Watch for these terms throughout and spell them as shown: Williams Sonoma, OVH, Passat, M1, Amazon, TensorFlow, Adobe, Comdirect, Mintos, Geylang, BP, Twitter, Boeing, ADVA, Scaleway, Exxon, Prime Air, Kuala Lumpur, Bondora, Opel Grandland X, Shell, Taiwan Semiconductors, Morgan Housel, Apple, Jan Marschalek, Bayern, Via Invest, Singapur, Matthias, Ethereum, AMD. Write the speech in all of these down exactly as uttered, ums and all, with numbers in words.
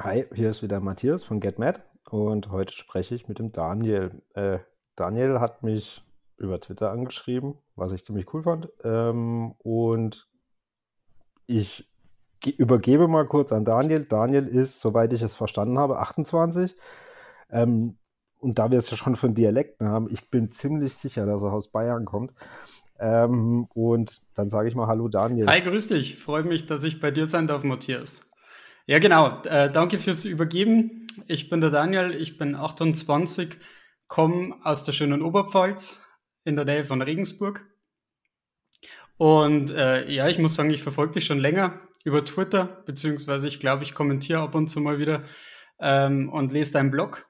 Hi, hier ist wieder Matthias von GetMad und heute spreche ich mit dem Daniel. Äh, Daniel hat mich über Twitter angeschrieben, was ich ziemlich cool fand. Ähm, und ich ge- übergebe mal kurz an Daniel. Daniel ist, soweit ich es verstanden habe, achtundzwanzig. Ähm, und da wir es ja schon von Dialekten haben, ich bin ziemlich sicher, dass er aus Bayern kommt. Ähm, und dann sage ich mal Hallo Daniel. Hi, grüß dich. Freut mich, dass ich bei dir sein darf, Matthias. Ja, genau. Äh, danke fürs Übergeben. Ich bin der Daniel, ich bin achtundzwanzig, komme aus der schönen Oberpfalz in der Nähe von Regensburg. Und äh, ja, ich muss sagen, ich verfolge dich schon länger über Twitter, beziehungsweise ich glaube, ich kommentiere ab und zu mal wieder ähm, und lese deinen Blog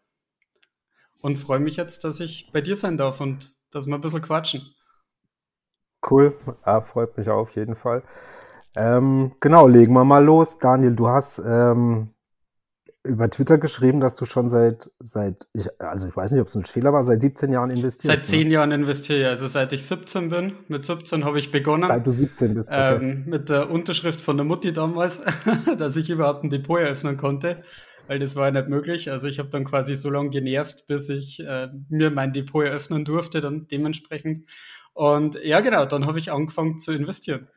und freue mich jetzt, dass ich bei dir sein darf und dass wir ein bisschen quatschen. Cool, ah, freut mich auf jeden Fall. Ähm, genau, legen wir mal los. Daniel, du hast ähm, über Twitter geschrieben, dass du schon seit, seit ich, also ich weiß nicht, ob es ein Fehler war, seit siebzehn Jahren investierst. Seit zehn ne? Jahren investiere ich, also seit ich siebzehn bin. Mit siebzehn habe ich begonnen. Seit du siebzehn bist, okay. ähm, Mit der Unterschrift von der Mutti damals, dass ich überhaupt ein Depot eröffnen konnte, weil das war ja nicht möglich. Also ich habe dann quasi so lange genervt, bis ich äh, mir mein Depot eröffnen durfte, dann dementsprechend. Und ja genau, dann habe ich angefangen zu investieren.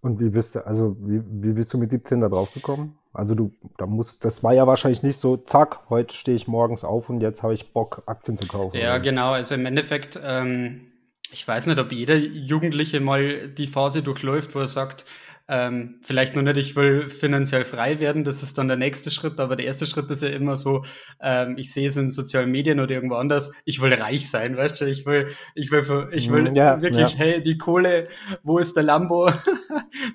Und wie bist du, also wie, wie bist du mit siebzehn da drauf gekommen? Also du, da musst, das war ja wahrscheinlich nicht so, zack, heute stehe ich morgens auf und jetzt habe ich Bock, Aktien zu kaufen. Ja, oder? Genau, also im Endeffekt, ähm, ich weiß nicht, ob jeder Jugendliche mal die Phase durchläuft, wo er sagt, ähm, vielleicht noch nicht, ich will finanziell frei werden, das ist dann der nächste Schritt, aber der erste Schritt ist ja immer so, ähm, ich sehe es in sozialen Medien oder irgendwo anders, ich will reich sein, weißt du, ich will, ich will, ich will ja, wirklich, ja. Hey, die Kohle, wo ist der Lambo,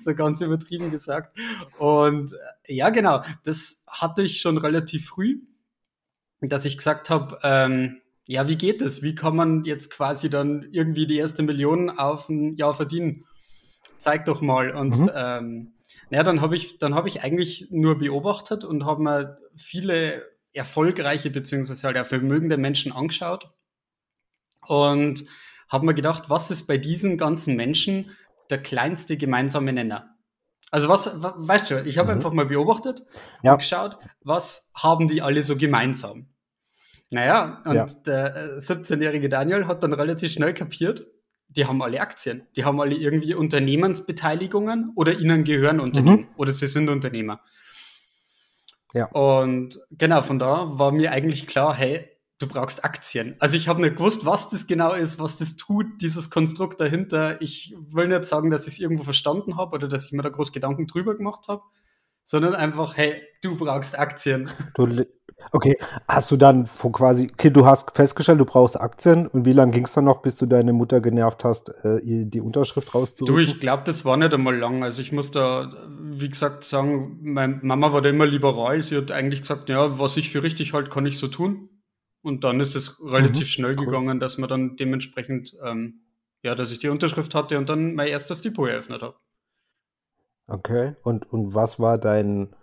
so ganz übertrieben gesagt und ja genau, das hatte ich schon relativ früh, dass ich gesagt habe, ähm, ja wie geht das, wie kann man jetzt quasi dann irgendwie die erste Million auf ein Jahr verdienen? Zeig doch mal. Und mhm. ähm, naja, dann habe ich, dann habe ich eigentlich nur beobachtet und habe mir viele erfolgreiche beziehungsweise halt auch vermögende Menschen angeschaut und habe mir gedacht, was ist bei diesen ganzen Menschen der kleinste gemeinsame Nenner? Also was, weißt du, ich habe mhm. einfach mal beobachtet ja. und geschaut, was haben die alle so gemeinsam? Naja, und ja. der siebzehnjährige Daniel hat dann relativ schnell kapiert, die haben alle Aktien, die haben alle irgendwie Unternehmensbeteiligungen oder ihnen gehören Unternehmen mhm. oder sie sind Unternehmer. Ja. Und genau, von da war mir eigentlich klar, hey, du brauchst Aktien. Also ich habe nicht gewusst, was das genau ist, was das tut, dieses Konstrukt dahinter. Ich will nicht sagen, dass ich es irgendwo verstanden habe oder dass ich mir da groß Gedanken drüber gemacht habe, sondern einfach, hey, du brauchst Aktien. Du li- Okay, hast du dann quasi, okay, du hast festgestellt, du brauchst Aktien und wie lange ging es dann noch, bis du deine Mutter genervt hast, die Unterschrift rauszurücken? Du, ich glaube, das war nicht einmal lang, also ich muss da, wie gesagt, sagen, meine Mama war da immer liberal, sie hat eigentlich gesagt, ja, was ich für richtig halte, kann ich so tun und dann ist es relativ mhm, schnell cool. gegangen, dass man dann dementsprechend, ähm, ja, dass ich die Unterschrift hatte und dann mein erstes Depot eröffnet habe. Okay, und, und was war dein...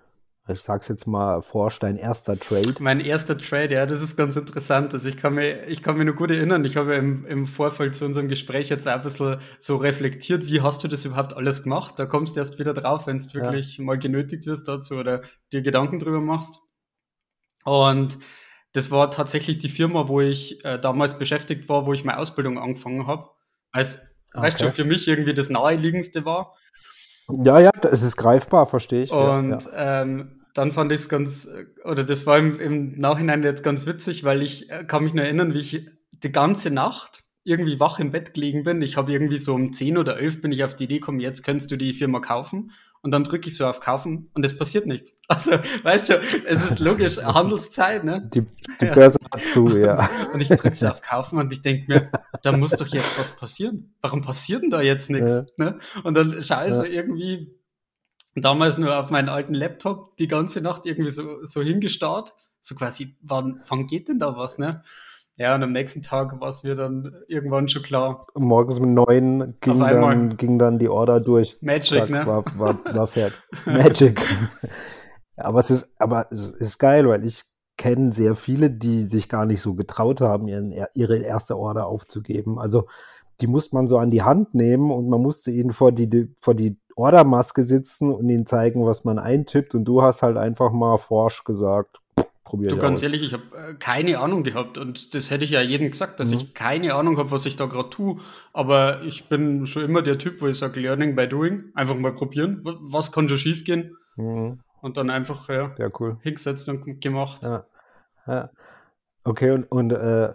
Ich sag's jetzt mal forsch, dein erster Trade. Mein erster Trade, ja, das ist ganz interessant. Also ich kann mich, ich kann mich nur gut erinnern. Ich habe im, im Vorfeld zu unserem Gespräch jetzt auch ein bisschen so reflektiert, wie hast du das überhaupt alles gemacht? Da kommst du erst wieder drauf, wenn du wirklich ja. mal genötigt wirst dazu oder dir Gedanken drüber machst. Und das war tatsächlich die Firma, wo ich äh, damals beschäftigt war, wo ich meine Ausbildung angefangen habe. Als, okay. Weißt du, für mich irgendwie das Naheliegendste war. Ja, ja, es ist greifbar, verstehe ich. Und ja. ähm, dann fand ich es ganz, oder das war im, im Nachhinein jetzt ganz witzig, weil ich äh, kann mich nur erinnern, wie ich die ganze Nacht irgendwie wach im Bett gelegen bin. Ich habe irgendwie so um zehn oder elf bin ich auf die Idee gekommen, jetzt könntest du die Firma kaufen. Und dann drücke ich so auf Kaufen und es passiert nichts. Also, weißt du, es ist logisch, Handelszeit, ne? Die, die Börse ja. hat zu, ja. Und, und ich drücke so auf Kaufen und ich denke mir, da muss doch jetzt was passieren. Warum passiert denn da jetzt nichts? Ja. Ne? Und dann schaue ich ja. so irgendwie damals nur auf meinen alten Laptop die ganze Nacht irgendwie so, so hingestarrt. So quasi, wann, wann geht denn da was, ne? Ja, und am nächsten Tag war es mir dann irgendwann schon klar. Morgens um neun ging dann, ging dann die Order durch. Magic, Zack, ne? War, war, war fertig. Magic. aber es ist, aber es ist geil, weil ich kenne sehr viele, die sich gar nicht so getraut haben, ihren, ihre erste Order aufzugeben. Also die musste man so an die Hand nehmen und man musste ihnen vor die, vor die Ordermaske sitzen und ihnen zeigen, was man eintippt, und du hast halt einfach mal forsch gesagt, probier das. Du, ganz ehrlich, ich habe äh, keine Ahnung gehabt, und das hätte ich ja jedem gesagt, dass mhm. ich keine Ahnung habe, was ich da gerade tue, aber ich bin schon immer der Typ, wo ich sage, learning by doing, einfach mal probieren, was kann schon schief gehen, mhm. und dann einfach ja, ja, cool. hingesetzt und gemacht. Ja. Ja. Okay, und, und äh,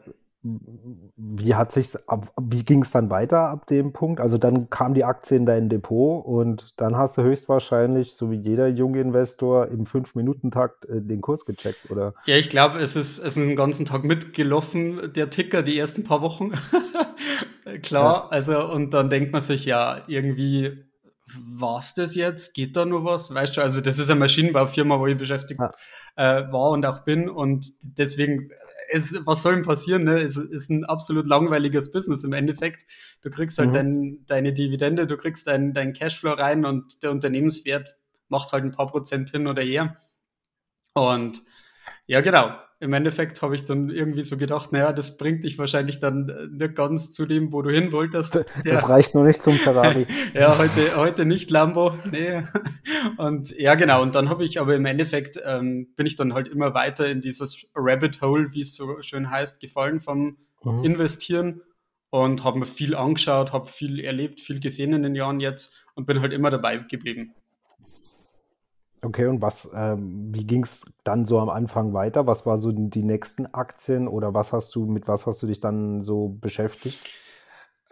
wie hat sich's, wie ging es dann weiter ab dem Punkt? Also dann kam die Aktie in dein Depot und dann hast du höchstwahrscheinlich, so wie jeder junge Investor, im fünf-Minuten-Takt den Kurs gecheckt, oder? Ja, ich glaube, es ist, es ist den ganzen Tag mitgelaufen, der Ticker, die ersten paar Wochen. Klar, ja. Also und dann denkt man sich, ja, irgendwie, war's das jetzt? Geht da nur was? Weißt du, also das ist eine Maschinenbaufirma, wo ich beschäftigt ja. äh, war und auch bin, und deswegen... Es, was soll denn passieren? Ne? Es ist ein absolut langweiliges Business im Endeffekt. Du kriegst halt mhm. dein, deine Dividende, du kriegst deinen dein Cashflow rein, und der Unternehmenswert macht halt ein paar Prozent hin oder her. Und ja, genau. Im Endeffekt habe ich dann irgendwie so gedacht, naja, das bringt dich wahrscheinlich dann nicht ganz zu dem, wo du hin wolltest. Das ja. reicht noch nicht zum Ferrari. Ja, heute, heute nicht Lambo. Nee. Und ja, genau. Und dann habe ich aber im Endeffekt, ähm, bin ich dann halt immer weiter in dieses Rabbit Hole, wie es so schön heißt, gefallen vom mhm. Investieren, und habe mir viel angeschaut, habe viel erlebt, viel gesehen in den Jahren jetzt und bin halt immer dabei geblieben. Okay, und was, ähm, wie ging es dann so am Anfang weiter? Was war so die nächsten Aktien, oder was hast du, mit was hast du dich dann so beschäftigt?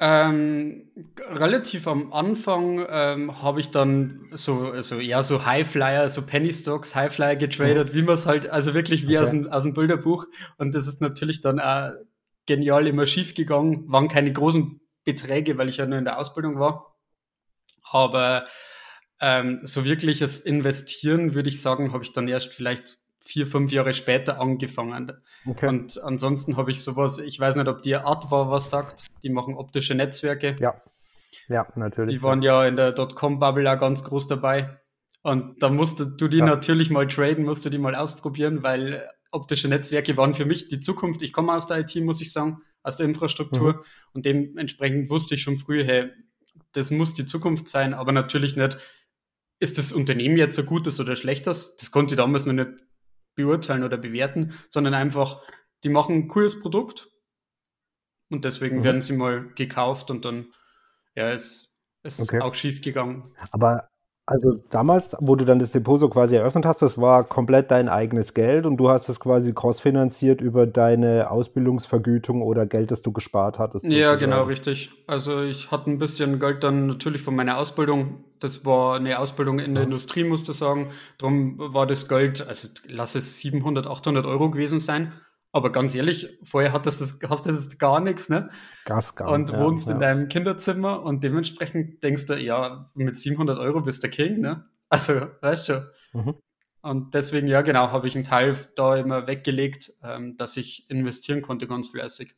Ähm, relativ am Anfang ähm, habe ich dann so, also eher so Highflyer, so Penny Stocks, Highflyer getradet, mhm. wie man es halt, also wirklich wie okay. aus dem, aus dem Bilderbuch. Und das ist natürlich dann auch genial immer schief gegangen. Waren keine großen Beträge, weil ich ja nur in der Ausbildung war. Aber Ähm, so wirkliches Investieren, würde ich sagen, habe ich dann erst vielleicht vier, fünf Jahre später angefangen. Okay. Und ansonsten habe ich sowas, ich weiß nicht, ob die Adva was sagt, die machen optische Netzwerke. Ja, ja, natürlich. Die waren ja in der Dotcom-Bubble auch ganz groß dabei. Und da musstest du die ja. natürlich mal traden, musst du die mal ausprobieren, weil optische Netzwerke waren für mich die Zukunft. Ich komme aus der I T, muss ich sagen, aus der Infrastruktur. Mhm. Und dementsprechend wusste ich schon früh, hey, das muss die Zukunft sein, aber natürlich nicht, ist das Unternehmen jetzt so gutes oder schlechtes? Das konnte ich damals noch nicht beurteilen oder bewerten, sondern einfach, die machen ein cooles Produkt und deswegen mhm. werden sie mal gekauft, und dann ja, es, es okay. ist auch schief gegangen. Aber also damals, wo du dann das Depot so quasi eröffnet hast, das war komplett dein eigenes Geld und du hast das quasi crossfinanziert über deine Ausbildungsvergütung oder Geld, das du gespart hattest. Ja, sozusagen. Genau, richtig. Also ich hatte ein bisschen Geld dann natürlich von meiner Ausbildung. Das war eine Ausbildung in der ja. Industrie, musste ich sagen. Darum war das Geld, also lass es siebenhundert, achthundert Euro gewesen sein. Aber ganz ehrlich, vorher hattest du, hast du das gar nichts, ne? Gas gar nicht. Und wohnst ja, in ja. deinem Kinderzimmer, und dementsprechend denkst du, ja, mit siebenhundert Euro bist du King, ne? Also, weißt du. Mhm. Und deswegen, ja, genau, habe ich einen Teil da immer weggelegt, ähm, dass ich investieren konnte, ganz fleißig.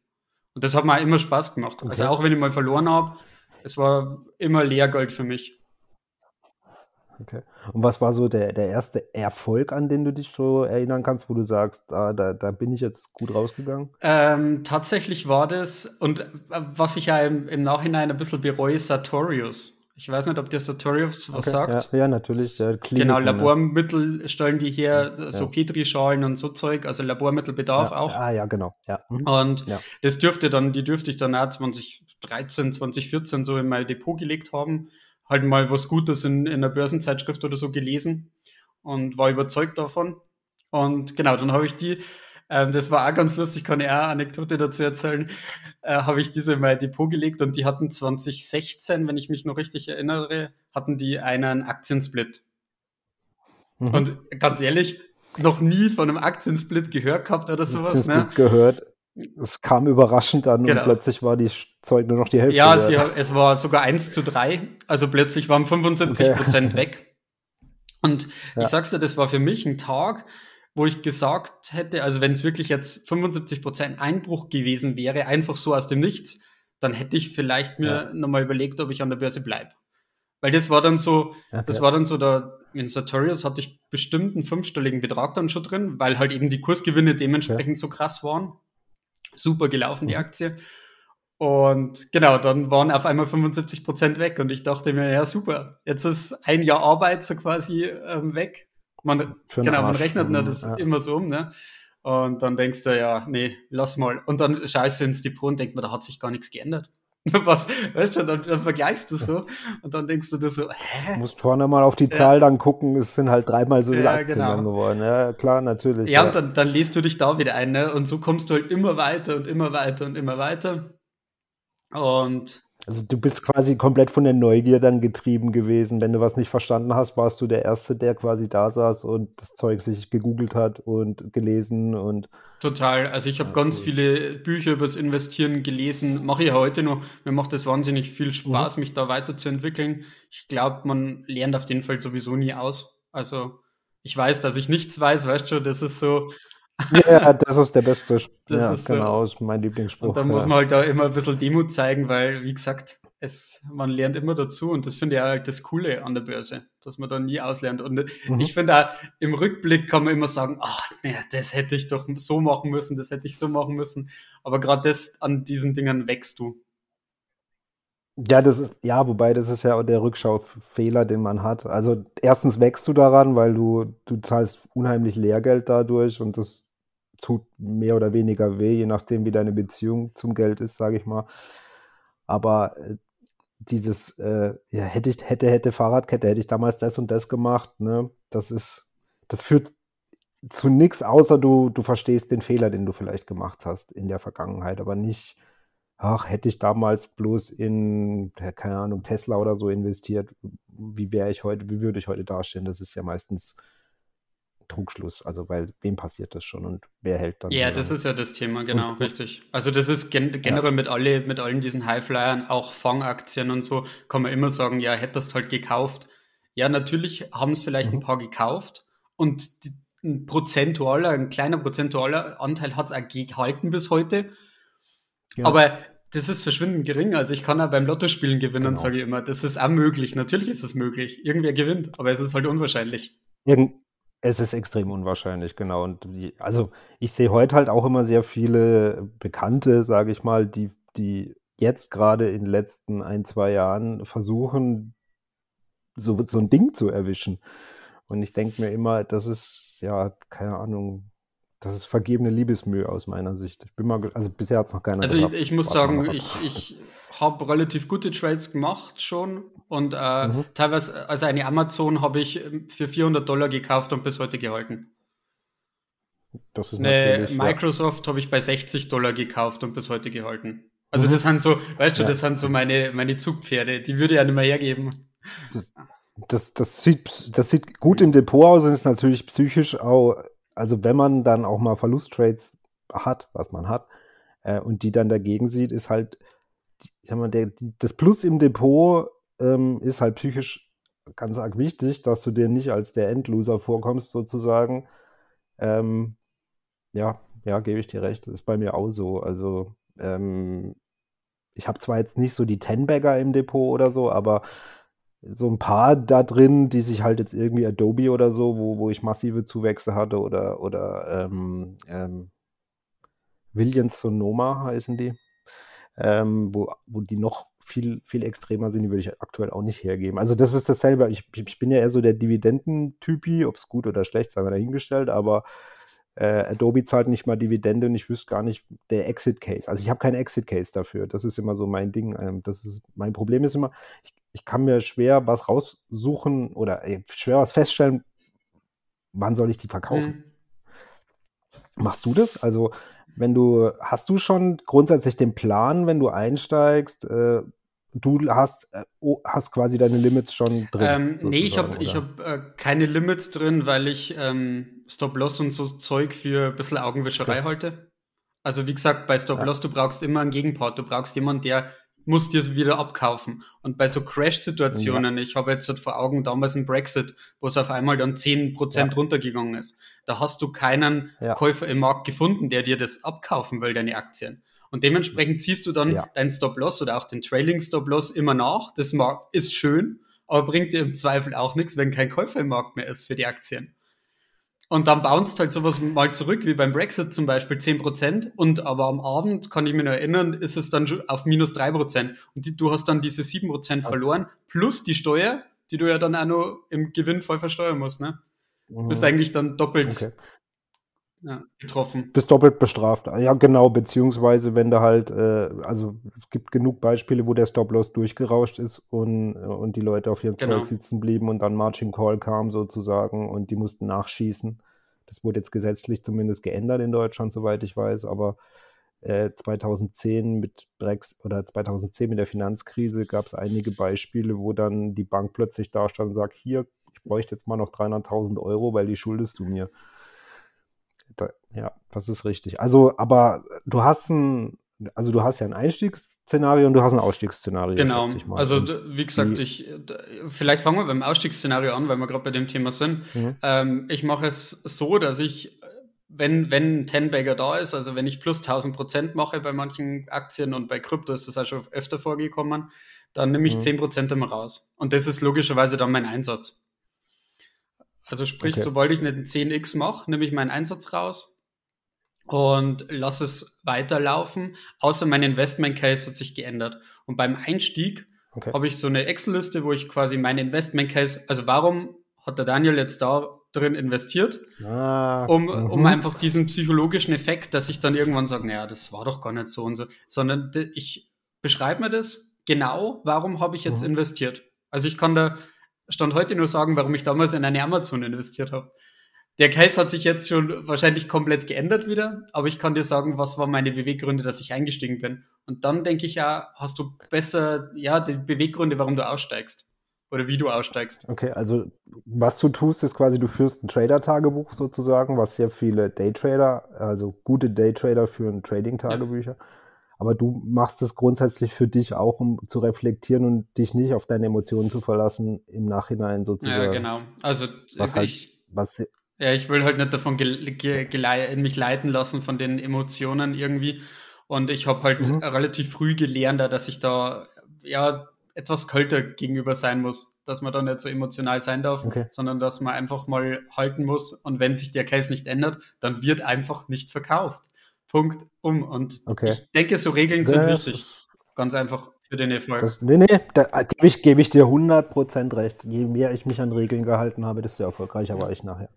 Und das hat mir auch immer Spaß gemacht. Okay. Also auch wenn ich mal verloren habe, es war immer Lehrgeld für mich. Okay. Und was war so der, der erste Erfolg, an den du dich so erinnern kannst, wo du sagst, ah, da, da bin ich jetzt gut rausgegangen? Ähm, tatsächlich war das, und was ich ja im, im Nachhinein ein bisschen bereue, Sartorius. Ich weiß nicht, ob der Sartorius was okay. sagt. Ja, ja, natürlich. Ja, Kliniken, genau, Labormittel ne? stellen die her, ja, so ja. Petrischalen und so Zeug, also Labormittelbedarf ja, auch. Ah ja, genau. Ja. Und ja. das dürfte dann, die dürfte ich dann auch zwanzig dreizehn, zwanzig vierzehn so in mein Depot gelegt haben. Halt mal was Gutes in, in einer Börsenzeitschrift oder so gelesen und war überzeugt davon. Und genau, dann habe ich die, äh, das war auch ganz lustig, kann ich auch eine Anekdote dazu erzählen, äh, habe ich diese in mein Depot gelegt, und die hatten zwanzig sechzehn, wenn ich mich noch richtig erinnere, hatten die einen Aktiensplit. Mhm. Und ganz ehrlich, noch nie von einem Aktiensplit gehört gehabt oder sowas. Aktiensplit ne? gehört. Es kam überraschend an genau. und plötzlich war die Zeug nur noch die Hälfte. Ja, sie, es war sogar eins zu drei. Also plötzlich waren fünfundsiebzig Prozent okay. weg. Und ja. ich sag's dir, das war für mich ein Tag, wo ich gesagt hätte, also wenn es wirklich jetzt fünfundsiebzig Prozent Einbruch gewesen wäre, einfach so aus dem Nichts, dann hätte ich vielleicht mir ja. nochmal überlegt, ob ich an der Börse bleibe. Weil das war dann so, okay. das war dann so der, in Sartorius hatte ich bestimmt einen fünfstelligen Betrag dann schon drin, weil halt eben die Kursgewinne dementsprechend ja. so krass waren. Super gelaufen, die Aktie. Und genau, dann waren auf einmal fünfundsiebzig Prozent weg und ich dachte mir, ja super, jetzt ist ein Jahr Arbeit so quasi ähm, weg. Man, genau, man rechnet nur das ja. immer so um, ne? Und dann denkst du, ja, nee, lass mal. Und dann schaust du ins Depot und denkst mir, da hat sich gar nichts geändert. Was, weißt du, dann, dann vergleichst du so und dann denkst du dir so, hä? Du musst vorne mal auf die Zahl ja. dann gucken, es sind halt dreimal so viele ja, Aktien genau. geworden. Ja, klar, natürlich. Ja, ja. und dann, dann liest du dich da wieder ein, ne? Und so kommst du halt immer weiter und immer weiter und immer weiter. Und also du bist quasi komplett von der Neugier dann getrieben gewesen. Wenn du was nicht verstanden hast, warst du der Erste, der quasi da saß und das Zeug sich gegoogelt hat und gelesen. Und total. Also ich habe okay. ganz viele Bücher über das Investieren gelesen. Mache ich heute noch. Mir macht das wahnsinnig viel Spaß, mhm. mich da weiterzuentwickeln. Ich glaube, man lernt auf jeden Fall sowieso nie aus. Also ich weiß, dass ich nichts weiß. Weißt du, das ist so... Ja, das ist der beste Spruch. Das ja, ist genau, so. Ist mein Lieblingsspruch. Und dann ja. muss man halt da immer ein bisschen Demut zeigen, weil, wie gesagt, es, man lernt immer dazu und das finde ich halt das Coole an der Börse, dass man da nie auslernt. Und mhm. ich finde auch, im Rückblick kann man immer sagen, ach, nee, das hätte ich doch so machen müssen, das hätte ich so machen müssen. Aber gerade das, an diesen Dingern wächst du. Ja, das ist, ja, wobei das ist ja auch der Rückschaufehler, den man hat. Also erstens wächst du daran, weil du, du zahlst unheimlich Lehrgeld dadurch und das tut mehr oder weniger weh, je nachdem, wie deine Beziehung zum Geld ist, sage ich mal. Aber dieses, äh, ja, hätte ich, hätte, hätte Fahrradkette, hätte ich damals das und das gemacht, ne, das ist, das führt zu nichts, außer du, du verstehst den Fehler, den du vielleicht gemacht hast in der Vergangenheit, aber nicht. Ach, hätte ich damals bloß in, keine Ahnung, Tesla oder so investiert, wie wäre ich heute, wie würde ich heute dastehen? Das ist ja meistens Trugschluss, also weil wem passiert das schon und wer hält dann? Ja, yeah, das ist ja das Thema, genau, und, richtig. Also das ist gen- generell ja. mit, alle, mit allen diesen Highflyern, auch Fangaktien und so, kann man immer sagen, ja, hättest halt gekauft. Ja, natürlich haben es vielleicht mhm. ein paar gekauft und die, ein prozentualer, ein kleiner prozentualer Anteil hat es auch gehalten bis heute. Ja. Aber das ist verschwindend gering. Also ich kann auch beim Lottospielen gewinnen, genau. sage ich immer. Das ist auch möglich. Natürlich ist es möglich. Irgendwer gewinnt, aber es ist halt unwahrscheinlich. Irgend- es ist extrem unwahrscheinlich, genau. Und also ich sehe heute halt auch immer sehr viele Bekannte, sage ich mal, die, die jetzt gerade in den letzten ein, zwei Jahren versuchen, so, so ein Ding zu erwischen. Und ich denke mir immer, das ist, ja, keine Ahnung... Das ist vergebene Liebesmühe aus meiner Sicht. Ich bin mal, ge- also bisher hat es noch keiner Also gehabt. ich, ich muss Warte sagen, ich, ich habe relativ gute Trades gemacht schon und äh, mhm. teilweise, also eine Amazon habe ich für vierhundert Dollar gekauft und bis heute gehalten. Das ist eine Microsoft ja. habe ich bei sechzig Dollar gekauft und bis heute gehalten. Also mhm. das sind so, weißt du, ja. das sind so meine, meine Zugpferde, die würde ich ja nicht mehr hergeben. Das, das, das, sieht, das sieht gut im Depot aus und ist natürlich psychisch auch. Also wenn man dann auch mal Verlusttrades hat, was man hat, äh, und die dann dagegen sieht, ist halt, ich sag mal, der, das Plus im Depot ähm, ist halt psychisch ganz arg wichtig, dass du dir nicht als der Endloser vorkommst sozusagen. Ähm, ja, ja, gebe ich dir recht, das ist bei mir auch so. Also ähm, ich habe zwar jetzt nicht so die Ten-Bagger im Depot oder so, aber so ein paar da drin, die sich halt jetzt irgendwie Adobe oder so, wo, wo ich massive Zuwächse hatte oder, oder ähm, ähm, Williams Sonoma heißen die, ähm, wo, wo die noch viel, viel extremer sind, die würde ich aktuell auch nicht hergeben. Also das ist dasselbe. Ich, ich bin ja eher so der Dividendentypi, ob es gut oder schlecht, sei mal dahingestellt, aber äh, Adobe zahlt nicht mal Dividende und ich wüsste gar nicht, der Exit-Case. Also ich habe keinen Exit-Case dafür. Das ist immer so mein Ding. Ähm, das ist, mein Problem ist immer, ich Ich kann mir schwer was raussuchen oder ey, schwer was feststellen, wann soll ich die verkaufen? Mhm. Machst du das? Also, wenn du, hast du schon grundsätzlich den Plan, wenn du einsteigst, äh, du hast, äh, hast quasi deine Limits schon drin? Ähm, nee, ich habe ich hab, äh, keine Limits drin, weil ich ähm, Stop-Loss und so Zeug für ein bisschen Augenwischerei okay. halte. Also, wie gesagt, bei Stop-Loss, ja. du brauchst immer einen Gegenpart. Du brauchst jemanden, der muss dir es wieder abkaufen. Und bei so Crash-Situationen, ja. ich habe jetzt halt vor Augen damals einen Brexit, wo es auf einmal dann zehn Prozent ja. runtergegangen ist, da hast du keinen ja. Käufer im Markt gefunden, der dir das abkaufen will, deine Aktien. Und dementsprechend ziehst du dann ja. deinen Stop-Loss oder auch den Trailing-Stop-Loss immer nach. Das mag, ist schön, aber bringt dir im Zweifel auch nichts, wenn kein Käufer im Markt mehr ist für die Aktien. Und dann bounced halt sowas mal zurück, wie beim Brexit zum Beispiel, zehn Prozent. Und aber am Abend, kann ich mich noch erinnern, ist es dann schon auf minus drei Prozent. Und die, du hast dann diese sieben Prozent verloren, plus die Steuer, die du ja dann auch noch im Gewinn voll versteuern musst, ne? Du bist eigentlich dann doppelt okay. ja, getroffen. Bist doppelt bestraft. Ja, genau, beziehungsweise wenn da halt, äh, also es gibt genug Beispiele, wo der Stop-Loss durchgerauscht ist und, und die Leute auf ihrem genau. Zeug sitzen blieben und dann Margin Call kam sozusagen und die mussten nachschießen. Das wurde jetzt gesetzlich zumindest geändert in Deutschland, soweit ich weiß, aber äh, zweitausendzehn mit Brexit oder zweitausendzehn mit der Finanzkrise gab es einige Beispiele, wo dann die Bank plötzlich da stand und sagt, hier, ich bräuchte jetzt mal noch dreihunderttausend Euro, weil die schuldest du mir. Da, ja, das ist richtig. Also, aber du hast ein, also du hast ja ein Einstiegsszenario und du hast ein Ausstiegsszenario. Genau. Ich mal. Also wie gesagt, ich, vielleicht fangen wir beim Ausstiegsszenario an, weil wir gerade bei dem Thema sind. Mhm. Ähm, ich mache es so, dass ich, wenn, wenn ein Ten-Bagger da ist, also wenn ich plus tausend Prozent mache bei manchen Aktien und bei Krypto ist das auch schon öfter vorgekommen, dann nehme ich mhm. zehn Prozent immer raus. Und das ist logischerweise dann mein Einsatz. Also sprich, okay. sobald ich einen zehn x mache, nehme ich meinen Einsatz raus und lasse es weiterlaufen, außer mein Investment Case hat sich geändert. Und beim Einstieg okay. habe ich so eine Excel-Liste, wo ich quasi meinen Investment Case, also warum hat der Daniel jetzt da drin investiert, ah, um, m-hmm. um einfach diesen psychologischen Effekt, dass ich dann irgendwann sage, naja, das war doch gar nicht so und so, sondern ich beschreibe mir das genau, warum habe ich jetzt mhm. investiert. Also ich kann da Stand heute nur sagen, warum ich damals in eine Amazon investiert habe. Der Case hat sich jetzt schon wahrscheinlich komplett geändert wieder, aber ich kann dir sagen, was waren meine Beweggründe, dass ich eingestiegen bin. Und dann denke ich ja, hast du besser, ja, die Beweggründe, warum du aussteigst oder wie du aussteigst. Okay, also was du tust, ist quasi, du führst ein Trader-Tagebuch sozusagen, was sehr viele Daytrader, also gute Daytrader führen Trading-Tagebücher. Ja. Aber du machst es grundsätzlich für dich auch, um zu reflektieren und dich nicht auf deine Emotionen zu verlassen im Nachhinein sozusagen. Ja, genau. Also was halt, ich, was, ja, ich will halt nicht davon ge- ge- ge- mich leiten lassen von den Emotionen irgendwie. Und ich habe halt mhm. relativ früh gelernt, dass ich da ja etwas kälter gegenüber sein muss, dass man da nicht so emotional sein darf, okay. sondern dass man einfach mal halten muss. Und wenn sich der Case nicht ändert, dann wird einfach nicht verkauft. Punkt um. Und okay. ich denke, so Regeln sind das wichtig. Ganz einfach für den Erfolg. Das, nee, nee, da gebe ich, gebe ich dir hundert Prozent recht. Je mehr ich mich an Regeln gehalten habe, desto erfolgreicher war ich nachher.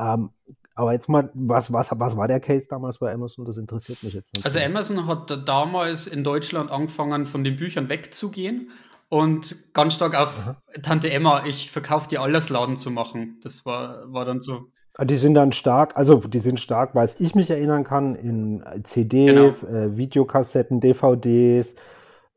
Ähm, aber jetzt mal, was, was, was war der Case damals bei Amazon? Das interessiert mich jetzt nicht. Also Amazon hat damals in Deutschland angefangen, von den Büchern wegzugehen und ganz stark auf Aha. Tante Emma, ich verkaufe dir alles Laden zu machen. Das war, war dann so... Die sind dann stark, also die sind stark, weil ich mich erinnern kann, in C Ds, genau. äh, Videokassetten, D V Ds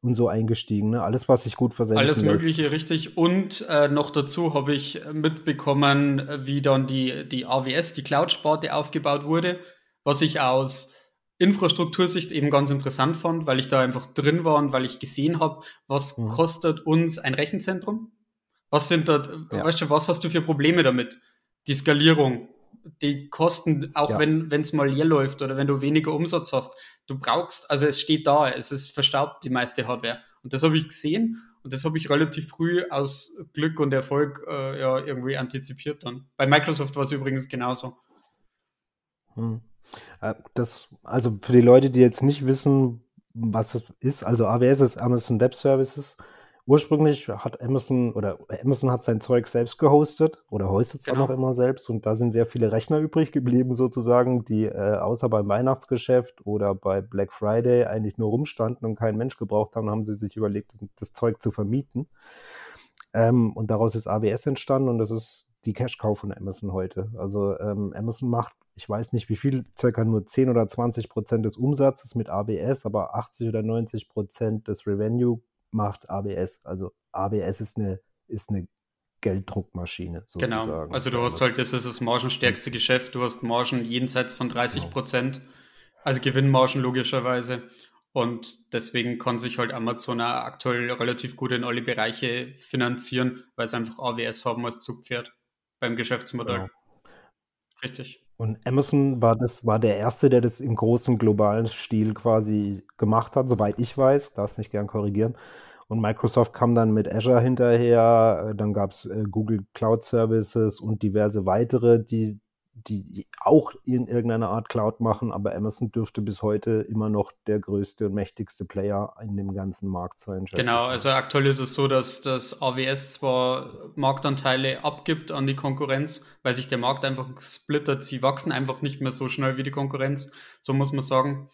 und so eingestiegen. Ne? Alles, was sich gut versenden lässt. Alles Mögliche, richtig. Und äh, noch dazu habe ich mitbekommen, wie dann die, die A W S, die Cloud-Sparte aufgebaut wurde, was ich aus Infrastruktursicht eben ganz interessant fand, weil ich da einfach drin war und weil ich gesehen habe, was mhm. kostet uns ein Rechenzentrum? Was sind da, ja. weißt du, was hast du für Probleme damit? Die Skalierung, die Kosten, auch ja. wenn es mal leer läuft oder wenn du weniger Umsatz hast, du brauchst, also es steht da, es ist verstaubt, die meiste Hardware. Und das habe ich gesehen und das habe ich relativ früh aus Glück und Erfolg äh, ja, irgendwie antizipiert dann. Bei Microsoft war es übrigens genauso. Hm. Das, also für die Leute, die jetzt nicht wissen, was das ist, also A W S ist Amazon Web Services. Ursprünglich hat Amazon oder Amazon hat sein Zeug selbst gehostet oder hostet es genau. auch noch immer selbst und da sind sehr viele Rechner übrig geblieben sozusagen, die äh, außer beim Weihnachtsgeschäft oder bei Black Friday eigentlich nur rumstanden und kein Mensch gebraucht haben, haben sie sich überlegt, das Zeug zu vermieten. Ähm, und daraus ist A W S entstanden und das ist die Cash-Cow von Amazon heute. Also ähm, Amazon macht, ich weiß nicht wie viel, circa nur zehn oder zwanzig Prozent des Umsatzes mit A W S, aber achtzig oder neunzig Prozent des Revenue macht A W S. Also A W S ist eine, ist eine Gelddruckmaschine sozusagen. Genau, also du hast halt, das ist das margenstärkste Geschäft, du hast Margen jenseits von dreißig Prozent, also Gewinnmargen logischerweise und deswegen kann sich halt Amazon aktuell relativ gut in alle Bereiche finanzieren, weil sie einfach A W S haben als Zugpferd beim Geschäftsmodell. Genau. Richtig. Und Amazon war das war der Erste, der das im großen globalen Stil quasi gemacht hat, soweit ich weiß, darfst mich gern korrigieren. Und Microsoft kam dann mit Azure hinterher, dann gab es Google Cloud Services und diverse weitere, die, die auch in irgendeiner Art Cloud machen, aber Amazon dürfte bis heute immer noch der größte und mächtigste Player in dem ganzen Markt sein. Genau, also aktuell ist es so, dass das A W S zwar Marktanteile abgibt an die Konkurrenz, weil sich der Markt einfach splittert, sie wachsen einfach nicht mehr so schnell wie die Konkurrenz, so muss man sagen.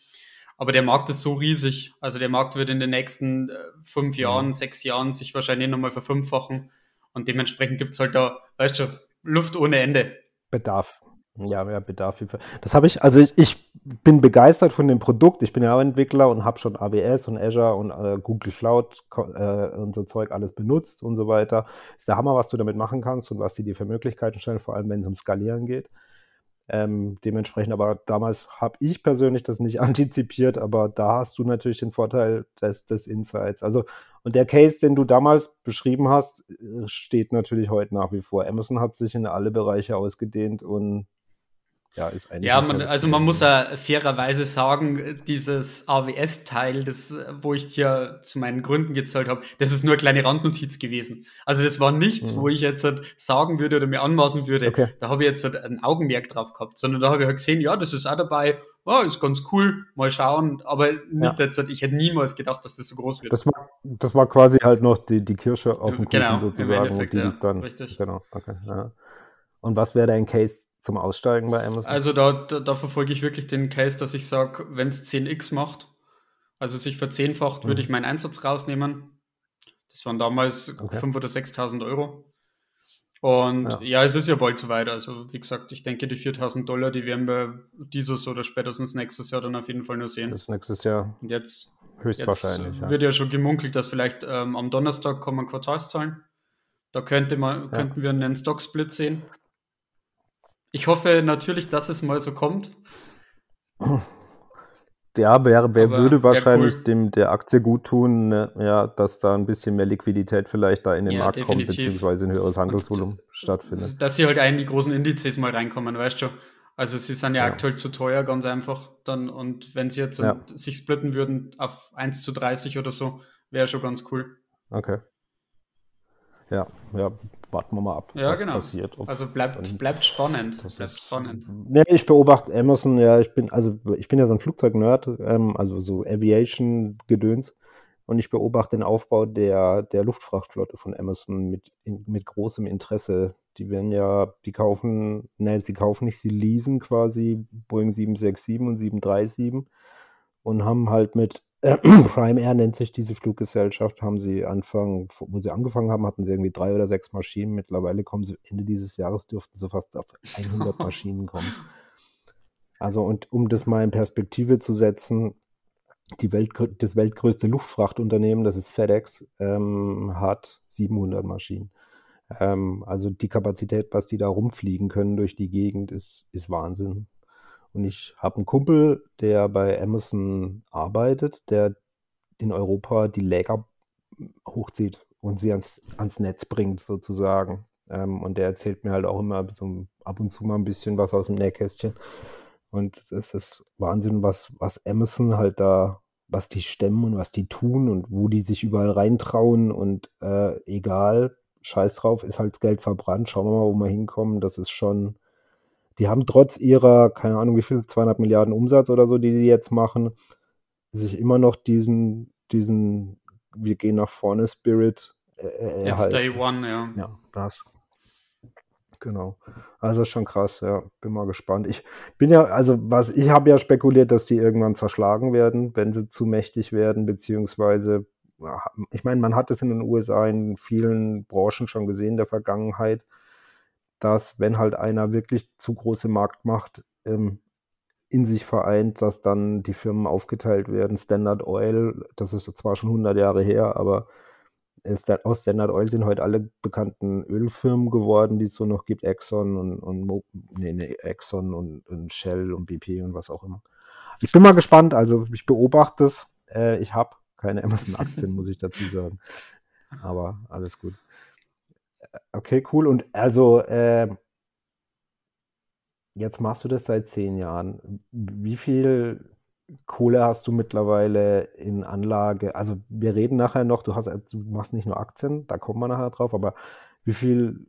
Aber der Markt ist so riesig, also der Markt wird in den nächsten fünf Jahren, mhm. sechs Jahren sich wahrscheinlich nochmal verfünffachen und dementsprechend gibt es halt da, weißt du, Luft ohne Ende. Bedarf. Ja, ja, Bedarf. Das habe ich, also ich, ich bin begeistert von dem Produkt. Ich bin ja auch Entwickler und habe schon A W S und Azure und äh, Google Cloud äh, und so Zeug alles benutzt und so weiter. Ist der Hammer, was du damit machen kannst und was sie dir für Möglichkeiten stellen, vor allem wenn es um Skalieren geht. Ähm, dementsprechend, aber damals habe ich persönlich das nicht antizipiert, aber da hast du natürlich den Vorteil des, des Insights. Also, und der Case, den du damals beschrieben hast, steht natürlich heute nach wie vor. Amazon hat sich in alle Bereiche ausgedehnt und ja, ist eigentlich. Ja, man, also man muss ja fairerweise sagen, dieses A W S-Teil, das, wo ich hier zu meinen Gründen gezählt habe, das ist nur eine kleine Randnotiz gewesen. Also das war nichts, mhm. wo ich jetzt halt sagen würde oder mir anmaßen würde. Okay. Da habe ich jetzt halt ein Augenmerk drauf gehabt, sondern da habe ich halt gesehen, ja, das ist auch dabei, oh, ist ganz cool, mal schauen, aber nicht ja. jetzt, ich hätte niemals gedacht, dass das so groß wird. Das war, das war quasi halt noch die, die Kirsche auf dem Kuchen genau, sozusagen. Im Endeffekt, die ja, dann, richtig. Genau, okay, ja. Und was wäre dein Case zum Aussteigen bei Amazon? Also da, da, da verfolge ich wirklich den Case, dass ich sage, wenn es zehn x macht, also sich verzehnfacht, mhm. würde ich meinen Einsatz rausnehmen. Das waren damals okay. fünftausend oder sechstausend Euro. Und ja. ja, es ist ja bald soweit. Also wie gesagt, ich denke, die viertausend Dollar, die werden wir dieses oder spätestens nächstes Jahr dann auf jeden Fall nur sehen. Das nächstes Jahr. Und jetzt, höchstwahrscheinlich, jetzt wird ja schon gemunkelt, dass vielleicht ähm, am Donnerstag kommen Quartalszahlen. Da könnte man, ja. könnten wir einen Stock-Split sehen. Ich hoffe natürlich, dass es mal so kommt. Ja, wer, wer würde wahrscheinlich cool. dem der Aktie gut tun, ne? Ja, dass da ein bisschen mehr Liquidität vielleicht da in den ja, Markt definitiv. kommt, beziehungsweise ein höheres Handelsvolumen und, stattfindet. Dass sie halt einen die großen Indizes mal reinkommen, weißt du. Also sie sind ja, ja. aktuell zu teuer, ganz einfach. Dann, und wenn sie jetzt ja. sich splitten würden auf eins zu dreißig oder so, wäre schon ganz cool. Okay. Ja, ja. Warten wir mal ab, ja, was genau. passiert. Ob also bleibt, bleibt spannend. Das bleibt ist, spannend. Ne, ich beobachte Amazon, ja, ich bin, also ich bin ja so ein Flugzeugnerd, ähm, also so Aviation-Gedöns. Und ich beobachte den Aufbau der, der Luftfrachtflotte von Amazon mit, in, mit großem Interesse. Die werden ja, die kaufen, nein, sie kaufen nicht, sie leasen quasi Boeing sieben sechs sieben und sieben drei sieben und haben halt mit Prime Air nennt sich diese Fluggesellschaft, haben sie Anfang, wo sie angefangen haben, hatten sie irgendwie drei oder sechs Maschinen. Mittlerweile kommen sie, Ende dieses Jahres dürften sie fast auf hundert Maschinen kommen. Also und um das mal in Perspektive zu setzen, die Welt, das weltgrößte Luftfrachtunternehmen, das ist FedEx, ähm, hat siebenhundert Maschinen. Ähm, also die Kapazität, was die da rumfliegen können durch die Gegend, ist, ist Wahnsinn. Und ich habe einen Kumpel, der bei Amazon arbeitet, der in Europa die Lager hochzieht und sie ans, ans Netz bringt sozusagen. Ähm, und der erzählt mir halt auch immer so ab und zu mal ein bisschen was aus dem Nähkästchen. Und es ist Wahnsinn, was, was Amazon halt da, was die stemmen und was die tun und wo die sich überall reintrauen. Und äh, egal, scheiß drauf, ist halt Geld verbrannt. Schauen wir mal, wo wir hinkommen. Das ist schon... Die haben trotz ihrer, keine Ahnung wie viel, zweihundert Milliarden Umsatz oder so, die sie jetzt machen, sich immer noch diesen, diesen wir gehen nach vorne Spirit äh, It's halt. Day one, ja. Ja, das. Genau. Also schon krass, ja. Bin mal gespannt. Ich bin ja, also was, ich habe ja spekuliert, dass die irgendwann zerschlagen werden, wenn sie zu mächtig werden, beziehungsweise, ich meine, man hat es in den U S A in vielen Branchen schon gesehen in der Vergangenheit, dass, wenn halt einer wirklich zu große Marktmacht ähm, in sich vereint, dass dann die Firmen aufgeteilt werden. Standard Oil, das ist zwar schon hundert Jahre her, aber ist da, aus Standard Oil sind heute alle bekannten Ölfirmen geworden, die es so noch gibt, Exxon und, und Mo- nee, nee, Exxon und, und Shell und B P und was auch immer. Ich bin mal gespannt, also ich beobachte es. Äh, ich habe keine Amazon-Aktien, muss ich dazu sagen. Aber alles gut. Okay, cool. Und also, äh, jetzt machst du das seit zehn Jahren. Wie viel Kohle hast du mittlerweile in Anlage? Also, wir reden nachher noch, du, hast, du machst nicht nur Aktien, da kommen wir nachher drauf, aber wie viel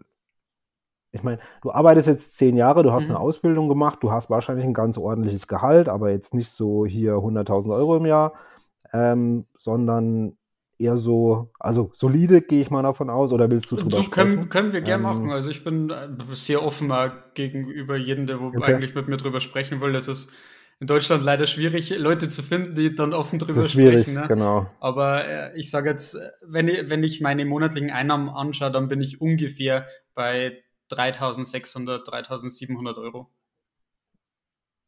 Ich meine, du arbeitest jetzt zehn Jahre, du hast mhm. eine Ausbildung gemacht, du hast wahrscheinlich ein ganz ordentliches Gehalt, aber jetzt nicht so hier hunderttausend Euro im Jahr, ähm, sondern eher so, also solide, gehe ich mal davon aus, oder willst du drüber du, sprechen? Können, können wir gerne ähm, machen. Also ich bin sehr offener gegenüber jedem, der okay. eigentlich mit mir drüber sprechen will. Das ist in Deutschland leider schwierig, Leute zu finden, die dann offen drüber das ist schwierig, sprechen. Ne? Genau. Aber äh, ich sage jetzt, wenn ich, wenn ich meine monatlichen Einnahmen anschaue, dann bin ich ungefähr bei dreitausendsechshundert, dreitausendsiebenhundert Euro.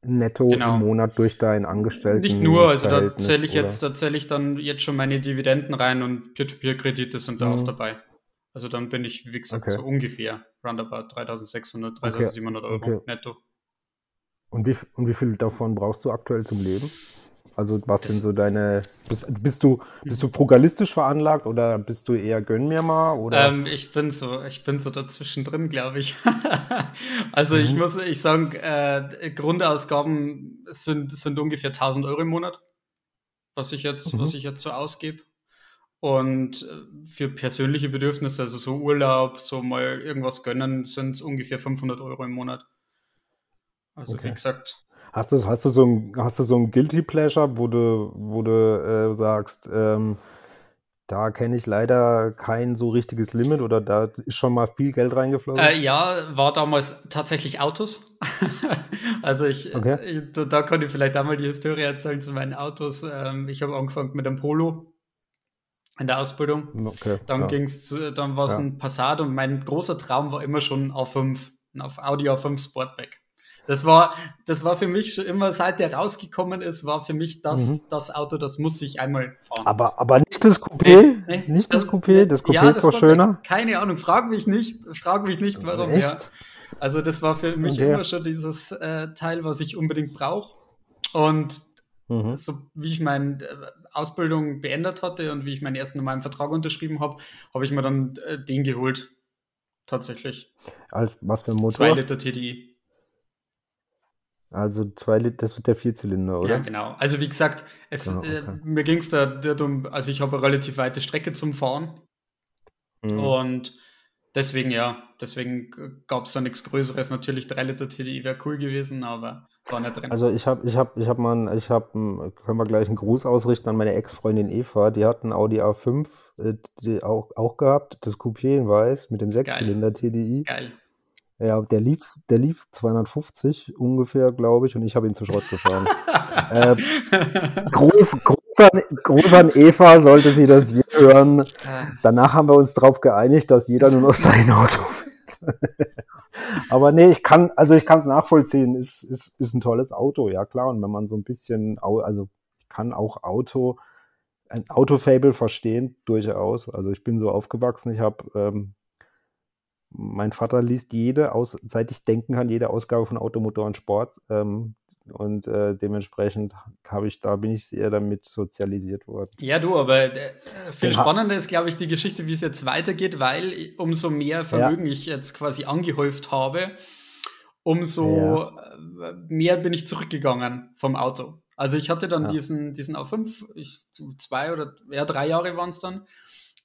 Netto genau. im Monat durch dein Angestellten. Nicht nur, also da zähle ich jetzt, da zähle ich dann jetzt schon meine Dividenden rein und Peer-to-Peer-Kredite sind da mhm. auch dabei. Also dann bin ich, wie gesagt, okay. so ungefähr roundabout dreitausendsechshundert, dreitausendsiebenhundert Euro okay. netto. Und wie, und wie viel davon brauchst du aktuell zum Leben? Also was das sind so deine, bist, bist du bist du frugalistisch veranlagt oder bist du eher gönn mir mal? Oder? Ähm, ich bin so, ich bin so dazwischen drin, glaube ich. Also mhm. ich muss, ich sagen, äh, Grundausgaben sind, sind ungefähr tausend Euro im Monat, was ich jetzt, mhm. was ich jetzt so ausgebe. Und für persönliche Bedürfnisse, also so Urlaub, so mal irgendwas gönnen, sind es ungefähr fünfhundert Euro im Monat. Also okay. wie gesagt. Hast du, hast du so ein, hast du so ein Guilty Pleasure, wo du, wo du äh, sagst, ähm, da kenne ich leider kein so richtiges Limit oder da ist schon mal viel Geld reingeflossen? Äh, ja, war damals tatsächlich Autos. Also ich, okay. ich da, da konnte ich vielleicht einmal die Historie erzählen zu meinen Autos. Ähm, ich habe angefangen mit einem Polo in der Ausbildung. Okay, dann ja. ging's, dann war es ja. ein Passat und mein großer Traum war immer schon ein A fünf, ein Audi A fünf Sportback. Das war, das war für mich schon immer, seit der rausgekommen ist, war für mich das, mhm. das Auto, das muss ich einmal fahren. Aber, aber nicht das Coupé? Nee, nee. Nicht das, das Coupé? Das Coupé ja, ist das doch schöner? Keine Ahnung, frag mich nicht, frag mich nicht, warum. Echt? Ja. Also das war für mich okay. immer schon dieses äh, Teil, was ich unbedingt brauche. Und mhm. so wie ich meine Ausbildung beendet hatte und wie ich meinen ersten normalen Vertrag unterschrieben habe, habe ich mir dann äh, den geholt. Tatsächlich. Also, was für ein Motor? zwei Liter T D I. Also zwei Liter, das wird der Vierzylinder, oder? Ja, genau. Also wie gesagt, es, genau, okay. äh, mir ging es da darum, also ich habe eine relativ weite Strecke zum Fahren mhm. und deswegen, ja, deswegen gab es da nichts Größeres. Natürlich drei Liter T D I wäre cool gewesen, aber war nicht drin. Also ich habe, ich habe, ich habe mal, ich habe, können wir gleich einen Gruß ausrichten an meine Ex-Freundin Eva, die hat einen Audi A fünf äh, auch, auch gehabt, das Coupé in weiß mit dem Sechszylinder T D I. Geil. Ja, der lief, der lief zweihundertfünfzig ungefähr, glaube ich, und ich habe ihn zu Schrott gefahren. äh, groß, groß, an, groß an Eva, sollte sie das je hören. Danach haben wir uns darauf geeinigt, dass jeder nur noch sein Auto fährt. Aber nee, ich kann, also ich kann es nachvollziehen. Ist, ist, ist ein tolles Auto, ja klar. Und wenn man so ein bisschen, also ich kann auch Auto, ein Autofable verstehen, durchaus. Also ich bin so aufgewachsen, ich habe... Ähm, Mein Vater liest jede, aus, seit ich denken kann, jede Ausgabe von Automotor und Sport. Ähm, und äh, dementsprechend habe ich da bin ich sehr damit sozialisiert worden. Ja, du, aber äh, viel ja. spannender ist, glaube ich, die Geschichte, wie es jetzt weitergeht, weil umso mehr Vermögen ja. ich jetzt quasi angehäuft habe, umso ja. mehr bin ich zurückgegangen vom Auto. Also ich hatte dann ja. diesen, diesen A fünf, ich, zwei oder ja, drei Jahre waren es dann.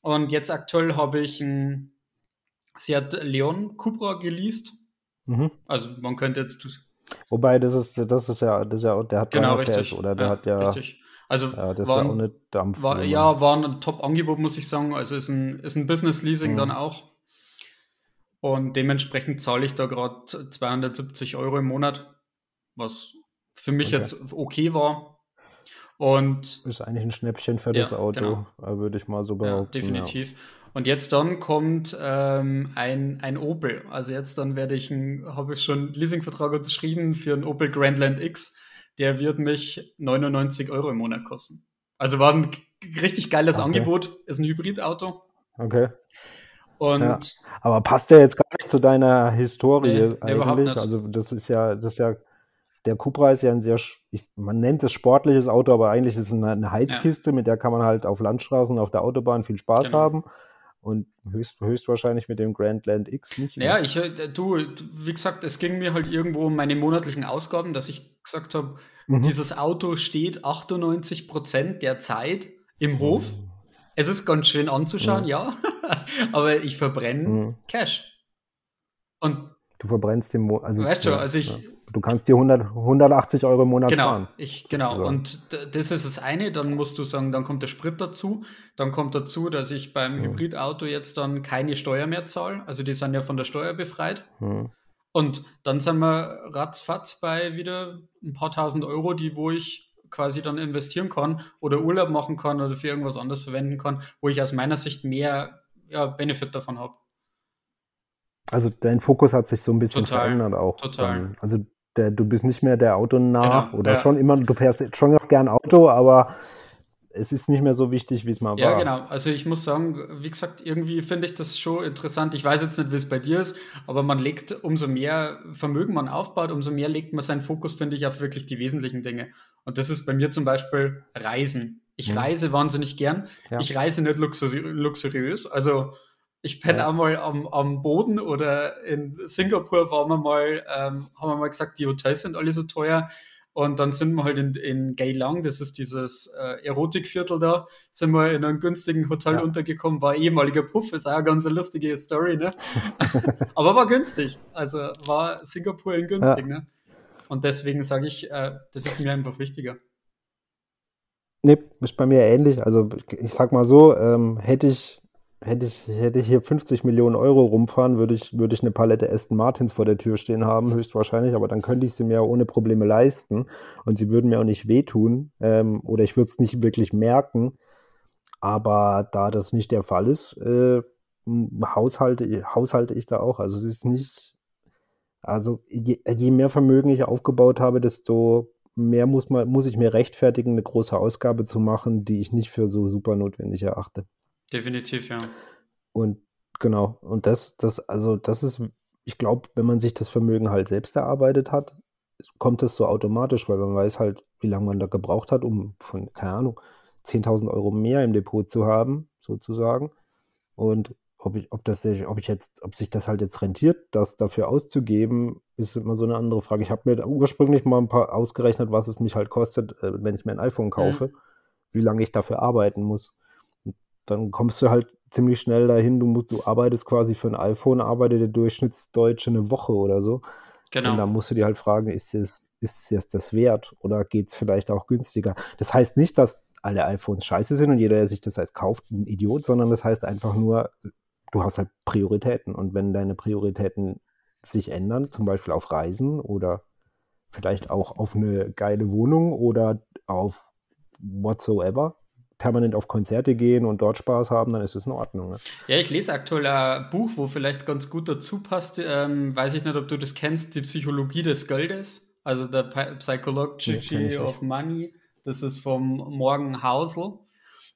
Und jetzt aktuell habe ich ein Sie hat Leon Cupra geleast. Mhm. Also man könnte jetzt... Wobei, das ist, das ist ja, das ist ja, der hat genau, richtig. oder der ja, hat ja... Richtig. Also ja, das war ja auch eine Dampf. War, ja, war ein Top-Angebot, muss ich sagen. Also ist ein, ist ein Business-Leasing mhm. dann auch. Und dementsprechend zahle ich da gerade zweihundertsiebzig Euro im Monat, was für mich okay. jetzt okay war. Und ist eigentlich ein Schnäppchen für ja, das Auto, genau. würde ich mal so behaupten. Ja, definitiv. Ja. Und jetzt dann kommt ähm, ein, ein Opel. Also jetzt dann werde ich, habe ich schon einen Leasingvertrag unterschrieben für einen Opel Grandland X. Der wird mich neunundneunzig Euro im Monat kosten. Also war ein richtig geiles okay. Angebot. Ist ein Hybridauto. Okay. Und ja. Aber passt der jetzt gar nicht zu deiner Historie nee, eigentlich? Überhaupt nicht. Also das ist ja, das ist ja, der Cupra ist ja ein sehr, ich, man nennt es sportliches Auto, aber eigentlich ist es eine, eine Heizkiste, ja. mit der kann man halt auf Landstraßen, auf der Autobahn viel Spaß genau. haben. Und höchst, höchstwahrscheinlich mit dem Grandland X nicht. Ja, ich, du, wie gesagt, es ging mir halt irgendwo um meine monatlichen Ausgaben, dass ich gesagt habe, mhm. dieses Auto steht achtundneunzig Prozent der Zeit im Hof. Mhm. Es ist ganz schön anzuschauen, mhm. ja, aber ich verbrenne mhm. Cash. Und du verbrennst den Monat. Also, weißt du, also ich, ja. Du kannst dir hundert, hundertachtzig Euro im Monat genau, sparen. Ich, genau, so. Und d- das ist das eine. Dann musst du sagen, dann kommt der Sprit dazu. Dann kommt dazu, dass ich beim hm. Hybridauto jetzt dann keine Steuer mehr zahle. Also die sind ja von der Steuer befreit. Hm. Und dann sind wir ratzfatz bei wieder ein paar tausend Euro, die wo ich quasi dann investieren kann oder Urlaub machen kann oder für irgendwas anderes verwenden kann, wo ich aus meiner Sicht mehr ja, Benefit davon habe. Also dein Fokus hat sich so ein bisschen total, verändert auch. Total. Dann. Also der, du bist nicht mehr der Autonah genau, oder ja. schon immer, du fährst schon noch gern Auto, aber es ist nicht mehr so wichtig, wie es mal ja, war. Ja, genau. Also ich muss sagen, wie gesagt, irgendwie finde ich das schon interessant. Ich weiß jetzt nicht, wie es bei dir ist, aber man legt, umso mehr Vermögen man aufbaut, umso mehr legt man seinen Fokus, finde ich, auf wirklich die wesentlichen Dinge. Und das ist bei mir zum Beispiel Reisen. Ich hm. reise wahnsinnig gern. Ja. Ich reise nicht luxuri- luxuriös, also ich bin ja. auch mal am, am Boden oder in Singapur waren wir mal, ähm, haben wir mal gesagt, die Hotels sind alle so teuer. Und dann sind wir halt in, in Geylang, das ist dieses äh, Erotikviertel da, sind wir in einem günstigen Hotel ja. untergekommen, war ehemaliger Puff, ist auch eine ganz lustige Story, ne? Aber war günstig, also war Singapur in günstig, ja. ne? Und deswegen sage ich, äh, das ist mir einfach wichtiger. Nee, ist bei mir ähnlich, also ich sag mal so, ähm, hätte ich Hätte ich, hätte ich hier fünfzig Millionen Euro rumfahren, würde ich, würde ich eine Palette Aston Martins vor der Tür stehen haben, höchstwahrscheinlich, aber dann könnte ich sie mir ohne Probleme leisten und sie würden mir auch nicht wehtun ähm, oder ich würde es nicht wirklich merken, aber da das nicht der Fall ist, äh, haushalte, haushalte ich da auch, also es ist nicht, also je, je mehr Vermögen ich aufgebaut habe, desto mehr muss, man, muss ich mir rechtfertigen, eine große Ausgabe zu machen, die ich nicht für so super notwendig erachte. Definitiv, ja. Und genau, und das, das, also das ist, ich glaube, wenn man sich das Vermögen halt selbst erarbeitet hat, kommt das so automatisch, weil man weiß halt, wie lange man da gebraucht hat, um von, keine Ahnung, zehntausend Euro mehr im Depot zu haben, sozusagen. Und ob ich, ob das, ob ich jetzt, ob sich das halt jetzt rentiert, das dafür auszugeben, ist immer so eine andere Frage. Ich habe mir ursprünglich mal ein paar ausgerechnet, was es mich halt kostet, wenn ich mir ein iPhone kaufe, mhm. wie lange ich dafür arbeiten muss. Dann kommst du halt ziemlich schnell dahin, du, musst, du arbeitest quasi für ein iPhone, arbeitet der Durchschnittsdeutsche eine Woche oder so. Genau. Und dann musst du dir halt fragen, ist es, ist es das wert oder geht es vielleicht auch günstiger? Das heißt nicht, dass alle iPhones scheiße sind und jeder, der sich das als kauft, ein Idiot, sondern das heißt einfach nur, du hast halt Prioritäten und wenn deine Prioritäten sich ändern, zum Beispiel auf Reisen oder vielleicht auch auf eine geile Wohnung oder auf whatsoever, permanent auf Konzerte gehen und dort Spaß haben, dann ist es in Ordnung. Ne? Ja, ich lese aktuell ein Buch, wo vielleicht ganz gut dazu passt. Ähm, weiß ich nicht, ob du das kennst, die Psychologie des Geldes, also der Psychology nee, of Money. Das ist vom Morgan Housel.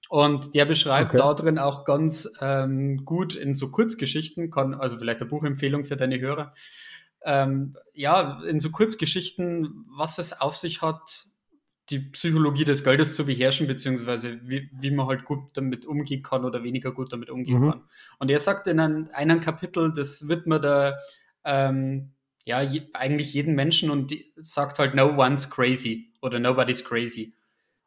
Und der beschreibt okay. da drin auch ganz ähm, gut in so Kurzgeschichten, kann, also vielleicht eine Buchempfehlung für deine Hörer, ähm, ja, in so Kurzgeschichten, was es auf sich hat, die Psychologie des Geldes zu beherrschen, beziehungsweise wie, wie man halt gut damit umgehen kann oder weniger gut damit umgehen mhm. kann. Und er sagt in einem, einem Kapitel, das widmet er ähm, ja, je, eigentlich jeden Menschen und die, sagt halt, no one's crazy oder nobody's crazy.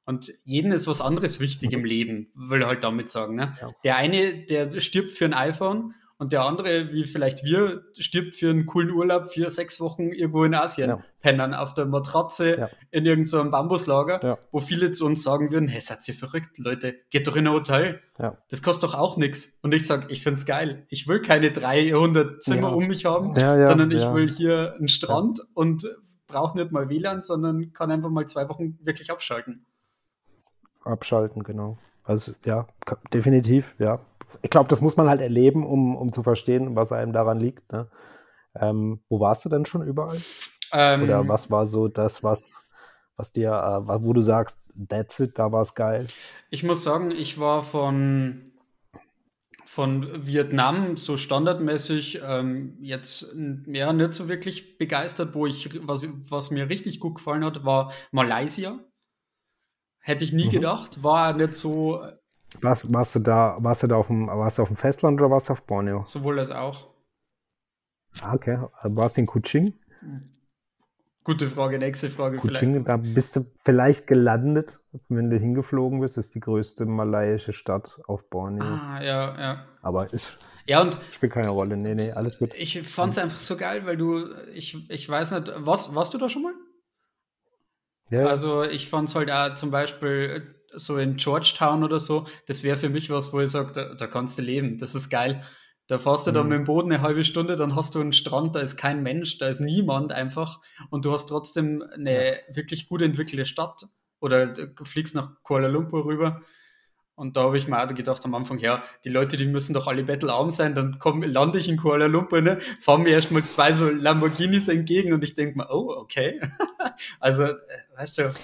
Und jeden ist was anderes wichtig mhm. im Leben, will er halt damit sagen. Ne? Ja. Der eine, der stirbt für ein iPhone und der andere, wie vielleicht wir, stirbt für einen coolen Urlaub, für sechs Wochen irgendwo in Asien. Ja. Pennern auf der Matratze, ja. in irgendeinem so Bambuslager, ja. wo viele zu uns sagen würden, hey, seid ihr verrückt, Leute, geht doch in ein Hotel. Ja. Das kostet doch auch nichts. Und ich sage, ich finde es geil. Ich will keine dreihundert Zimmer ja. um mich haben, ja, ja, sondern ich ja. will hier einen Strand ja. und brauche nicht mal W L A N, sondern kann einfach mal zwei Wochen wirklich abschalten. Abschalten, genau. Also ja, definitiv, ja. Ich glaube, das muss man halt erleben, um, um zu verstehen, was einem daran liegt. Ne? Ähm, wo warst du denn schon überall? Ähm, Oder was war so das, was, was dir, äh, wo du sagst, that's it, da war es geil? Ich muss sagen, ich war von, von Vietnam so standardmäßig ähm, jetzt ja, nicht so wirklich begeistert. Wo ich, was, was mir richtig gut gefallen hat, war Malaysia. Hätte ich nie mhm. gedacht, war nicht so. Was, warst du da, warst du da auf dem, warst du auf dem Festland oder warst du auf Borneo? Sowohl als auch. Ah, okay. Warst du in Kuching? Gute Frage, nächste Frage. Kuching, vielleicht. Da bist du vielleicht gelandet, wenn du hingeflogen bist. Das ist die größte malaiische Stadt auf Borneo. Ah, ja, ja. Aber es ja, spielt keine Rolle. Nee, nee, alles gut. Ich fand es einfach so geil, weil du, ich, ich weiß nicht, warst, warst du da schon mal? Ja. Also ich fand es halt auch zum Beispiel so in Georgetown oder so, das wäre für mich was, wo ich sage, da, da kannst du leben, das ist geil. Da fährst du mhm. dann mit dem Boden eine halbe Stunde, dann hast du einen Strand, da ist kein Mensch, da ist niemand einfach und du hast trotzdem eine ja. wirklich gut entwickelte Stadt oder du fliegst nach Kuala Lumpur rüber und da habe ich mir auch gedacht am Anfang, ja, die Leute, die müssen doch alle bettelarm sein, dann komm, lande ich in Kuala Lumpur, ne, fahren mir erstmal zwei so Lamborghinis entgegen und ich denke mir, oh, okay. Also, weißt du,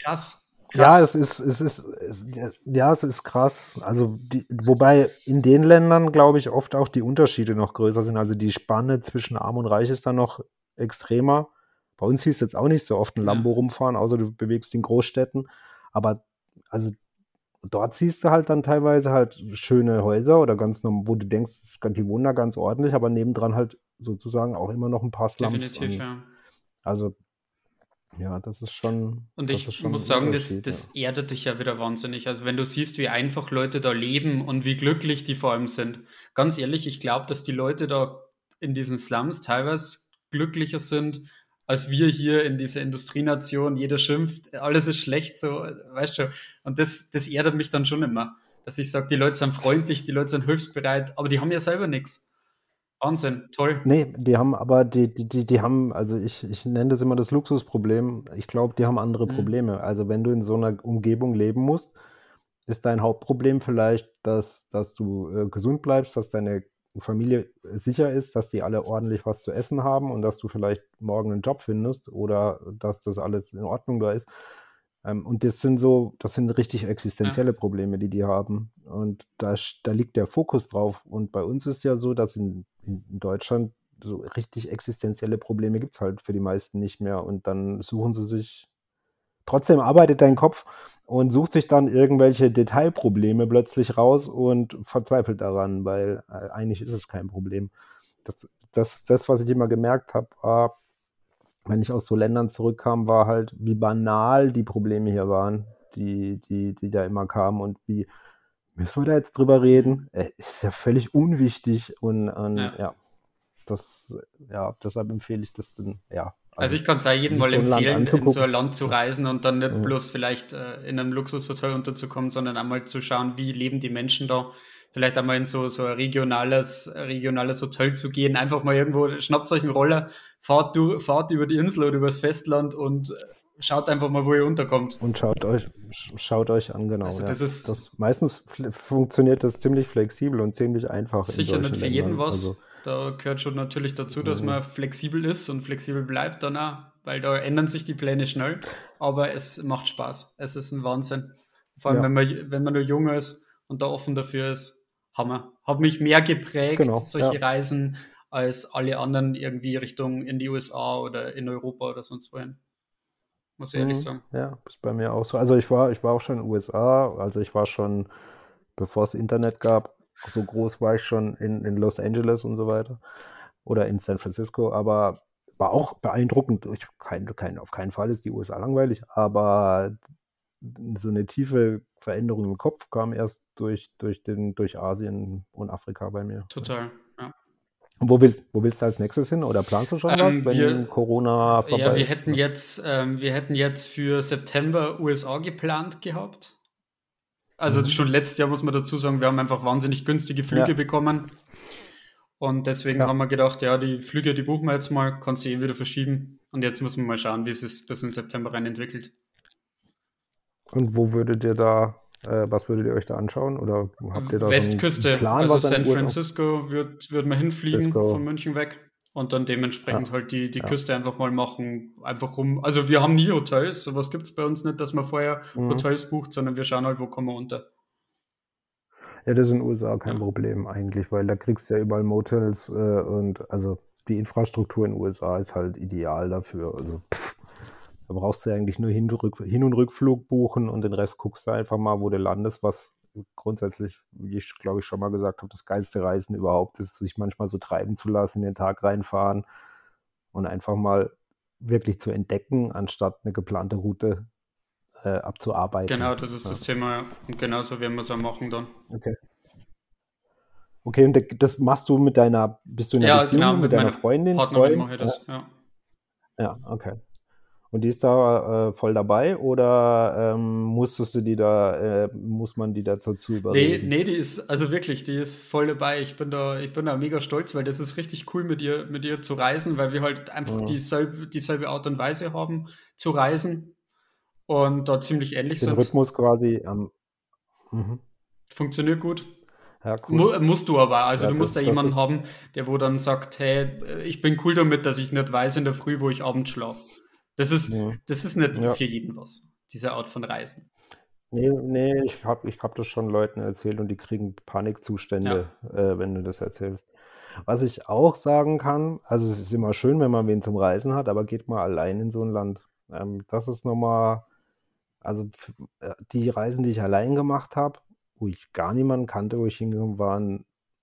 krass. Krass. Ja, es ist, es ist, es, ja, es ist krass. Also, die, wobei in den Ländern, glaube ich, oft auch die Unterschiede noch größer sind. Also die Spanne zwischen Arm und Reich ist dann noch extremer. Bei uns hieß es jetzt auch nicht so oft ein Lambo ja. rumfahren, außer du bewegst in Großstädten. Aber also dort siehst du halt dann teilweise halt schöne Häuser oder ganz normal, wo du denkst, die wohnen da ganz ordentlich, aber nebendran halt sozusagen auch immer noch ein paar Slums. Definitiv, an. Ja. Also ja, das ist schon. Und ich schon muss sagen, das, das ja. erdet dich ja wieder wahnsinnig. Also wenn du siehst, wie einfach Leute da leben und wie glücklich die vor allem sind. Ganz ehrlich, ich glaube, dass die Leute da in diesen Slums teilweise glücklicher sind, als wir hier in dieser Industrienation. Jeder schimpft, alles ist schlecht, so, weißt du. Und das, das erdet mich dann schon immer. Dass ich sage, die Leute sind freundlich, die Leute sind hilfsbereit, aber die haben ja selber nichts. Wahnsinn, toll. Nee, die haben aber, die, die, die, die haben, also ich, ich nenne das immer das Luxusproblem. Ich glaube, die haben andere mhm. Probleme. Also wenn du in so einer Umgebung leben musst, ist dein Hauptproblem vielleicht, dass, dass du äh, gesund bleibst, dass deine Familie sicher ist, dass die alle ordentlich was zu essen haben und dass du vielleicht morgen einen Job findest oder dass das alles in Ordnung da ist. Ähm, und das sind so, das sind richtig existenzielle ja. Probleme, die die haben. Und da, da liegt der Fokus drauf. Und bei uns ist ja so, dass in in Deutschland so richtig existenzielle Probleme gibt es halt für die meisten nicht mehr und dann suchen sie sich, trotzdem arbeitet dein Kopf und sucht sich dann irgendwelche Detailprobleme plötzlich raus und verzweifelt daran, weil eigentlich ist es kein Problem. Das, das, das was ich immer gemerkt habe, war, wenn ich aus so Ländern zurückkam, war halt, wie banal die Probleme hier waren, die, die, die da immer kamen und wie müssen wir da jetzt drüber reden? Ey, ist ja völlig unwichtig und, und ja. ja, das, ja, deshalb empfehle ich das dann, ja. Also, also ich kann es ja jedem mal so empfehlen, in so ein Land zu reisen und dann nicht ja. bloß vielleicht äh, in einem Luxushotel unterzukommen, sondern einmal zu schauen, wie leben die Menschen da. Vielleicht einmal in so, so ein regionales, regionales Hotel zu gehen, einfach mal irgendwo, schnappt euch einen Roller, fahrt, du, fahrt über die Insel oder übers Festland und schaut einfach mal, wo ihr unterkommt. Und schaut euch, schaut euch an, genau. Also das ja. ist das, meistens f- funktioniert das ziemlich flexibel und ziemlich einfach. Sicher nicht für jeden was. Also, da gehört schon natürlich dazu, dass man flexibel ist und flexibel bleibt dann auch, weil da ändern sich die Pläne schnell. Aber es macht Spaß. Es ist ein Wahnsinn. Vor allem, ja. wenn man, wenn man nur jung ist und da offen dafür ist, Hammer. Hat mich mehr geprägt, genau, solche ja. Reisen, als alle anderen irgendwie Richtung in die U S A oder in Europa oder sonst wohin. Muss ich ehrlich sagen. Ja, ist bei mir auch so. Also ich war, ich war auch schon in den U S A, also ich war schon, bevor es Internet gab, so groß war ich schon in, in Los Angeles und so weiter oder in San Francisco, aber war auch beeindruckend. Ich, kein, kein, auf keinen Fall ist die U S A langweilig, aber so eine tiefe Veränderung im Kopf kam erst durch, durch, den, durch Asien und Afrika bei mir. Total, ja. Und wo willst, wo willst du als nächstes hin? Oder planst du schon ähm, was, wenn wir, Corona vorbei ja, wir hätten jetzt, ähm, wir hätten jetzt für September U S A geplant gehabt. Also mhm. schon letztes Jahr, muss man dazu sagen, wir haben einfach wahnsinnig günstige Flüge ja. bekommen. Und deswegen ja. haben wir gedacht, ja, die Flüge, die buchen wir jetzt mal, kannst du eh wieder verschieben. Und jetzt müssen wir mal schauen, wie es sich bis in September rein entwickelt. Und wo würdet ihr da... Was würdet ihr euch da anschauen? Oder habt ihr da Westküste, einen Plan, also was San Francisco wird, wird man hinfliegen Francisco. Von München weg und dann dementsprechend ja. halt die, die ja. Küste einfach mal machen, einfach rum. Also wir haben nie Hotels, sowas gibt es bei uns nicht, dass man vorher mhm. Hotels bucht, sondern wir schauen halt, wo kommen wir unter. Ja, das ist in den U S A kein ja. Problem eigentlich, weil da kriegst du ja überall Motels äh, und also die Infrastruktur in den U S A ist halt ideal dafür, also pff. Da brauchst du ja eigentlich nur Hin- und Rückflug buchen und den Rest guckst du einfach mal, wo du landest, was grundsätzlich, wie ich glaube ich schon mal gesagt habe, das geilste Reisen überhaupt ist, sich manchmal so treiben zu lassen, den Tag reinfahren und einfach mal wirklich zu entdecken, anstatt eine geplante Route äh, abzuarbeiten. Genau, das ist ja das Thema. Und genauso werden wir es auch machen dann. Okay. Okay, und das machst du mit deiner, bist du in einer ja, Beziehung, genau, mit, mit deiner Freundin? Partnerin mache ich das, ja. Ja, okay. Und die ist da äh, voll dabei oder ähm, musstest du die da, äh, muss man die dazu überreden? Nee, nee, die ist, also wirklich, die ist voll dabei. Ich bin da, ich bin da mega stolz, weil das ist richtig cool, mit ihr, mit ihr zu reisen, weil wir halt einfach ja. dieselbe, dieselbe Art und Weise haben zu reisen und da ziemlich ähnlich Den sind. Den Rhythmus quasi. Ähm, mhm. Funktioniert gut. Ja, cool. Musst du aber, also ja, du musst das, da jemanden haben, der wo dann sagt, hey, ich bin cool damit, dass ich nicht weiß in der Früh, wo ich abends schlafe. Das ist, nee. das ist nicht ja. für jeden was, diese Art von Reisen. Nee, nee, ich habe ich hab das schon Leuten erzählt und die kriegen Panikzustände, ja. äh, wenn du das erzählst. Was ich auch sagen kann, also es ist immer schön, wenn man wen zum Reisen hat, aber geht mal allein in so ein Land. Ähm, das ist nochmal, also die Reisen, die ich allein gemacht habe, wo ich gar niemanden kannte, wo ich hingekommen war,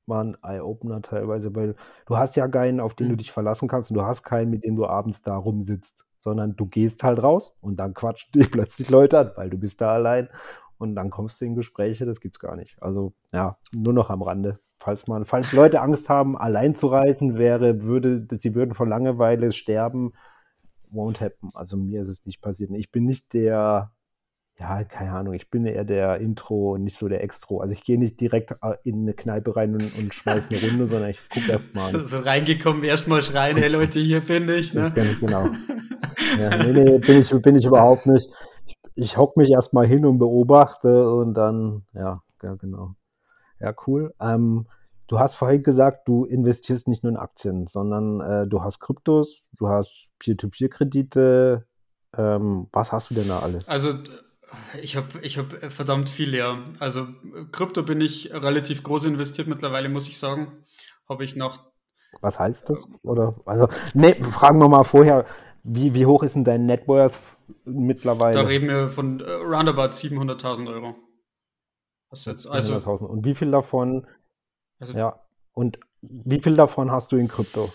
war ein Eye-Opener teilweise, weil du hast ja keinen, auf den mhm. du dich verlassen kannst und du hast keinen, mit dem du abends da rumsitzt. Sondern du gehst halt raus und dann quatschen dich plötzlich Leute an, weil du bist da allein und dann kommst du in Gespräche, das gibt's gar nicht. Also ja, nur noch am Rande. Falls man, falls Leute Angst haben, allein zu reisen, wäre, würde, sie würden vor Langeweile sterben, won't happen. Also mir ist es nicht passiert. Ich bin nicht der, ja, keine Ahnung, ich bin eher der Intro und nicht so der Extro. Also ich gehe nicht direkt in eine Kneipe rein und, und schmeiße eine Runde, sondern ich gucke erst mal. So reingekommen, erst mal schreien, hey Leute, hier bin ich, ne? Ich, genau. Ja, nee, nee, bin ich, bin ich überhaupt nicht. Ich, ich hocke mich erst mal hin und beobachte und dann, ja, ja genau. Ja, cool. Ähm, du hast vorhin gesagt, du investierst nicht nur in Aktien, sondern äh, du hast Kryptos, du hast Peer-to-Peer-Kredite. Ähm, was hast du denn da alles? Also ich habe ich hab verdammt viel, ja. Also Krypto bin ich relativ groß investiert mittlerweile, muss ich sagen. Habe ich noch... Was heißt das? Oder, also, nee, fragen wir mal vorher... Wie, wie hoch ist denn dein Net Worth mittlerweile? Da reden wir von äh, roundabout siebenhunderttausend Euro. Was jetzt? Also, und wie viel davon? Also, ja. Und wie viel davon hast du in Krypto?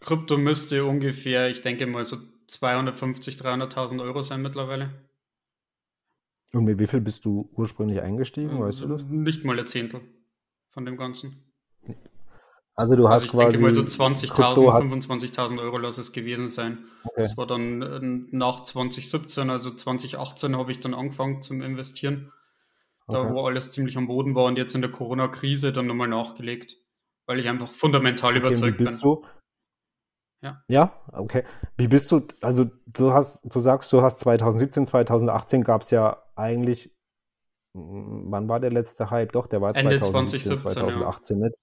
Krypto müsste ungefähr, ich denke mal so zweihundertfünfzig, dreihunderttausend Euro sein mittlerweile. Und mit wie viel bist du ursprünglich eingestiegen, ähm, weißt du das? Nicht mal ein Zehntel von dem Ganzen. Also du hast also ich quasi... Ich denke mal so zwanzigtausend, fünfundzwanzigtausend Euro lass es gewesen sein. Okay. Das war dann nach zwanzig siebzehn, also zwanzig achtzehn habe ich dann angefangen zum Investieren. Da okay. wo alles ziemlich am Boden war und jetzt in der Corona-Krise dann nochmal nachgelegt, weil ich einfach fundamental okay, überzeugt wie bist bin. Du? Ja. ja, okay. Wie bist du, also du hast, du sagst, du hast zweitausendsiebzehn, zweitausendachtzehn gab es ja eigentlich, wann war der letzte Hype? Doch, der war Ende zwanzig siebzehn, zwanzig achtzehn, ja. nicht?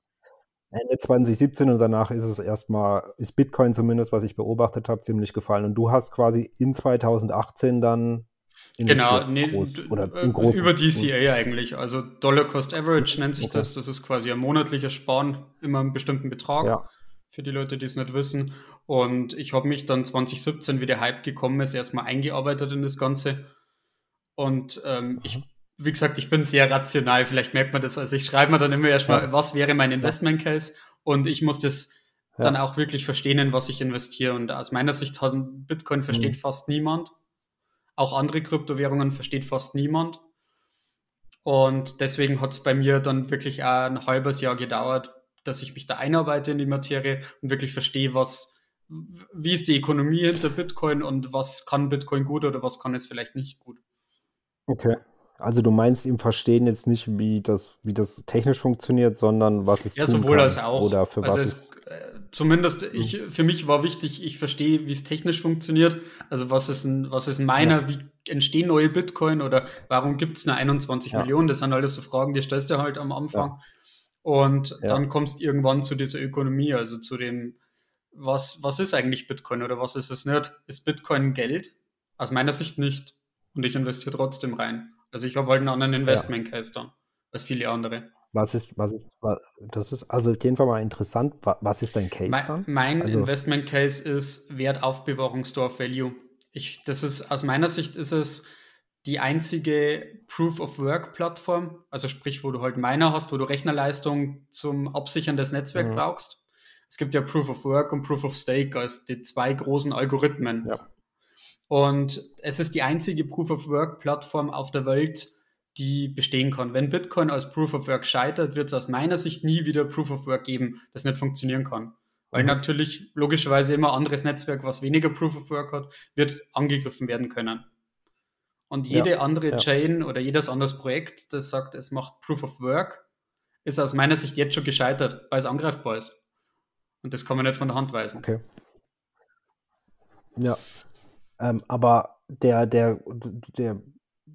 Ende zwanzig siebzehn und danach ist es erstmal, ist Bitcoin zumindest, was ich beobachtet habe, ziemlich gefallen. Und du hast quasi in zweitausendachtzehn dann investiert. Genau, nee, groß, oder in großen, über D C A eigentlich. Also Dollar Cost Average nennt sich okay. das. Das ist quasi ein monatlicher Sparen, immer einen bestimmten Betrag ja. für die Leute, die es nicht wissen. Und ich habe mich dann zwanzig siebzehn, wie der Hype gekommen ist, erstmal eingearbeitet in das Ganze. Und ähm, mhm. ich Wie gesagt, ich bin sehr rational, vielleicht merkt man das. Also ich schreibe mir dann immer erstmal, ja. was wäre mein Investment Case und ich muss das ja. dann auch wirklich verstehen, in was ich investiere. Und aus meiner Sicht hat Bitcoin versteht mhm. fast niemand. Auch andere Kryptowährungen versteht fast niemand. Und deswegen hat es bei mir dann wirklich auch ein halbes Jahr gedauert, dass ich mich da einarbeite in die Materie und wirklich verstehe, was, wie ist die Ökonomie hinter Bitcoin und was kann Bitcoin gut oder was kann es vielleicht nicht gut. Okay. Also du meinst im Verstehen jetzt nicht, wie das, wie das technisch funktioniert, sondern was es ja, tun kann. Ja, sowohl als auch. Oder für also was es, es zumindest ich, für mich war wichtig, ich verstehe, wie es technisch funktioniert. Also was ist ein, was ist ein Miner, ja. wie entstehen neue Bitcoin oder warum gibt es nur einundzwanzig ja. Millionen? Das sind alles so Fragen, die stellst du halt am Anfang. Ja. Und ja. dann kommst du irgendwann zu dieser Ökonomie, also zu dem, was, was ist eigentlich Bitcoin oder was ist es nicht? Ist Bitcoin Geld? Aus meiner Sicht nicht. Und ich investiere trotzdem rein. Also ich habe halt einen anderen Investment Case ja. dann als viele andere. Was ist, was ist, was, das ist also auf jeden Fall mal interessant. Was ist dein Case mein, dann? Mein also, Investment Case ist Wertaufbewahrung, Store of Value. Ich, das ist, aus meiner Sicht ist es die einzige Proof of Work Plattform, also sprich, wo du halt Miner hast, wo du Rechnerleistung zum Absichern des Netzwerks ja. brauchst. Es gibt ja Proof of Work und Proof of Stake als die zwei großen Algorithmen. Ja. Und es ist die einzige Proof of Work Plattform auf der Welt, die bestehen kann. Wenn Bitcoin als Proof of Work scheitert, wird es aus meiner Sicht nie wieder Proof of Work geben, das nicht funktionieren kann. Weil mhm. natürlich logischerweise immer anderes Netzwerk, was weniger Proof of Work hat, wird angegriffen werden können. Und jede ja, andere ja. Chain oder jedes anderes Projekt, das sagt, es macht Proof of Work, ist aus meiner Sicht jetzt schon gescheitert, weil es angreifbar ist. Und das kann man nicht von der Hand weisen. Okay. Ja. Ähm, aber der, der, der,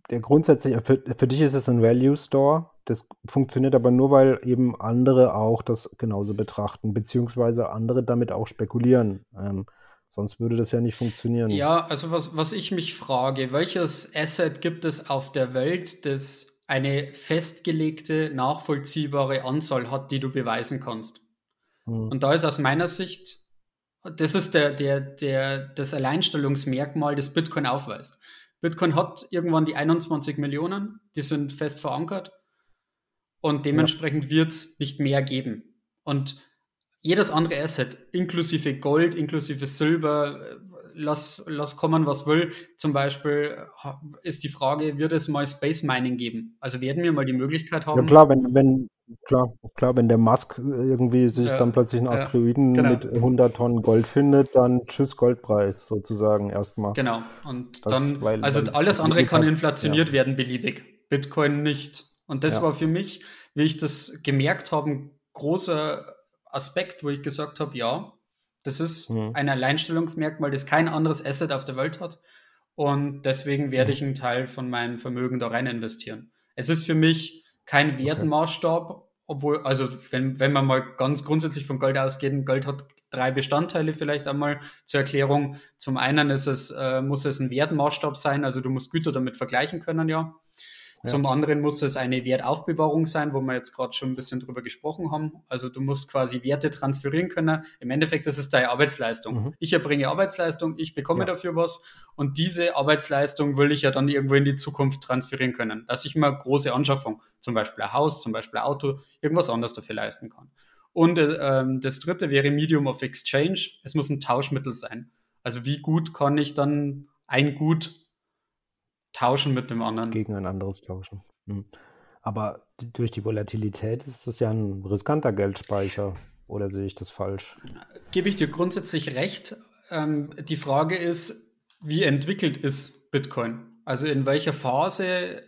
der grundsätzlich, für, für dich ist es ein Value Store. Das funktioniert aber nur, weil eben andere auch das genauso betrachten, beziehungsweise andere damit auch spekulieren. Ähm, sonst würde das ja nicht funktionieren. Ja, also was, was ich mich frage, welches Asset gibt es auf der Welt, das eine festgelegte, nachvollziehbare Anzahl hat, die du beweisen kannst? Hm. Und da ist aus meiner Sicht, das ist der, der, der, das Alleinstellungsmerkmal, das Bitcoin aufweist. Bitcoin hat irgendwann die einundzwanzig Millionen, die sind fest verankert. Und dementsprechend ja. wird es nicht mehr geben. Und jedes andere Asset, inklusive Gold, inklusive Silber, lass, lass kommen, was will. Zum Beispiel ist die Frage, wird es mal Space Mining geben? Also werden wir mal die Möglichkeit haben? Ja klar, wenn, wenn, klar, klar, wenn der Musk irgendwie sich ja, dann plötzlich einen Asteroiden ja, genau. mit hundert Tonnen Gold findet, dann tschüss Goldpreis sozusagen erstmal. Genau. Und das, dann, weil, also weil alles andere kann inflationiert ja. werden beliebig. Bitcoin nicht. Und das ja. war für mich, wie ich das gemerkt habe, ein großer Aspekt, wo ich gesagt habe, ja, das ist mhm. ein Alleinstellungsmerkmal, das kein anderes Asset auf der Welt hat. Und deswegen werde mhm. ich einen Teil von meinem Vermögen da rein investieren. Es ist für mich kein Wertmaßstab, obwohl, also wenn, wenn man mal ganz grundsätzlich von Gold ausgeht, Gold hat drei Bestandteile vielleicht einmal zur Erklärung. Zum einen ist es, äh, muss es ein Wertmaßstab sein, also du musst Güter damit vergleichen können, ja. Zum anderen muss es eine Wertaufbewahrung sein, wo wir jetzt gerade schon ein bisschen drüber gesprochen haben. Also du musst quasi Werte transferieren können. Im Endeffekt, das ist deine Arbeitsleistung. Mhm. Ich erbringe Arbeitsleistung, ich bekomme ja. dafür was. Und diese Arbeitsleistung will ich ja dann irgendwo in die Zukunft transferieren können. Dass ich mir eine große Anschaffung, zum Beispiel ein Haus, zum Beispiel ein Auto, irgendwas anderes dafür leisten kann. Und äh, das dritte wäre Medium of Exchange. Es muss ein Tauschmittel sein. Also wie gut kann ich dann ein Gut tauschen mit dem anderen. Gegen ein anderes tauschen. Mhm. Aber durch die Volatilität ist das ja ein riskanter Geldspeicher. Oder sehe ich das falsch? Gebe ich dir grundsätzlich recht. Ähm, die Frage ist, wie entwickelt ist Bitcoin? Also in welcher Phase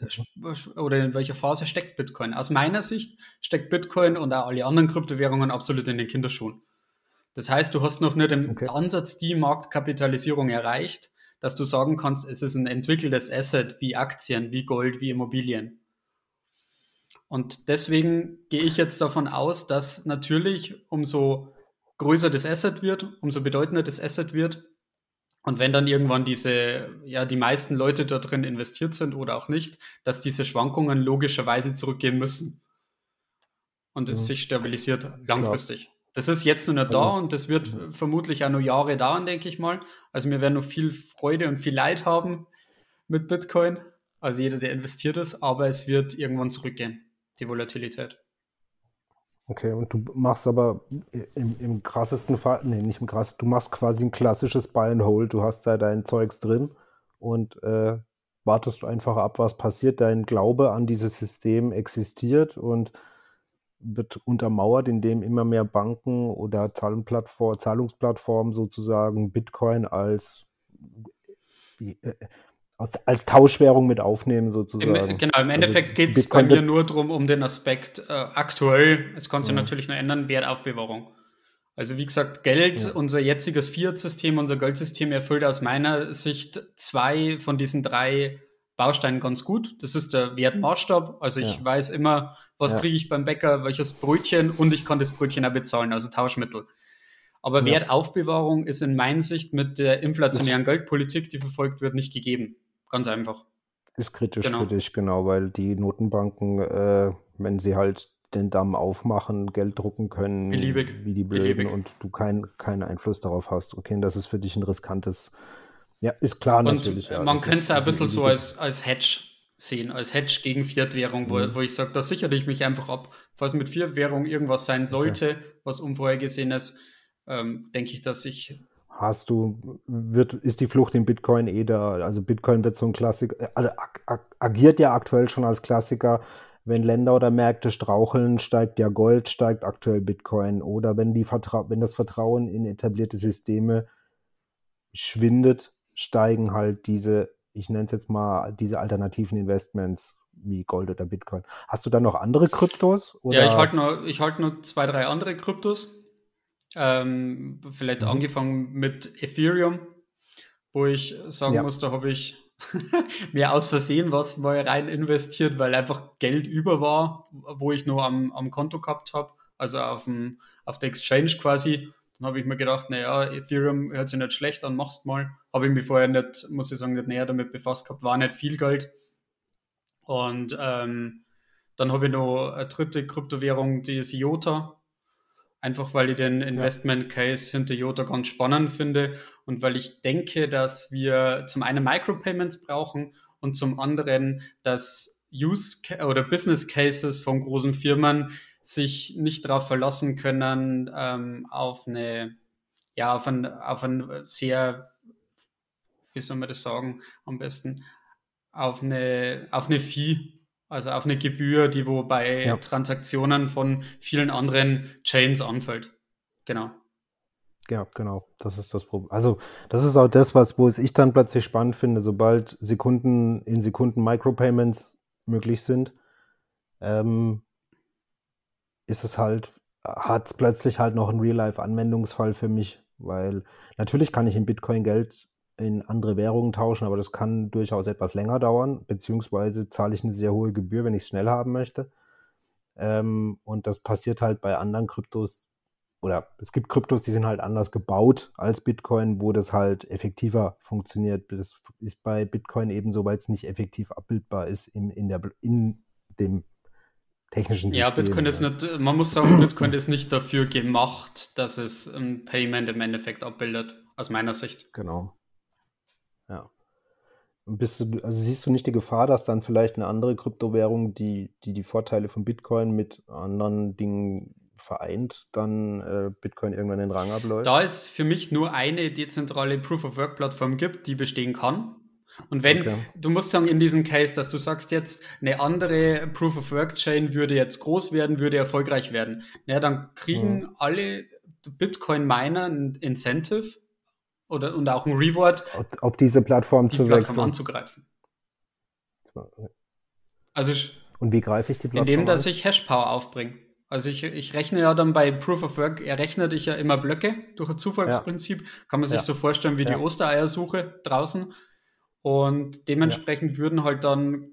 oder in welcher Phase steckt Bitcoin? Aus meiner Sicht steckt Bitcoin und auch alle anderen Kryptowährungen absolut in den Kinderschuhen. Das heißt, du hast noch nicht im okay. Ansatz die Marktkapitalisierung erreicht, dass du sagen kannst, es ist ein entwickeltes Asset wie Aktien, wie Gold, wie Immobilien. Und deswegen gehe ich jetzt davon aus, dass natürlich umso größer das Asset wird, umso bedeutender das Asset wird. Und wenn dann irgendwann diese, ja, die meisten Leute da drin investiert sind oder auch nicht, dass diese Schwankungen logischerweise zurückgehen müssen. Und es ja. sich stabilisiert langfristig. Klar. Das ist jetzt noch nicht da und das wird vermutlich auch noch Jahre dauern, denke ich mal. Also wir werden noch viel Freude und viel Leid haben mit Bitcoin. Also jeder, der investiert ist, aber es wird irgendwann zurückgehen, die Volatilität. Okay, und du machst aber im, im krassesten Fall, nee, nicht im krassesten, du machst quasi ein klassisches Buy and Hold. Du hast da dein Zeugs drin und äh, wartest du einfach ab, was passiert. Dein Glaube an dieses System existiert und wird untermauert, indem immer mehr Banken oder Zahlungsplattformen sozusagen Bitcoin als, als Tauschwährung mit aufnehmen sozusagen. Im, genau, im Endeffekt also geht es bei mir nur darum, um den Aspekt äh, aktuell, es kann sich ja. natürlich noch ändern, Wertaufbewahrung. Also wie gesagt, Geld, ja. unser jetziges Fiat-System, unser Geldsystem erfüllt aus meiner Sicht zwei von diesen drei Bausteinen ganz gut. Das ist der Wertmaßstab. Also ich ja. weiß immer, was ja. kriege ich beim Bäcker, welches Brötchen und ich kann das Brötchen auch bezahlen, also Tauschmittel. Aber ja. Wertaufbewahrung ist in meiner Sicht mit der inflationären Geldpolitik, die verfolgt wird, nicht gegeben. Ganz einfach. Ist kritisch genau. für dich, genau, weil die Notenbanken, äh, wenn sie halt den Damm aufmachen, Geld drucken können, beliebig. Wie die Blöden beliebig. Und du keinen keinen Einfluss darauf hast. Okay, das ist für dich ein riskantes. Ja, ist klar und natürlich. Und ja, man könnte es ja ein bisschen so als, als Hedge sehen, als Hedge gegen Fiat-Währung, wo, mhm. wo ich sage, da sichere ich mich einfach ab, falls mit Fiat-Währung irgendwas sein sollte, okay. was unvorhergesehen ist, ähm, denke ich, dass ich... Hast du, wird, ist die Flucht in Bitcoin eh da? Also Bitcoin wird so ein Klassiker, also ag, ag, agiert ja aktuell schon als Klassiker. Wenn Länder oder Märkte straucheln, steigt ja Gold, steigt aktuell Bitcoin. Oder wenn, die Vertra- wenn das Vertrauen in etablierte Systeme schwindet, steigen halt diese, ich nenne es jetzt mal, diese alternativen Investments wie Gold oder Bitcoin. Hast du dann noch andere Kryptos? Oder? Ja, ich halte nur, ich halte nur zwei, drei andere Kryptos. Ähm, vielleicht mhm. angefangen mit Ethereum, wo ich sagen ja. muss, da habe ich mehr aus Versehen was mal rein investiert, weil einfach Geld über war, wo ich noch am, am Konto gehabt habe, also auf, dem, auf der Exchange quasi. Dann habe ich mir gedacht, naja, Ethereum hört sich nicht schlecht an, mach's mal. Habe ich mich vorher nicht, muss ich sagen, nicht näher damit befasst gehabt, war nicht viel Geld. Und ähm, dann habe ich noch eine dritte Kryptowährung, die ist IOTA. Einfach weil ich den Investment Case hinter IOTA ganz spannend finde und weil ich denke, dass wir zum einen Micropayments brauchen und zum anderen, dass Use oder Business Cases von großen Firmen sich nicht darauf verlassen können, ähm, auf eine, ja, auf ein, auf ein sehr, wie soll man das sagen, am besten, auf eine, auf eine Fee. Also auf eine Gebühr, die wo bei ja. Transaktionen von vielen anderen Chains anfällt. Genau. Ja, genau. Das ist das Problem. Also das ist auch das, was wo es ich dann plötzlich spannend finde, sobald Sekunden in Sekunden Micropayments möglich sind, ähm, ist es halt, hat es plötzlich halt noch einen Real-Life-Anwendungsfall für mich, weil natürlich kann ich in Bitcoin Geld in andere Währungen tauschen, aber das kann durchaus etwas länger dauern, beziehungsweise zahle ich eine sehr hohe Gebühr, wenn ich es schnell haben möchte. Ähm, und das passiert halt bei anderen Kryptos, oder es gibt Kryptos, die sind halt anders gebaut als Bitcoin, wo das halt effektiver funktioniert. Das ist bei Bitcoin ebenso, weil es nicht effektiv abbildbar ist in, in, der, in dem technischen System. Ja, Bitcoin ist nicht, man muss sagen, Bitcoin ist nicht dafür gemacht, dass es ein Payment im Endeffekt abbildet, aus meiner Sicht. Genau. Ja. Bist du, also siehst du nicht die Gefahr, dass dann vielleicht eine andere Kryptowährung, die die, die Vorteile von Bitcoin mit anderen Dingen vereint, dann äh, Bitcoin irgendwann den Rang abläuft? Da es für mich nur eine dezentrale Proof-of-Work-Plattform gibt, die bestehen kann. Und wenn, okay. du musst sagen, in diesem Case, dass du sagst jetzt, eine andere Proof-of-Work-Chain würde jetzt groß werden, würde erfolgreich werden. Naja, dann kriegen mhm. alle Bitcoin-Miner ein Incentive, oder und auch ein Reward, auf diese Plattform die zu Plattform wechseln. Anzugreifen. Also ich, und wie greife ich die Plattform indem, an? Indem, dass ich Hashpower aufbringe. Also ich, ich rechne ja dann bei Proof of Work, errechne ich ja immer Blöcke durch ein Zufallsprinzip. Ja. Kann man sich ja. so vorstellen wie ja. die Ostereiersuche draußen. Und dementsprechend ja. würden halt dann,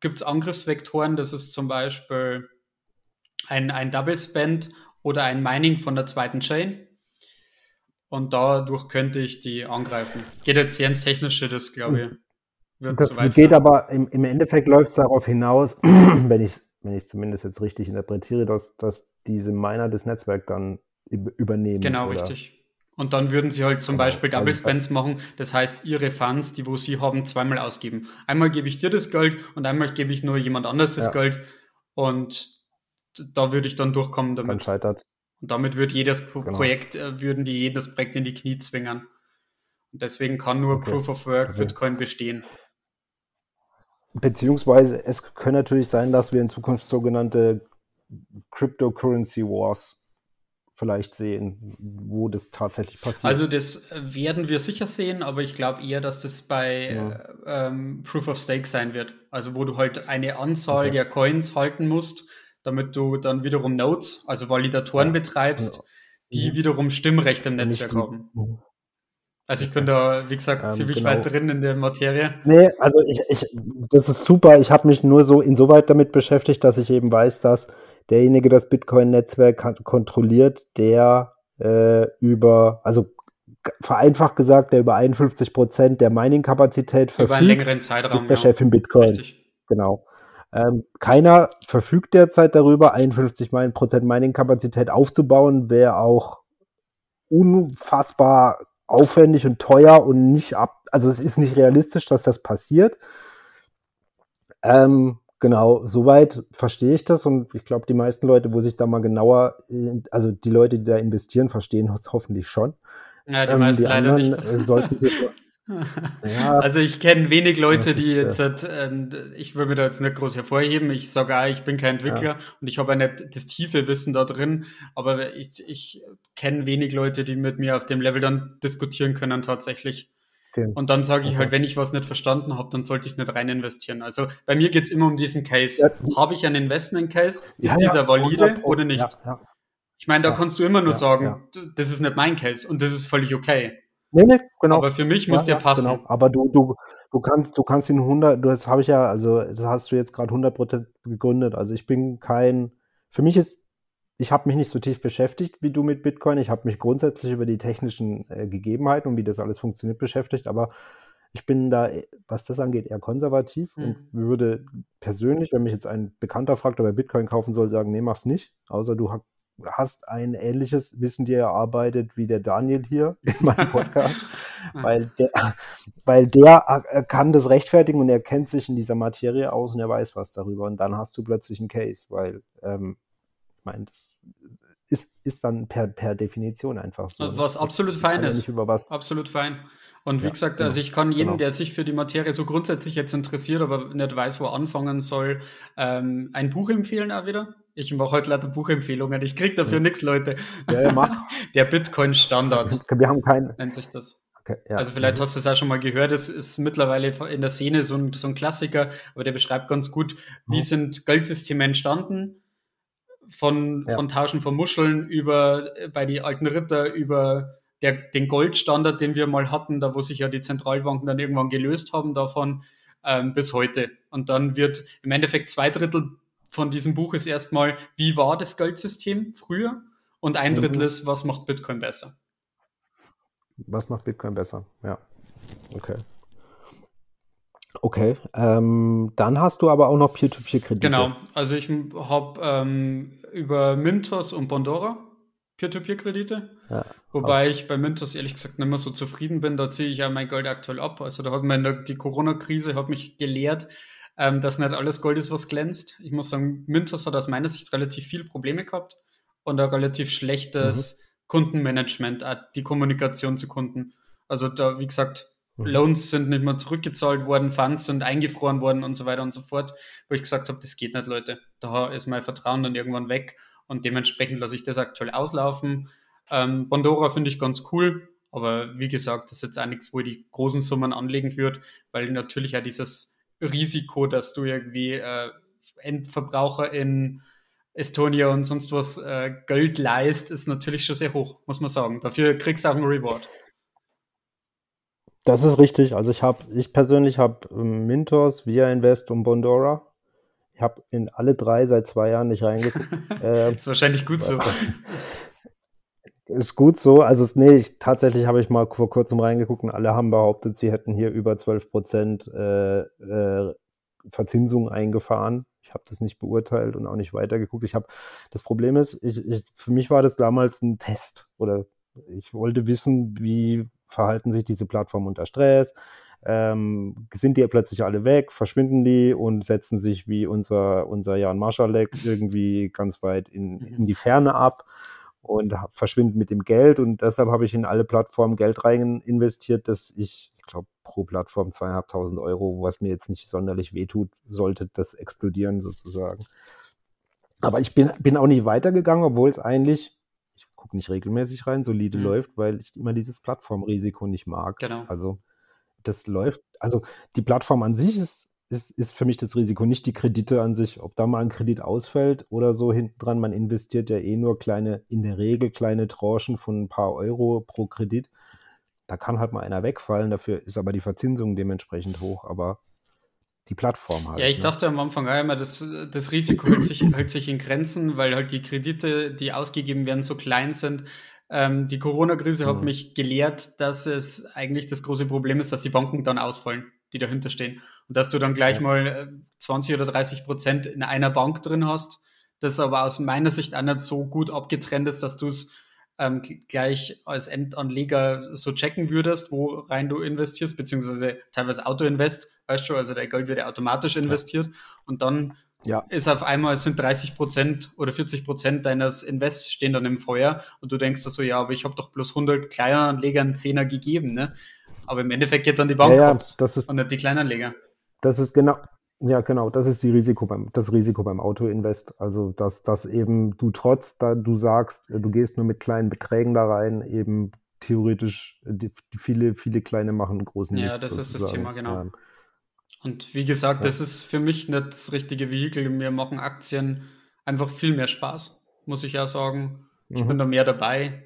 gibt es Angriffsvektoren, das ist zum Beispiel ein, ein Double Spend oder ein Mining von der zweiten Chain. Und dadurch könnte ich die angreifen. Geht jetzt sehr ins Technische, das glaube ich. Wird das geht führen. Aber im, im Endeffekt läuft es darauf hinaus, wenn ich es wenn ich zumindest jetzt richtig interpretiere, dass, dass diese Miner das Netzwerk dann übernehmen. Genau, oder? Richtig. Und dann würden sie halt zum genau. Beispiel Double Spends machen. Das heißt, ihre Funds, die wo sie haben, zweimal ausgeben. Einmal gebe ich dir das Geld und einmal gebe ich nur jemand anders das ja. Geld. Und da würde ich dann durchkommen damit. Dann scheitert. Und damit wird jedes Pro- genau. Projekt, äh, würden die jedes Projekt in die Knie zwingen. Und deswegen kann nur okay. Proof of Work okay. Bitcoin bestehen. Beziehungsweise es kann natürlich sein, dass wir in Zukunft sogenannte Cryptocurrency Wars vielleicht sehen, wo das tatsächlich passiert. Also das werden wir sicher sehen, aber ich glaube eher, dass das bei ja. ähm, Proof of Stake sein wird. Also wo du halt eine Anzahl okay. der Coins halten musst, damit du dann wiederum Nodes, also Validatoren ja. betreibst, ja. die ja. wiederum Stimmrecht im Netzwerk Nicht. haben. Also ich bin da, wie gesagt, ähm, ziemlich genau. weit drin in der Materie. Nee, also ich, ich das ist super. Ich habe mich nur so insoweit damit beschäftigt, dass ich eben weiß, dass derjenige das Bitcoin-Netzwerk kontrolliert, der äh, über, also vereinfacht gesagt, der über einundfünfzig Prozent der Mining-Kapazität verfügt, über einen längeren Zeitraum, ist der ja. Chef im Bitcoin. Richtig. Genau. Ähm, keiner verfügt derzeit darüber, einundfünfzig Prozent Mining-Kapazität aufzubauen, wäre auch unfassbar aufwendig und teuer und nicht ab, also es ist nicht realistisch, dass das passiert. Ähm, Genau, soweit verstehe ich das und ich glaube, die meisten Leute, wo sich da mal genauer, also die Leute, die da investieren, verstehen das hoffentlich schon. Ja, die ähm, meisten die leider nicht. Sollten sich, ja, also ich kenne wenig Leute, die jetzt, äh, ich will mir da jetzt nicht groß hervorheben, ich sage, ah, ich bin kein Entwickler, ja, und ich habe ja nicht das tiefe Wissen da drin, aber ich, ich kenne wenig Leute, die mit mir auf dem Level dann diskutieren können tatsächlich. Okay. Und dann sage ich halt, wenn ich was nicht verstanden habe, dann sollte ich nicht rein investieren. Also bei mir geht es immer um diesen Case. Ja. Habe ich einen Investment-Case? Ist ja, dieser ja, valide oder nicht? Ja, ja. Ich meine, da ja, kannst du immer nur ja, sagen, ja, das ist nicht mein Case und das ist völlig okay. Nee, nee, genau. Aber für mich ja, muss der ja, passen. Genau. Aber du, du, du kannst, du kannst ihn hundert, das habe ich ja, also das hast du jetzt gerade hundert Prozent gegründet. Also ich bin kein, für mich ist, ich habe mich nicht so tief beschäftigt wie du mit Bitcoin. Ich habe mich grundsätzlich über die technischen äh, Gegebenheiten und wie das alles funktioniert beschäftigt. Aber ich bin da, was das angeht, eher konservativ mhm. und würde persönlich, wenn mich jetzt ein Bekannter fragt, ob er Bitcoin kaufen soll, sagen, nee, mach's nicht. Außer du ha- hast ein ähnliches Wissen dir erarbeitet wie der Daniel hier in meinem Podcast. weil der, weil der er kann das rechtfertigen und er kennt sich in dieser Materie aus und er weiß was darüber. Und dann hast du plötzlich einen Case, weil ähm, das ist, ist dann per, per Definition einfach so. Was absolut fein ist. Nicht über was. Absolut fein. Und wie ja, gesagt, genau, also ich kann jeden, genau, der sich für die Materie so grundsätzlich jetzt interessiert, aber nicht weiß, wo er anfangen soll, ähm, ein Buch empfehlen auch wieder. Ich mache heute lauter Buchempfehlungen. Ich kriege dafür ja, nichts, Leute. Ja, ja, mach. Der Bitcoin-Standard. Wir haben keinen. Nennt sich das. Okay, ja. Also vielleicht mhm. hast du es auch schon mal gehört, es ist mittlerweile in der Szene so ein, so ein Klassiker, aber der beschreibt ganz gut, wie mhm. sind Geldsysteme entstanden, von, ja. von Tauschen von Muscheln über bei die alten Ritter, über der, den Goldstandard, den wir mal hatten, da wo sich ja die Zentralbanken dann irgendwann gelöst haben davon, ähm, bis heute. Und dann wird im Endeffekt zwei Drittel von diesem Buch ist erstmal, wie war das Geldsystem früher? Und ein Drittel mhm. ist, was macht Bitcoin besser? Was macht Bitcoin besser? Ja, okay. Okay, ähm, dann hast du aber auch noch Peer-to-Peer-Kredite. Genau, also ich habe ähm, über Mintos und Bondora Peer-to-Peer-Kredite, ja, wobei auch. ich bei Mintos ehrlich gesagt nicht mehr so zufrieden bin, da ziehe ich ja mein Gold aktuell ab. Also da hat mir die Corona-Krise hat mich gelehrt, ähm, dass nicht alles Gold ist, was glänzt. Ich muss sagen, Mintos hat aus meiner Sicht relativ viele Probleme gehabt und ein relativ schlechtes mhm. Kundenmanagement, die Kommunikation zu Kunden. Also da, wie gesagt, Loans sind nicht mehr zurückgezahlt worden, Funds sind eingefroren worden und so weiter und so fort, wo ich gesagt habe, das geht nicht, Leute. Da ist mein Vertrauen dann irgendwann weg und dementsprechend lasse ich das aktuell auslaufen. Ähm, Bondora finde ich ganz cool, aber wie gesagt, das ist jetzt auch nichts, wo ich die großen Summen anlegen würde, weil natürlich auch dieses Risiko, dass du irgendwie äh, Endverbraucher in Estonia und sonst was äh, Geld leist, ist natürlich schon sehr hoch, muss man sagen. Dafür kriegst du auch einen Reward. Das ist richtig. Also ich habe, ich persönlich habe Mintos, Via Invest und Bondora. Ich habe in alle drei seit zwei Jahren nicht reingeguckt. äh, ist wahrscheinlich gut so. Ist gut so. Also es, nee, ich, tatsächlich habe ich mal vor kurzem reingeguckt und alle haben behauptet, sie hätten hier über zwölf Prozent äh, äh, Verzinsung eingefahren. Ich habe das nicht beurteilt und auch nicht weitergeguckt. Ich habe, das Problem ist, ich, ich, für mich war das damals ein Test oder ich wollte wissen, wie verhalten sich diese Plattformen unter Stress, ähm, sind die plötzlich alle weg, verschwinden die und setzen sich wie unser, unser Jan Marschalek irgendwie ganz weit in, in die Ferne ab und verschwinden mit dem Geld und deshalb habe ich in alle Plattformen Geld rein investiert, dass ich, ich glaube, pro Plattform zweieinhalbtausend Euro, was mir jetzt nicht sonderlich wehtut, sollte das explodieren sozusagen. Aber ich bin, bin auch nicht weitergegangen, obwohl es eigentlich, ich gucke nicht regelmäßig rein, solide mhm. läuft, weil ich immer dieses Plattformrisiko nicht mag. Genau. Also das läuft, also die Plattform an sich ist, ist, ist für mich das Risiko, nicht die Kredite an sich, ob da mal ein Kredit ausfällt oder so hinten dran, man investiert ja eh nur kleine, in der Regel kleine Tranchen von ein paar Euro pro Kredit. Da kann halt mal einer wegfallen, dafür ist aber die Verzinsung dementsprechend hoch, aber die Plattform halt. Ja, ich ne? dachte am Anfang auch immer, das, das Risiko hält sich, hält sich in Grenzen, weil halt die Kredite, die ausgegeben werden, so klein sind. Ähm, die Corona-Krise mhm. hat mich gelehrt, dass es eigentlich das große Problem ist, dass die Banken dann ausfallen, die dahinter stehen. Und dass du dann gleich ja. mal zwanzig oder dreißig Prozent in einer Bank drin hast, das aber aus meiner Sicht auch nicht so gut abgetrennt ist, dass du es ähm, gleich als Endanleger so checken würdest, wo rein du investierst, beziehungsweise teilweise Auto-Invest, weißt du, also dein Geld wird ja automatisch investiert, ja. Und dann ja. ist auf einmal, sind dreißig Prozent oder vierzig Prozent deines Invests stehen dann im Feuer und du denkst da so, ja, aber ich habe doch bloß hundert Kleinanlegern Zehner gegeben, ne? Aber im Endeffekt geht dann die Bank ja, ja, das ist, und nicht die Kleinanleger. Das ist genau, ja genau, das ist die Risiko beim, das Risiko beim Autoinvest. Also dass, dass eben du trotz, da du sagst, du gehst nur mit kleinen Beträgen da rein, eben theoretisch die, viele, viele kleine machen einen großen Mist. Ja, das sozusagen. Ist das Thema, genau. Ähm, und wie gesagt, ja. das ist für mich nicht das richtige Vehikel. Mir machen Aktien einfach viel mehr Spaß, muss ich ja sagen. Ich mhm. bin da mehr dabei.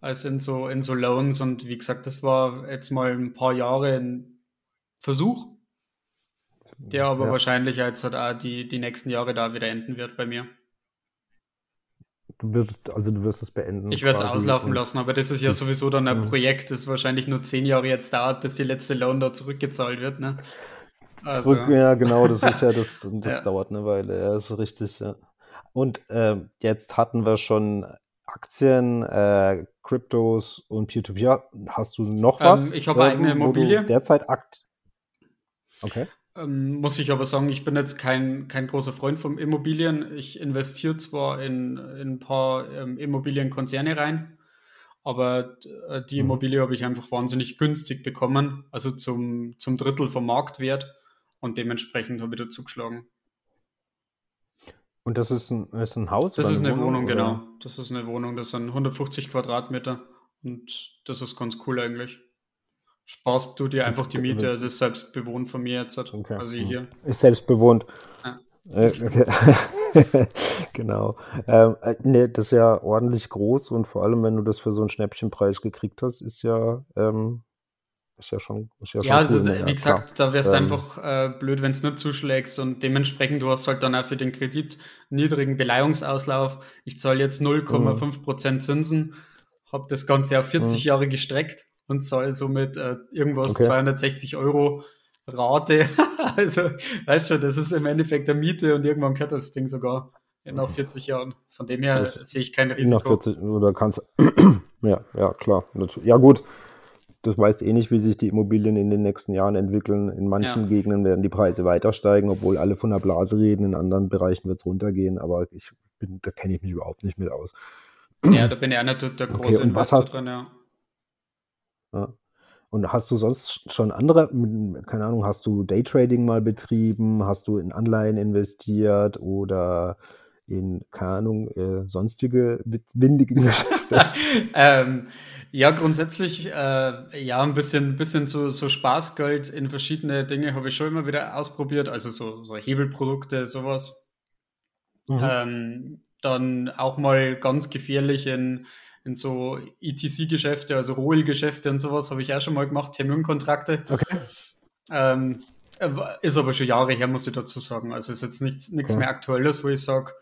Als in so, in so Loans, und wie gesagt, das war jetzt mal ein paar Jahre ein Versuch, der aber ja. wahrscheinlich jetzt halt auch die, die nächsten Jahre da wieder enden wird bei mir. Du wirst, also du wirst es beenden. Ich werde es auslaufen lassen, aber das ist ja sowieso dann ein ja. Projekt, das wahrscheinlich nur zehn Jahre jetzt dauert, bis die letzte Loan da zurückgezahlt wird, ne? Also. Zurück, ja, genau, das ist ja, das, das ja. dauert eine Weile, ja, ist richtig, ja. Und äh, jetzt hatten wir schon Aktien, äh, Kryptos und Peer-to-Peer. Hast du noch was? Ähm, ich habe äh, eigene Immobilie. Derzeit Akt. Okay. Ähm, muss ich aber sagen, ich bin jetzt kein, kein großer Freund von Immobilien. Ich investiere zwar in, in ein paar ähm, Immobilienkonzerne rein, aber äh, die Immobilie mhm. habe ich einfach wahnsinnig günstig bekommen, also zum, zum Drittel vom Marktwert, und dementsprechend habe ich da zugeschlagen. Und das ist ein, ist ein Haus? Das ist eine Wohnung, Wohnung genau. Das ist eine Wohnung, das sind hundertfünfzig Quadratmeter, und das ist ganz cool eigentlich. Sparst du dir einfach die Miete, es ist selbst bewohnt von mir jetzt, okay. also hier. Ist selbst bewohnt. Ja. Äh, okay. Genau. Ähm, nee, das ist ja ordentlich groß, und vor allem, wenn du das für so einen Schnäppchenpreis gekriegt hast, ist ja... Ähm Ist ja, schon, ist ja, schon ja, also cool, da, ja, wie gesagt, klar. da wärst du ähm, einfach äh, blöd, wenn es nicht zuschlägst, und dementsprechend, du hast halt dann auch für den Kredit niedrigen Beleihungsauslauf. Ich zahle jetzt null Komma fünf Prozent Zinsen, habe das Ganze auf vierzig Jahre gestreckt und zahle somit äh, irgendwas okay. zweihundertsechzig Euro Rate. Also, weißt du, das ist im Endeffekt der Miete, und irgendwann gehört das Ding sogar nach vierzig Jahren. Von dem her das sehe ich kein Risiko. Nach vierzig, oder kannst ja, ja, klar. Ja, gut. Das weißt eh nicht, wie sich die Immobilien in den nächsten Jahren entwickeln. In manchen ja. Gegenden werden die Preise weiter steigen, obwohl alle von der Blase reden. In anderen Bereichen wird es runtergehen, aber ich bin, da kenne ich mich überhaupt nicht mit aus. Ja, da bin ich auch nicht der, der okay, große Investor drin, ja. ja. Und hast du sonst schon andere, keine Ahnung, hast du Daytrading mal betrieben? Hast du in Anleihen investiert oder... in, keine Ahnung, äh, sonstige windige Geschäfte? ähm, ja, grundsätzlich, äh, ja, ein bisschen, bisschen so, so Spaßgeld in verschiedene Dinge habe ich schon immer wieder ausprobiert, also so, so Hebelprodukte, sowas. Mhm. Ähm, dann auch mal ganz gefährlich in, in so E T C-Geschäfte, also Rohölgeschäfte und sowas habe ich auch schon mal gemacht, Terminkontrakte. Okay. Ähm, ist aber schon Jahre her, muss ich dazu sagen. Also es ist jetzt nichts, nichts okay. mehr Aktuelles, wo ich sage,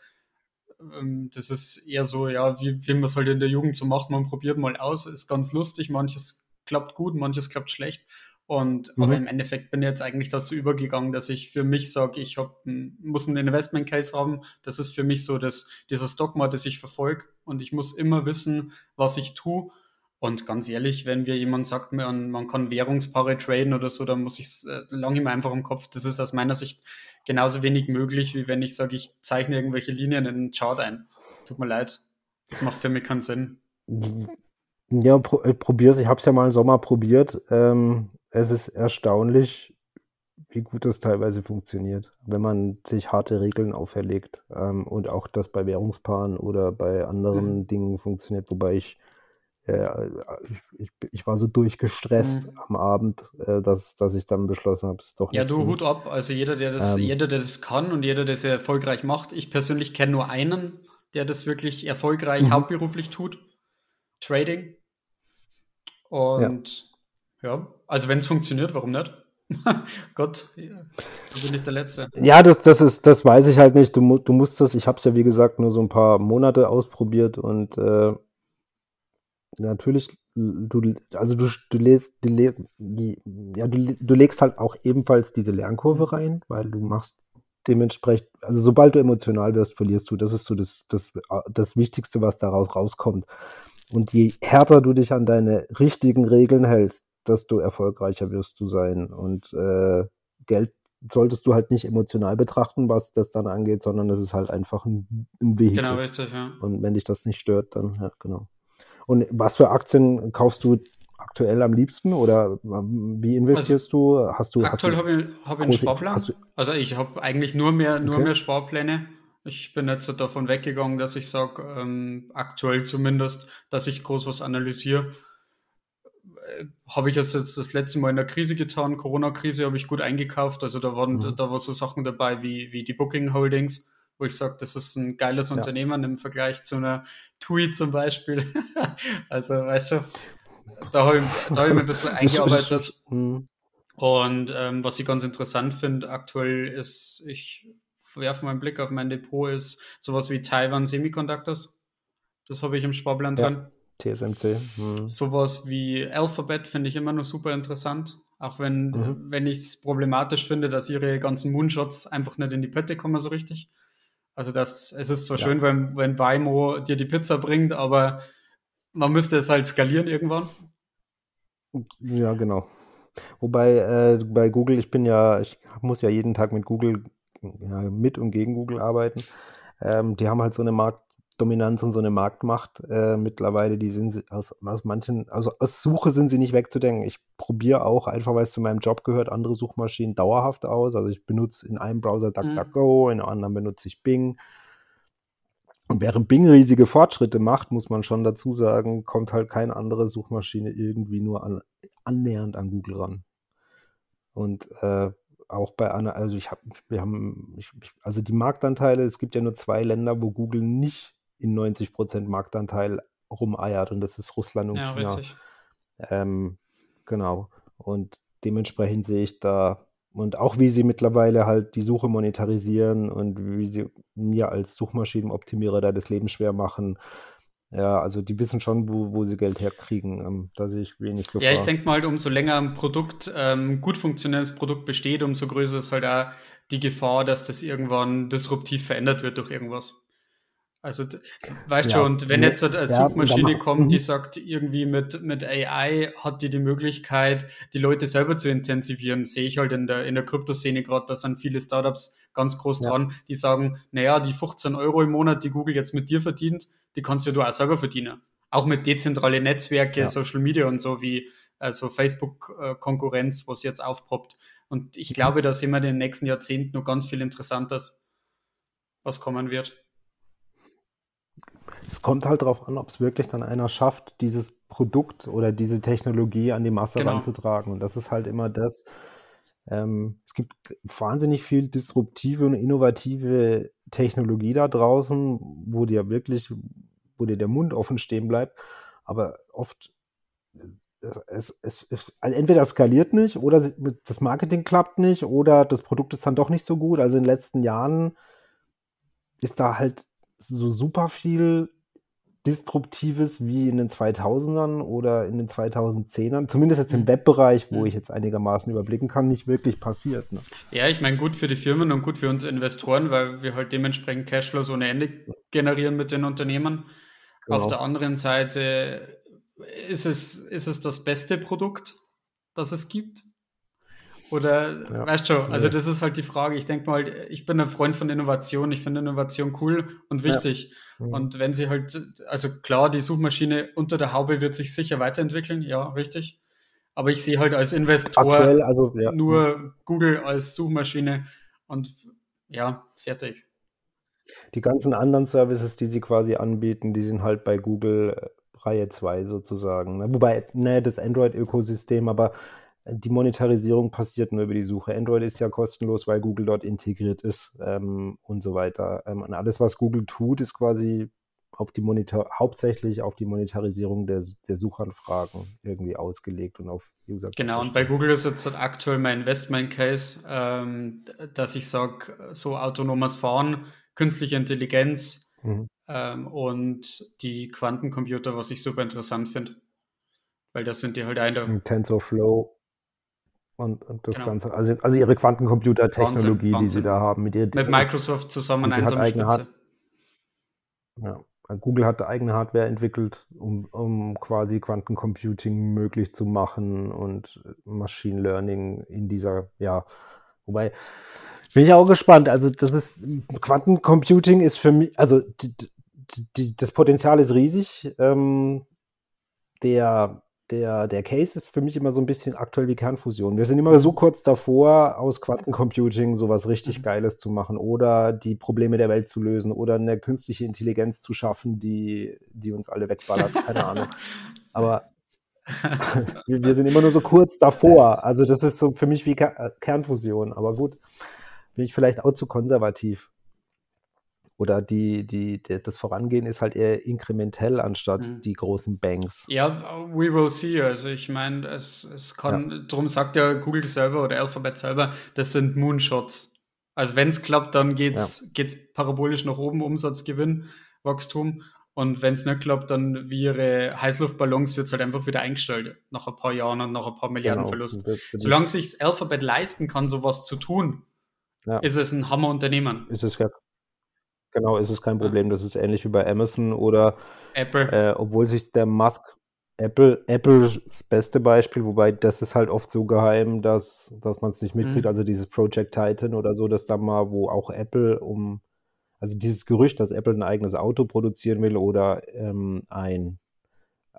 das ist eher so, ja, wie, wie man es halt in der Jugend so macht, man probiert mal aus, ist ganz lustig, manches klappt gut, manches klappt schlecht, und mhm. aber im Endeffekt bin ich jetzt eigentlich dazu übergegangen, dass ich für mich sage, ich hab, muss einen Investment Case haben, das ist für mich so das, dieses Dogma, das ich verfolge, und ich muss immer wissen, was ich tue. Und ganz ehrlich, wenn mir jemand sagt, man, man kann Währungspaare traden oder so, dann muss ich es äh, lange immer einfach im Kopf. Das ist aus meiner Sicht genauso wenig möglich, wie wenn ich sage, ich zeichne irgendwelche Linien in einen Chart ein. Tut mir leid, das macht für mich keinen Sinn. Ja, pro, ich probier's. Ich habe es ja mal im Sommer probiert. Ähm, es ist erstaunlich, wie gut das teilweise funktioniert, wenn man sich harte Regeln auferlegt. Ähm, und auch das bei Währungspaaren oder bei anderen mhm. Dingen funktioniert, wobei ich Ja, ich, ich war so durchgestresst mhm. am Abend, dass, dass ich dann beschlossen habe, es doch nicht. Ja, du, Hut ab. Also jeder, der das, ähm, jeder, der das kann und jeder, der es erfolgreich macht. Ich persönlich kenne nur einen, der das wirklich erfolgreich mhm. hauptberuflich tut. Trading. Und ja, ja also wenn es funktioniert, warum nicht? Gott, du bin nicht der Letzte. Ja, das, das ist, das weiß ich halt nicht. Du, du musst das, ich habe es ja wie gesagt nur so ein paar Monate ausprobiert, und äh, natürlich, du, also du, du, legst, du, leg, die, ja, du, du legst halt auch ebenfalls diese Lernkurve rein, weil du machst dementsprechend, also sobald du emotional wirst, verlierst du. Das ist so das, das, das Wichtigste, was daraus rauskommt. Und je härter du dich an deine richtigen Regeln hältst, desto erfolgreicher wirst du sein. Und äh, Geld solltest du halt nicht emotional betrachten, was das dann angeht, sondern es ist halt einfach ein, ein Vehikel. Genau, richtig, ja. Und wenn dich das nicht stört, dann, ja, genau. Und was für Aktien kaufst du aktuell am liebsten oder wie investierst also, du? Hast du aktuell habe ich, hab ich einen Sparplan. Also ich habe eigentlich nur mehr, nur okay. mehr Sparpläne. Ich bin jetzt davon weggegangen, dass ich sage, ähm, aktuell zumindest, dass ich groß was analysiere. Äh, habe ich das jetzt das letzte Mal in der Krise getan. Corona-Krise habe ich gut eingekauft. Also da waren, mhm. da waren so Sachen dabei wie, wie die Booking Holdings, wo ich sage, das ist ein geiles ja. Unternehmen im Vergleich zu einer T U I zum Beispiel. Also weißt du, da habe ich, hab ich mir ein bisschen eingearbeitet. Und ähm, was ich ganz interessant finde aktuell ist, ich werfe meinen Blick auf mein Depot, ist sowas wie Taiwan Semiconductors. Das habe ich im Sparplan dran. Ja, T S M C. Mhm. Sowas wie Alphabet finde ich immer noch super interessant. Auch wenn, mhm. wenn ich es problematisch finde, dass ihre ganzen Moonshots einfach nicht in die Pötte kommen so richtig. Also das, es ist zwar ja. schön, wenn, wenn Waymo dir die Pizza bringt, aber man müsste es halt skalieren irgendwann. Ja, genau. Wobei äh, bei Google, ich bin ja, ich muss ja jeden Tag mit Google, ja, mit und gegen Google arbeiten. Ähm, die haben halt so eine Marktdominanz und so eine Marktmacht äh, mittlerweile. Die sind aus, aus manchen, also aus Suche sind sie nicht wegzudenken. Ich probiere auch, einfach weil es zu meinem Job gehört, andere Suchmaschinen dauerhaft aus. Also ich benutze in einem Browser DuckDuckGo, mhm. in einem anderen benutze ich Bing. Und während Bing riesige Fortschritte macht, muss man schon dazu sagen, kommt halt keine andere Suchmaschine irgendwie nur an, annähernd an Google ran. Und äh, auch bei einer, also ich habe, wir haben, ich, also die Marktanteile, es gibt ja nur zwei Länder, wo Google nicht in neunzig Prozent Marktanteil rumeiert und das ist Russland und ja, China. Richtig. Ähm, genau. Und dementsprechend sehe ich da. Und auch wie sie mittlerweile halt die Suche monetarisieren und wie sie mir als Suchmaschinenoptimierer da das Leben schwer machen. Ja, also die wissen schon, wo, wo sie Geld herkriegen. Da sehe ich wenig Gefahr. Ja, ich denke mal, umso länger ein Produkt, ähm, gut funktionierendes Produkt besteht, umso größer ist halt auch die Gefahr, dass das irgendwann disruptiv verändert wird durch irgendwas. Also, weißt du, ja. und wenn jetzt eine Suchmaschine ja, kommt, die sagt, irgendwie mit, mit A I hat die die Möglichkeit, die Leute selber zu intensivieren, sehe ich halt in der, in der Kryptoszene gerade, da sind viele Startups ganz groß ja. dran, die sagen, naja, die fünfzehn Euro im Monat, die Google jetzt mit dir verdient, die kannst ja du auch selber verdienen. Auch mit dezentralen Netzwerken, ja. Social Media und so, wie also Facebook-Konkurrenz, was jetzt aufpoppt. Und ich glaube, da sehen wir in den nächsten Jahrzehnten noch ganz viel Interessantes, was kommen wird. Es kommt halt darauf an, ob es wirklich dann einer schafft, dieses Produkt oder diese Technologie an die Masse genau. ranzutragen. Und das ist halt immer das, ähm, es gibt wahnsinnig viel disruptive und innovative Technologie da draußen, wo dir wirklich, wo dir der Mund offen stehen bleibt. Aber oft, es, es, es, also entweder skaliert nicht oder das Marketing klappt nicht oder das Produkt ist dann doch nicht so gut. Also in den letzten Jahren ist da halt so super viel Disruptives wie in den zweitausendern oder in den zweitausendzehnern, zumindest jetzt im Webbereich, wo ich jetzt einigermaßen überblicken kann, nicht wirklich passiert. Ne? Ja, ich meine, gut für die Firmen und gut für uns Investoren, weil wir halt dementsprechend Cashflows ohne Ende generieren mit den Unternehmen. Genau. Auf der anderen Seite ist es, ist es das beste Produkt, das es gibt? Oder, ja, weißt du, also ja. das ist halt die Frage. Ich denke mal, ich bin ein Freund von Innovation. Ich finde Innovation cool und wichtig. Ja. Mhm. Und wenn sie halt, also klar, die Suchmaschine unter der Haube wird sich sicher weiterentwickeln. Ja, richtig. Aber ich sehe halt als Investor aktuell, also, ja. nur Google als Suchmaschine und ja, fertig. Die ganzen anderen Services, die sie quasi anbieten, die sind halt bei Google Reihe zwei sozusagen. Wobei, ne, das Android-Ökosystem, aber die Monetarisierung passiert nur über die Suche. Android ist ja kostenlos, weil Google dort integriert ist ähm, und so weiter. Ähm, und alles, was Google tut, ist quasi auf die Monetar- hauptsächlich auf die Monetarisierung der, der Suchanfragen irgendwie ausgelegt und auf User. Genau, und bei Google ist jetzt aktuell mein Investment-Case, ähm, dass ich sage, so autonomes Fahren, künstliche Intelligenz mhm. ähm, und die Quantencomputer, was ich super interessant finde. Weil das sind die halt eine. TensorFlow. Und, und das genau. Ganze, also, also ihre Quantencomputer-Technologie, Wahnsinn, Wahnsinn. Die sie da haben. Mit, ihr, mit Microsoft zusammen einsam Spitze. Ja, Google hat eigene Hardware entwickelt, um, um quasi Quantencomputing möglich zu machen und Machine Learning in dieser, ja, wobei, bin ich auch gespannt, also das ist, Quantencomputing ist für mich, also die, die, das Potenzial ist riesig, ähm, der, der, der Case ist für mich immer so ein bisschen aktuell wie Kernfusion. Wir sind immer so kurz davor, aus Quantencomputing sowas richtig mhm. Geiles zu machen oder die Probleme der Welt zu lösen oder eine künstliche Intelligenz zu schaffen, die, die uns alle wegballert, keine Ahnung. Aber wir sind immer nur so kurz davor, also das ist so für mich wie Ker- Kernfusion, aber gut, bin ich vielleicht auch zu konservativ. Oder die, die, die, das Vorangehen ist halt eher inkrementell anstatt mhm. die großen Banks. Ja, we will see. Also ich meine, es, es kann, ja. Darum sagt ja Google selber oder Alphabet selber, das sind Moonshots. Also wenn es klappt, dann geht's, ja. geht's parabolisch nach oben, Umsatzgewinn, Wachstum. Und wenn es nicht klappt, dann wie ihre Heißluftballons wird es halt einfach wieder eingestellt. Nach ein paar Jahren und nach ein paar Milliarden genau. Verlust. Solange sich Alphabet leisten kann, sowas zu tun, ja. ist es ein Hammerunternehmen. Ist es ja. Genau, ist es kein Problem. Das ist ähnlich wie bei Amazon oder Apple. Äh, obwohl sich der Musk, Apple, Apple das beste Beispiel, wobei das ist halt oft so geheim, dass, dass man es nicht mitkriegt. Mhm. Also dieses Project Titan oder so, dass da mal, wo auch Apple um, also dieses Gerücht, dass Apple ein eigenes Auto produzieren will oder ähm, ein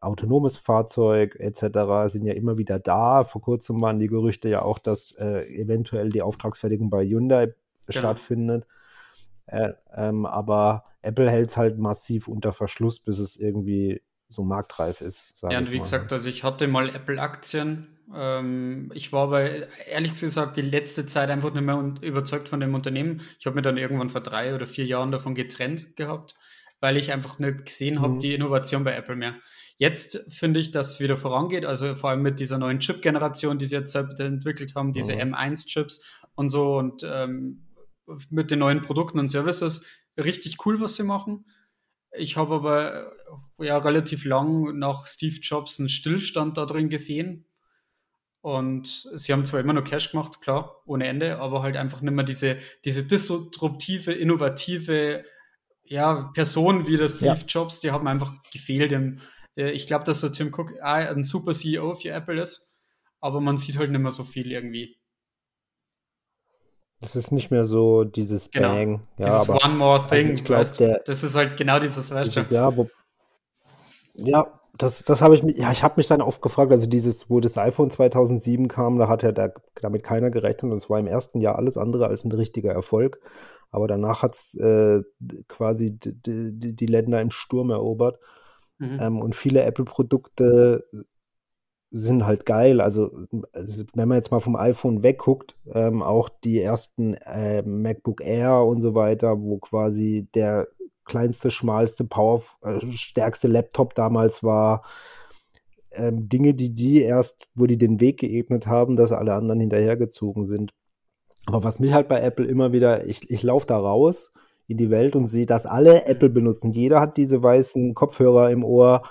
autonomes Fahrzeug et cetera sind ja immer wieder da. Vor kurzem waren die Gerüchte ja auch, dass äh, eventuell die Auftragsfertigung bei Hyundai genau. stattfindet. Äh, ähm, aber Apple hält es halt massiv unter Verschluss, bis es irgendwie so marktreif ist. Ja, und wie gesagt, also ich hatte mal Apple-Aktien. Ähm, ich war aber ehrlich gesagt die letzte Zeit einfach nicht mehr un- überzeugt von dem Unternehmen. Ich habe mich dann irgendwann vor drei oder vier Jahren davon getrennt gehabt, weil ich einfach nicht gesehen habe, mhm. die Innovation bei Apple mehr. Jetzt finde ich, dass es wieder vorangeht, also vor allem mit dieser neuen Chip-Generation, die sie jetzt selbst entwickelt haben, diese mhm. M eins Chips und so und ähm, mit den neuen Produkten und Services richtig cool, was sie machen. Ich habe aber ja relativ lang nach Steve Jobs einen Stillstand da drin gesehen und sie haben zwar immer noch Cash gemacht, klar, ohne Ende, aber halt einfach nicht mehr diese, diese disruptive, innovative ja, Person wie der Steve ja. Jobs, die haben einfach gefehlt. Im, der, ich glaube, dass der Tim Cook ah, ein super C E O für Apple ist, aber man sieht halt nicht mehr so viel irgendwie. Es ist nicht mehr so dieses genau. Bang. Ja, dieses aber, One More Thing. Also glaub, weißt, der, das ist halt genau dieses, weißt du. Ja, wo, ja das, das habe ich mich, ja, ich habe mich dann oft gefragt, also dieses, wo das iPhone zweitausendsieben kam, da hat ja da, damit keiner gerechnet und es war im ersten Jahr alles andere als ein richtiger Erfolg. Aber danach hat es äh, quasi d- d- die Länder im Sturm erobert. Mhm. Ähm, und viele Apple-Produkte sind halt geil, also wenn man jetzt mal vom iPhone wegguckt, ähm, auch die ersten äh, MacBook Air und so weiter, wo quasi der kleinste, schmalste, power äh, stärkste Laptop damals war, ähm, Dinge, die die erst, wo die den Weg geebnet haben, dass alle anderen hinterhergezogen sind. Aber was mich halt bei Apple immer wieder, ich, ich laufe da raus in die Welt und sehe, dass alle Apple benutzen, jeder hat diese weißen Kopfhörer im Ohr,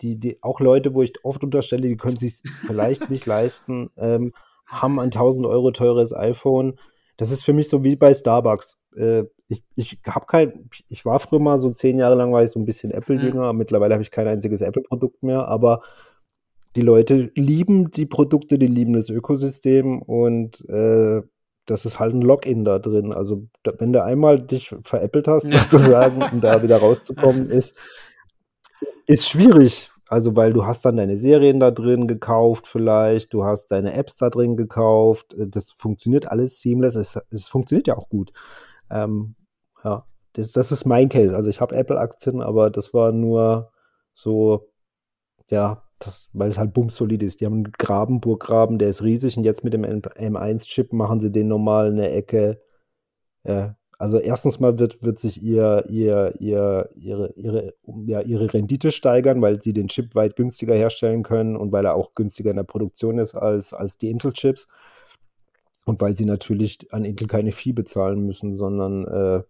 Die, die auch Leute, wo ich oft unterstelle, die können sich vielleicht nicht leisten, ähm, haben ein tausend Euro teures iPhone. Das ist für mich so wie bei Starbucks. Äh, ich, ich habe kein, ich war früher mal so zehn Jahre lang, war ich so ein bisschen Apple-Jünger. Mhm. Mittlerweile habe ich kein einziges Apple-Produkt mehr, aber die Leute lieben die Produkte, die lieben das Ökosystem und äh, das ist halt ein Login da drin. Also da, wenn du einmal dich veräppelt hast, ja. sozusagen, um da wieder rauszukommen, ist Ist schwierig, also weil du hast dann deine Serien da drin gekauft vielleicht, du hast deine Apps da drin gekauft, das funktioniert alles seamless, es, es funktioniert ja auch gut. Ähm, ja, das, das ist mein Case, also ich habe Apple-Aktien, aber das war nur so, ja, das, weil es halt bumsolid ist. Die haben einen Graben, Burggraben, der ist riesig und jetzt mit dem M eins Chip machen sie den normal eine Ecke, äh, Also erstens mal wird, wird sich ihr, ihr, ihr, ihre, ihre, ja, ihre Rendite steigern, weil sie den Chip weit günstiger herstellen können und weil er auch günstiger in der Produktion ist als, als die Intel-Chips und weil sie natürlich an Intel keine Fee bezahlen müssen, sondern äh,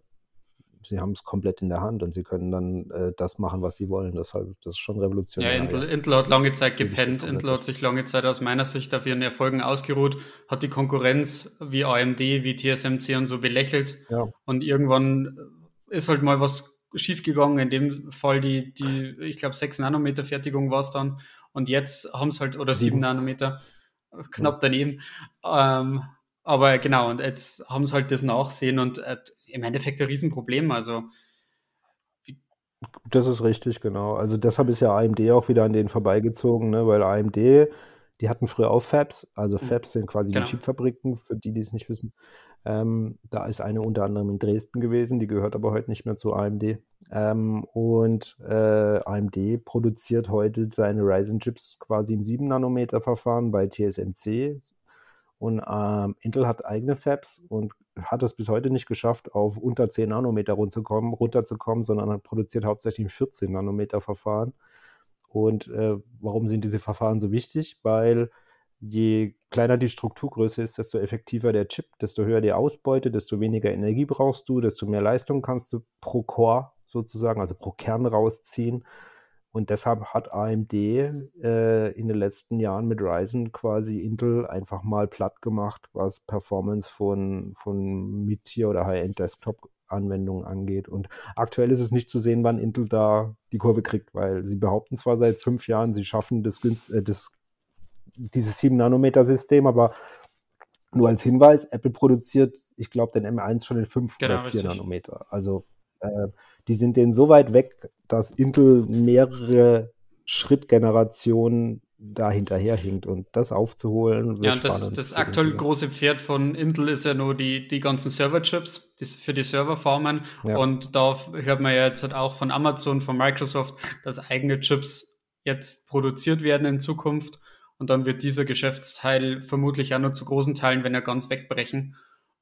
sie haben es komplett in der Hand und sie können dann äh, das machen, was sie wollen. Deshalb, das ist schon revolutionär. Ja, Intel, Intel hat lange Zeit gepennt. Intel hat sich lange Zeit aus meiner Sicht auf ihren Erfolgen ausgeruht, hat die Konkurrenz wie A M D, wie T S M C und so belächelt. Ja. Und irgendwann ist halt mal was schiefgegangen. In dem Fall die, die ich glaube, sechs Nanometer Fertigung war es dann. Und jetzt haben es halt, oder sieben Nanometer, knapp daneben. Ähm, aber genau, und jetzt haben es halt das Nachsehen und äh, im Endeffekt ein Riesenproblem. Also das ist richtig, genau. Also deshalb ist ja A M D auch wieder an denen vorbeigezogen, ne? Weil A M D, die hatten früher auch Fabs, also Fabs sind quasi genau. die Chipfabriken, für die, die es nicht wissen. Ähm, da ist eine unter anderem in Dresden gewesen, die gehört aber heute nicht mehr zu A M D. Ähm, und äh, A M D produziert heute seine Ryzen-Chips quasi im sieben Nanometer Verfahren bei T S M C. Und ähm, Intel hat eigene Fabs und hat es bis heute nicht geschafft, auf unter zehn Nanometer runterzukommen, runterzukommen sondern hat produziert hauptsächlich im vierzehn Nanometer Verfahren. Und äh, warum sind diese Verfahren so wichtig? Weil je kleiner die Strukturgröße ist, desto effektiver der Chip, desto höher die Ausbeute, desto weniger Energie brauchst du, desto mehr Leistung kannst du pro Core sozusagen, also pro Kern rausziehen. Und deshalb hat A M D äh, in den letzten Jahren mit Ryzen quasi Intel einfach mal platt gemacht, was Performance von, von Mid-Tier- oder High-End-Desktop-Anwendungen angeht. Und aktuell ist es nicht zu sehen, wann Intel da die Kurve kriegt, weil sie behaupten zwar seit fünf Jahren, sie schaffen das, äh, das dieses sieben Nanometer System, aber nur als Hinweis, Apple produziert, ich glaube, den M eins schon in fünf genau, oder vier Nanometer. Also äh, die sind denen so weit weg, dass Intel mehrere Schrittgenerationen da hinterherhinkt und das aufzuholen. Ja, und das, das aktuell große Pferd von Intel ist ja nur die, die ganzen Serverchips für die Serverfarmen ja. Und da hört man ja jetzt halt auch von Amazon, von Microsoft, dass eigene Chips jetzt produziert werden in Zukunft. Und dann wird dieser Geschäftsteil vermutlich auch nur zu großen Teilen, wenn er ganz wegbrechen.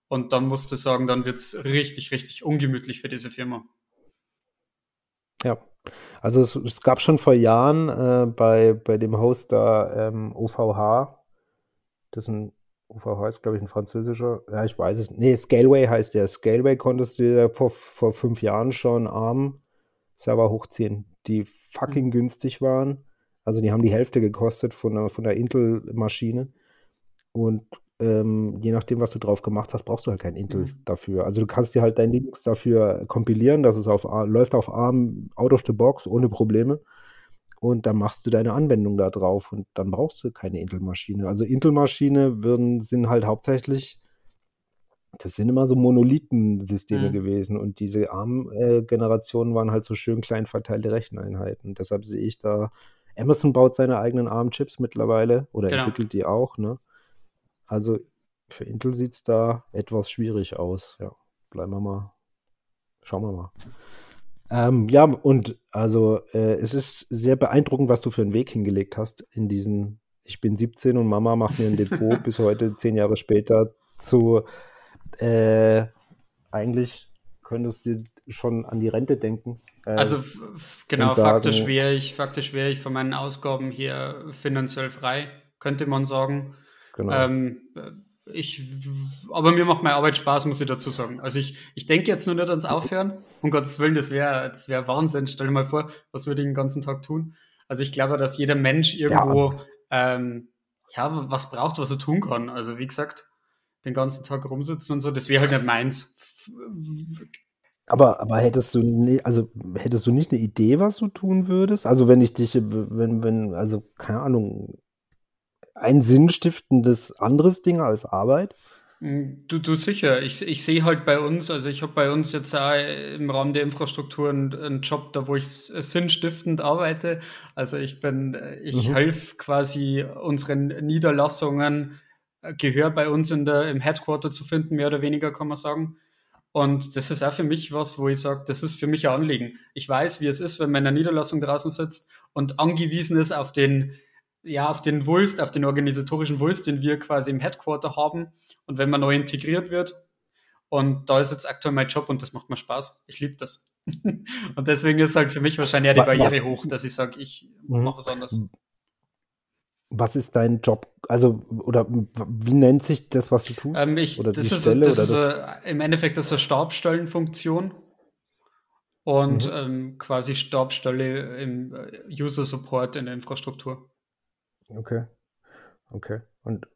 Und dann musst du sagen, dann wird es richtig, richtig ungemütlich für diese Firma. Ja, also es, es gab schon vor Jahren äh, bei, bei dem Host da ähm, O V H, das ist ein O V H ist, glaube ich, ein französischer, ja, ich weiß es, nee, Scaleway heißt der. Scaleway konntest du ja vor, vor fünf Jahren schon A R M-Server hochziehen, die fucking mhm. günstig waren. Also die haben die Hälfte gekostet von der, von der Intel-Maschine. Und ähm, je nachdem, was du drauf gemacht hast, brauchst du halt kein Intel mhm. dafür. Also du kannst dir halt dein Linux dafür kompilieren, dass es auf läuft auf A R M, out of the box, ohne Probleme. Und dann machst du deine Anwendung da drauf und dann brauchst du keine Intel-Maschine. Also Intel-Maschine würden, sind halt hauptsächlich, das sind immer so Monolithensysteme mhm. gewesen. Und diese A R M-Generationen waren halt so schön klein verteilte Recheneinheiten. Deshalb sehe ich da, Amazon baut seine eigenen A R M-Chips mittlerweile oder genau. entwickelt die auch, ne? Also für Intel sieht es da etwas schwierig aus. Ja, bleiben wir mal. Schauen wir mal. Ähm, ja, und also äh, es ist sehr beeindruckend, was du für einen Weg hingelegt hast in diesen, ich bin siebzehn und Mama macht mir ein Depot bis heute, zehn Jahre später, zu äh, eigentlich könntest du schon an die Rente denken. Also f- f- genau, sagen, faktisch wäre ich, faktisch wäre ich von meinen Ausgaben hier finanziell frei, könnte man sagen. Genau. Ähm, ich, aber mir macht meine Arbeit Spaß, muss ich dazu sagen. Also ich, ich denke jetzt nur nicht ans Aufhören. Um Gottes Willen, das wäre das wäre Wahnsinn. Stell dir mal vor, was würde ich den ganzen Tag tun? Also ich glaube, dass jeder Mensch irgendwo ja. Ähm, ja, was braucht, was er tun kann. Also wie gesagt, den ganzen Tag rumsitzen und so, das wäre halt nicht meins. Aber, aber hättest du nie, also hättest du nicht eine Idee, was du tun würdest? Also wenn ich dich, wenn, wenn, also keine Ahnung, ein sinnstiftendes anderes Ding als Arbeit? Du, du sicher. Ich, ich sehe halt bei uns, also ich habe bei uns jetzt auch im Rahmen der Infrastruktur einen, einen Job, da wo ich sinnstiftend arbeite. Also ich bin, ich mhm. helfe quasi unseren Niederlassungen, Gehör bei uns in der, im Headquarter zu finden, mehr oder weniger kann man sagen. Und das ist auch für mich was, wo ich sage, das ist für mich ein Anliegen. Ich weiß, wie es ist, wenn man in einer Niederlassung draußen sitzt und angewiesen ist auf den, ja, auf den Wulst, auf den organisatorischen Wulst, den wir quasi im Headquarter haben. Und wenn man neu integriert wird. Und da ist jetzt aktuell mein Job und das macht mir Spaß. Ich liebe das. Und deswegen ist halt für mich wahrscheinlich auch die Barriere was? hoch, dass ich sage, ich mhm. mache was anderes. Was ist dein Job? Also, oder wie nennt sich das, was du tust? Ähm, ich, oder das die ist, Stelle, das oder das? Ist, äh, im Endeffekt ist das eine Stabstellenfunktion und mhm. ähm, quasi Stabstelle im User Support in der Infrastruktur. Okay. Okay. Und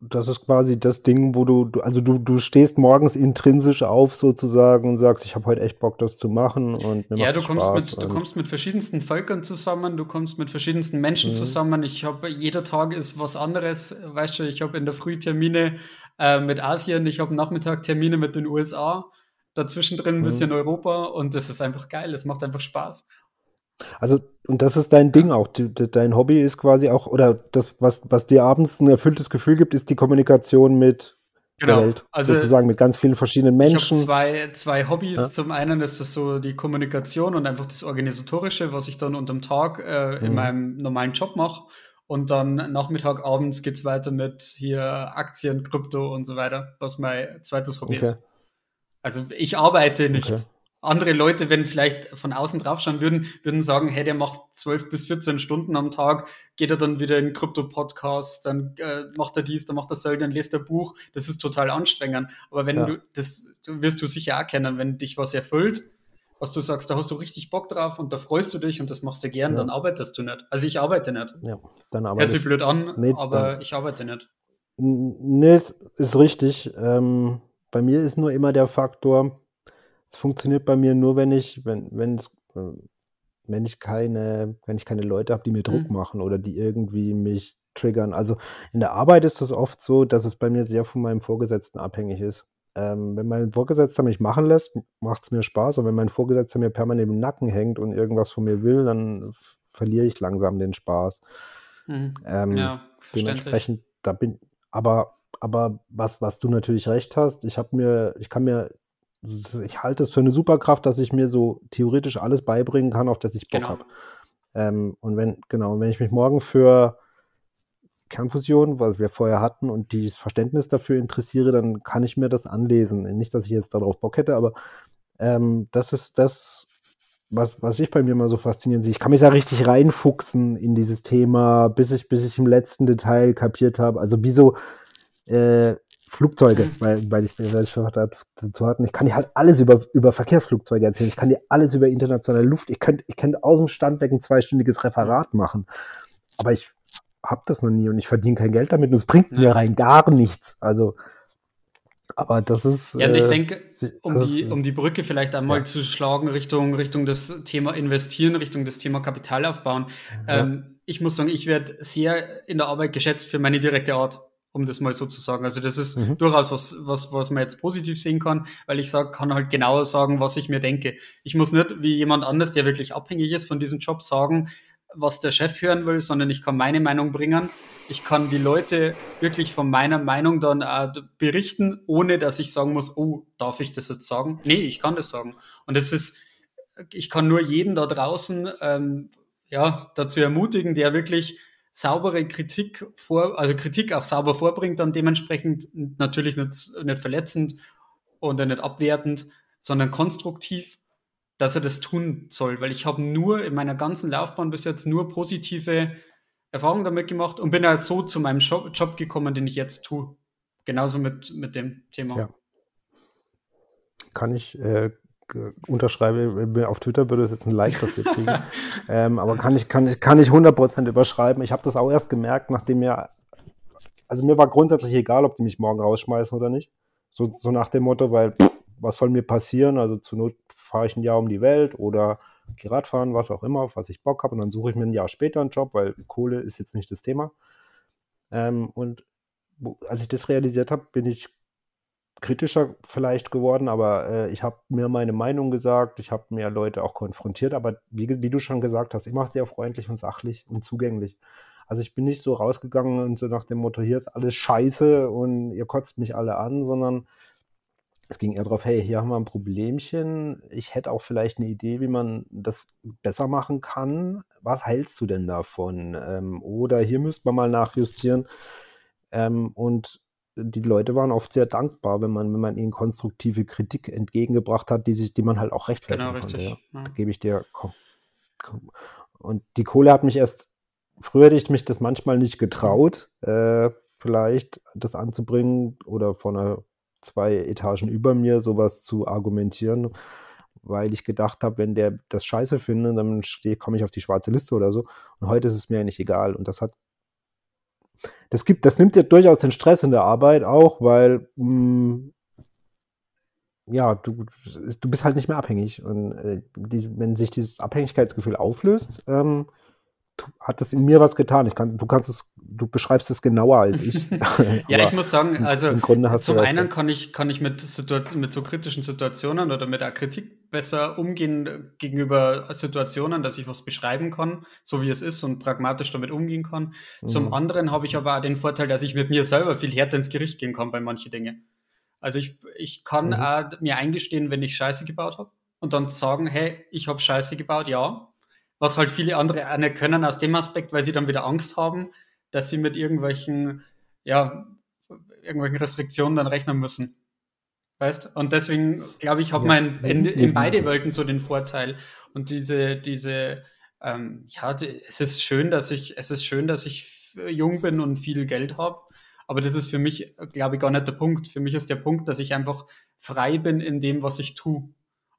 Das ist quasi das Ding, wo du, also du, du stehst morgens intrinsisch auf sozusagen und sagst, ich habe heute echt Bock, das zu machen. Und mir ja, macht du kommst Spaß mit, du kommst mit verschiedensten Völkern zusammen, du kommst mit verschiedensten Menschen mhm. zusammen. Ich habe, jeder Tag ist was anderes. Weißt du, ich habe in der Früh Termine äh, mit Asien, ich habe am Nachmittag Termine mit den U S A, dazwischen drin ein bisschen mhm. Europa, und das ist einfach geil, es macht einfach Spaß. Also, und das ist dein Ding auch, dein Hobby ist quasi auch, oder das, was, was dir abends ein erfülltes Gefühl gibt, ist die Kommunikation mit genau. der Welt, also sozusagen mit ganz vielen verschiedenen Menschen. Ich habe zwei, zwei Hobbys, ja. Zum einen ist das so die Kommunikation und einfach das Organisatorische, was ich dann unterm Tag äh, mhm. in meinem normalen Job mache, und dann Nachmittag, abends geht es weiter mit hier Aktien, Krypto und so weiter, was mein zweites Hobby okay. ist. Also ich arbeite nicht. Okay. Andere Leute, wenn vielleicht von außen drauf schauen würden, würden sagen, hey, der macht zwölf bis vierzehn Stunden am Tag, geht er dann wieder in Krypto-Podcasts, dann äh, macht er dies, dann macht er selber, dann liest er Buch. Das ist total anstrengend. Aber wenn ja. du, das wirst du sicher auch kennen, wenn dich was erfüllt, was du sagst, da hast du richtig Bock drauf und da freust du dich und das machst du gern, ja. dann arbeitest du nicht. Also ich arbeite nicht. Ja, dann arbeite Hört sich blöd an, nee, aber dann. Ich arbeite nicht. Nee, ist, ist richtig. Ähm, bei mir ist nur immer der Faktor, es funktioniert bei mir nur, wenn ich, wenn, wenn's, wenn ich keine, wenn ich keine Leute habe, die mir Druck mhm. machen oder die irgendwie mich triggern. Also in der Arbeit ist es oft so, dass es bei mir sehr von meinem Vorgesetzten abhängig ist. Ähm, wenn mein Vorgesetzter mich machen lässt, macht es mir Spaß. Und wenn mein Vorgesetzter mir permanent im Nacken hängt und irgendwas von mir will, dann f- verliere ich langsam den Spaß. Mhm. Ähm, ja, dementsprechend, da bin, aber, aber was, was du natürlich recht hast, ich habe mir, ich kann mir ich halte es für eine Superkraft, dass ich mir so theoretisch alles beibringen kann, auf das ich Bock genau. habe. Ähm, und wenn, genau, wenn ich mich morgen für Kernfusion, was wir vorher hatten, und dieses Verständnis dafür interessiere, dann kann ich mir das anlesen. Nicht, dass ich jetzt darauf Bock hätte, aber ähm, das ist das, was, was ich bei mir immer so faszinierend sehe. Ich kann mich da richtig reinfuchsen in dieses Thema, bis ich, bis ich im letzten Detail kapiert habe. Also wieso äh, Flugzeuge, weil, weil ich mir das schon dazu hatten. Ich kann dir halt alles über, über Verkehrsflugzeuge erzählen. Ich kann dir alles über internationale Luft. Ich könnte ich könnte aus dem Stand weg ein zweistündiges Referat machen. Aber ich habe das noch nie und ich verdiene kein Geld damit und es bringt mir rein gar nichts. Also, aber das ist... Ja, und ich äh, denke, um, also die, ist, um die Brücke vielleicht einmal ja. zu schlagen Richtung, Richtung das Thema Investieren, Richtung das Thema Kapital aufbauen. Ja. Ähm, ich muss sagen, ich werde sehr in der Arbeit geschätzt für meine direkte Art, um das mal so zu sagen. Also das ist mhm. durchaus was, was, was man jetzt positiv sehen kann, weil ich sag, kann halt genauer sagen, was ich mir denke. Ich muss nicht wie jemand anders, der wirklich abhängig ist von diesem Job, sagen, was der Chef hören will, sondern ich kann meine Meinung bringen. Ich kann die Leute wirklich von meiner Meinung dann auch berichten, ohne dass ich sagen muss, oh, darf ich das jetzt sagen? Nee, ich kann das sagen. Und das ist, ich kann nur jeden da draußen ähm, ja, dazu ermutigen, der wirklich saubere Kritik vor, also Kritik auch sauber vorbringt, dann dementsprechend natürlich nicht, nicht verletzend und nicht abwertend, sondern konstruktiv, dass er das tun soll, weil ich habe nur in meiner ganzen Laufbahn bis jetzt nur positive Erfahrungen damit gemacht und bin halt so zu meinem Job gekommen, den ich jetzt tue. Genauso mit, mit dem Thema. Ja. Kann ich äh unterschreibe, auf Twitter würde es jetzt ein Like dafür kriegen, ähm, aber kann ich, kann ich, kann ich hundert Prozent überschreiben. Ich habe das auch erst gemerkt, nachdem mir, also mir war grundsätzlich egal, ob die mich morgen rausschmeißen oder nicht, so, so nach dem Motto, weil pff, was soll mir passieren, also zur Not fahre ich ein Jahr um die Welt oder gehe Radfahren, was auch immer, auf was ich Bock habe, und dann suche ich mir ein Jahr später einen Job, weil Kohle ist jetzt nicht das Thema. Ähm, und als ich das realisiert habe, bin ich kritischer vielleicht geworden, aber äh, ich habe mir meine Meinung gesagt, ich habe mehr Leute auch konfrontiert, aber wie, wie du schon gesagt hast, immer sehr freundlich und sachlich und zugänglich. Also ich bin nicht so rausgegangen und so nach dem Motto, hier ist alles scheiße und ihr kotzt mich alle an, sondern es ging eher drauf, hey, hier haben wir ein Problemchen, ich hätte auch vielleicht eine Idee, wie man das besser machen kann, was hältst du denn davon? Ähm, oder hier müsste man mal nachjustieren. Ähm, und die Leute waren oft sehr dankbar, wenn man, wenn man ihnen konstruktive Kritik entgegengebracht hat, die sich, die man halt auch rechtfertigen konnte. Genau, richtig. Ja. Ja. Da gebe ich dir, komm, komm. Und die Kohle hat mich erst, früher hätte ich mich das manchmal nicht getraut, äh, vielleicht das anzubringen oder von einer, zwei Etagen über mir sowas zu argumentieren, weil ich gedacht habe, wenn der das scheiße findet, dann stehe, komme ich auf die schwarze Liste oder so. Und heute ist es mir ja nicht egal. Und das hat das gibt, das nimmt ja durchaus den Stress in der Arbeit auch, weil mh, ja, du, du bist halt nicht mehr abhängig. Und äh, die, wenn sich dieses Abhängigkeitsgefühl auflöst, ähm, hat das in mir was getan. Ich kann, du kannst es, du beschreibst es genauer als ich. Ja, ich muss sagen, also im Grunde hast zum einen kann ich, kann ich mit, Situa- mit so kritischen Situationen oder mit der Kritik besser umgehen gegenüber Situationen, dass ich was beschreiben kann, so wie es ist und pragmatisch damit umgehen kann. Mhm. Zum anderen habe ich aber auch den Vorteil, dass ich mit mir selber viel härter ins Gericht gehen kann bei manchen Dingen. Also ich, ich kann mhm. auch mir eingestehen, wenn ich Scheiße gebaut habe und dann sagen, hey, ich habe Scheiße gebaut, ja. Was halt viele andere auch nicht können aus dem Aspekt, weil sie dann wieder Angst haben, dass sie mit irgendwelchen, ja, irgendwelchen Restriktionen dann rechnen müssen. Weißt? Und deswegen, glaube ich, hat ja, man in, in beide Welten so den Vorteil. Und diese, diese, ähm, ja, die, es ist schön, dass ich, es ist schön, dass ich jung bin und viel Geld habe. Aber das ist für mich, glaube ich, gar nicht der Punkt. Für mich ist der Punkt, dass ich einfach frei bin in dem, was ich tue.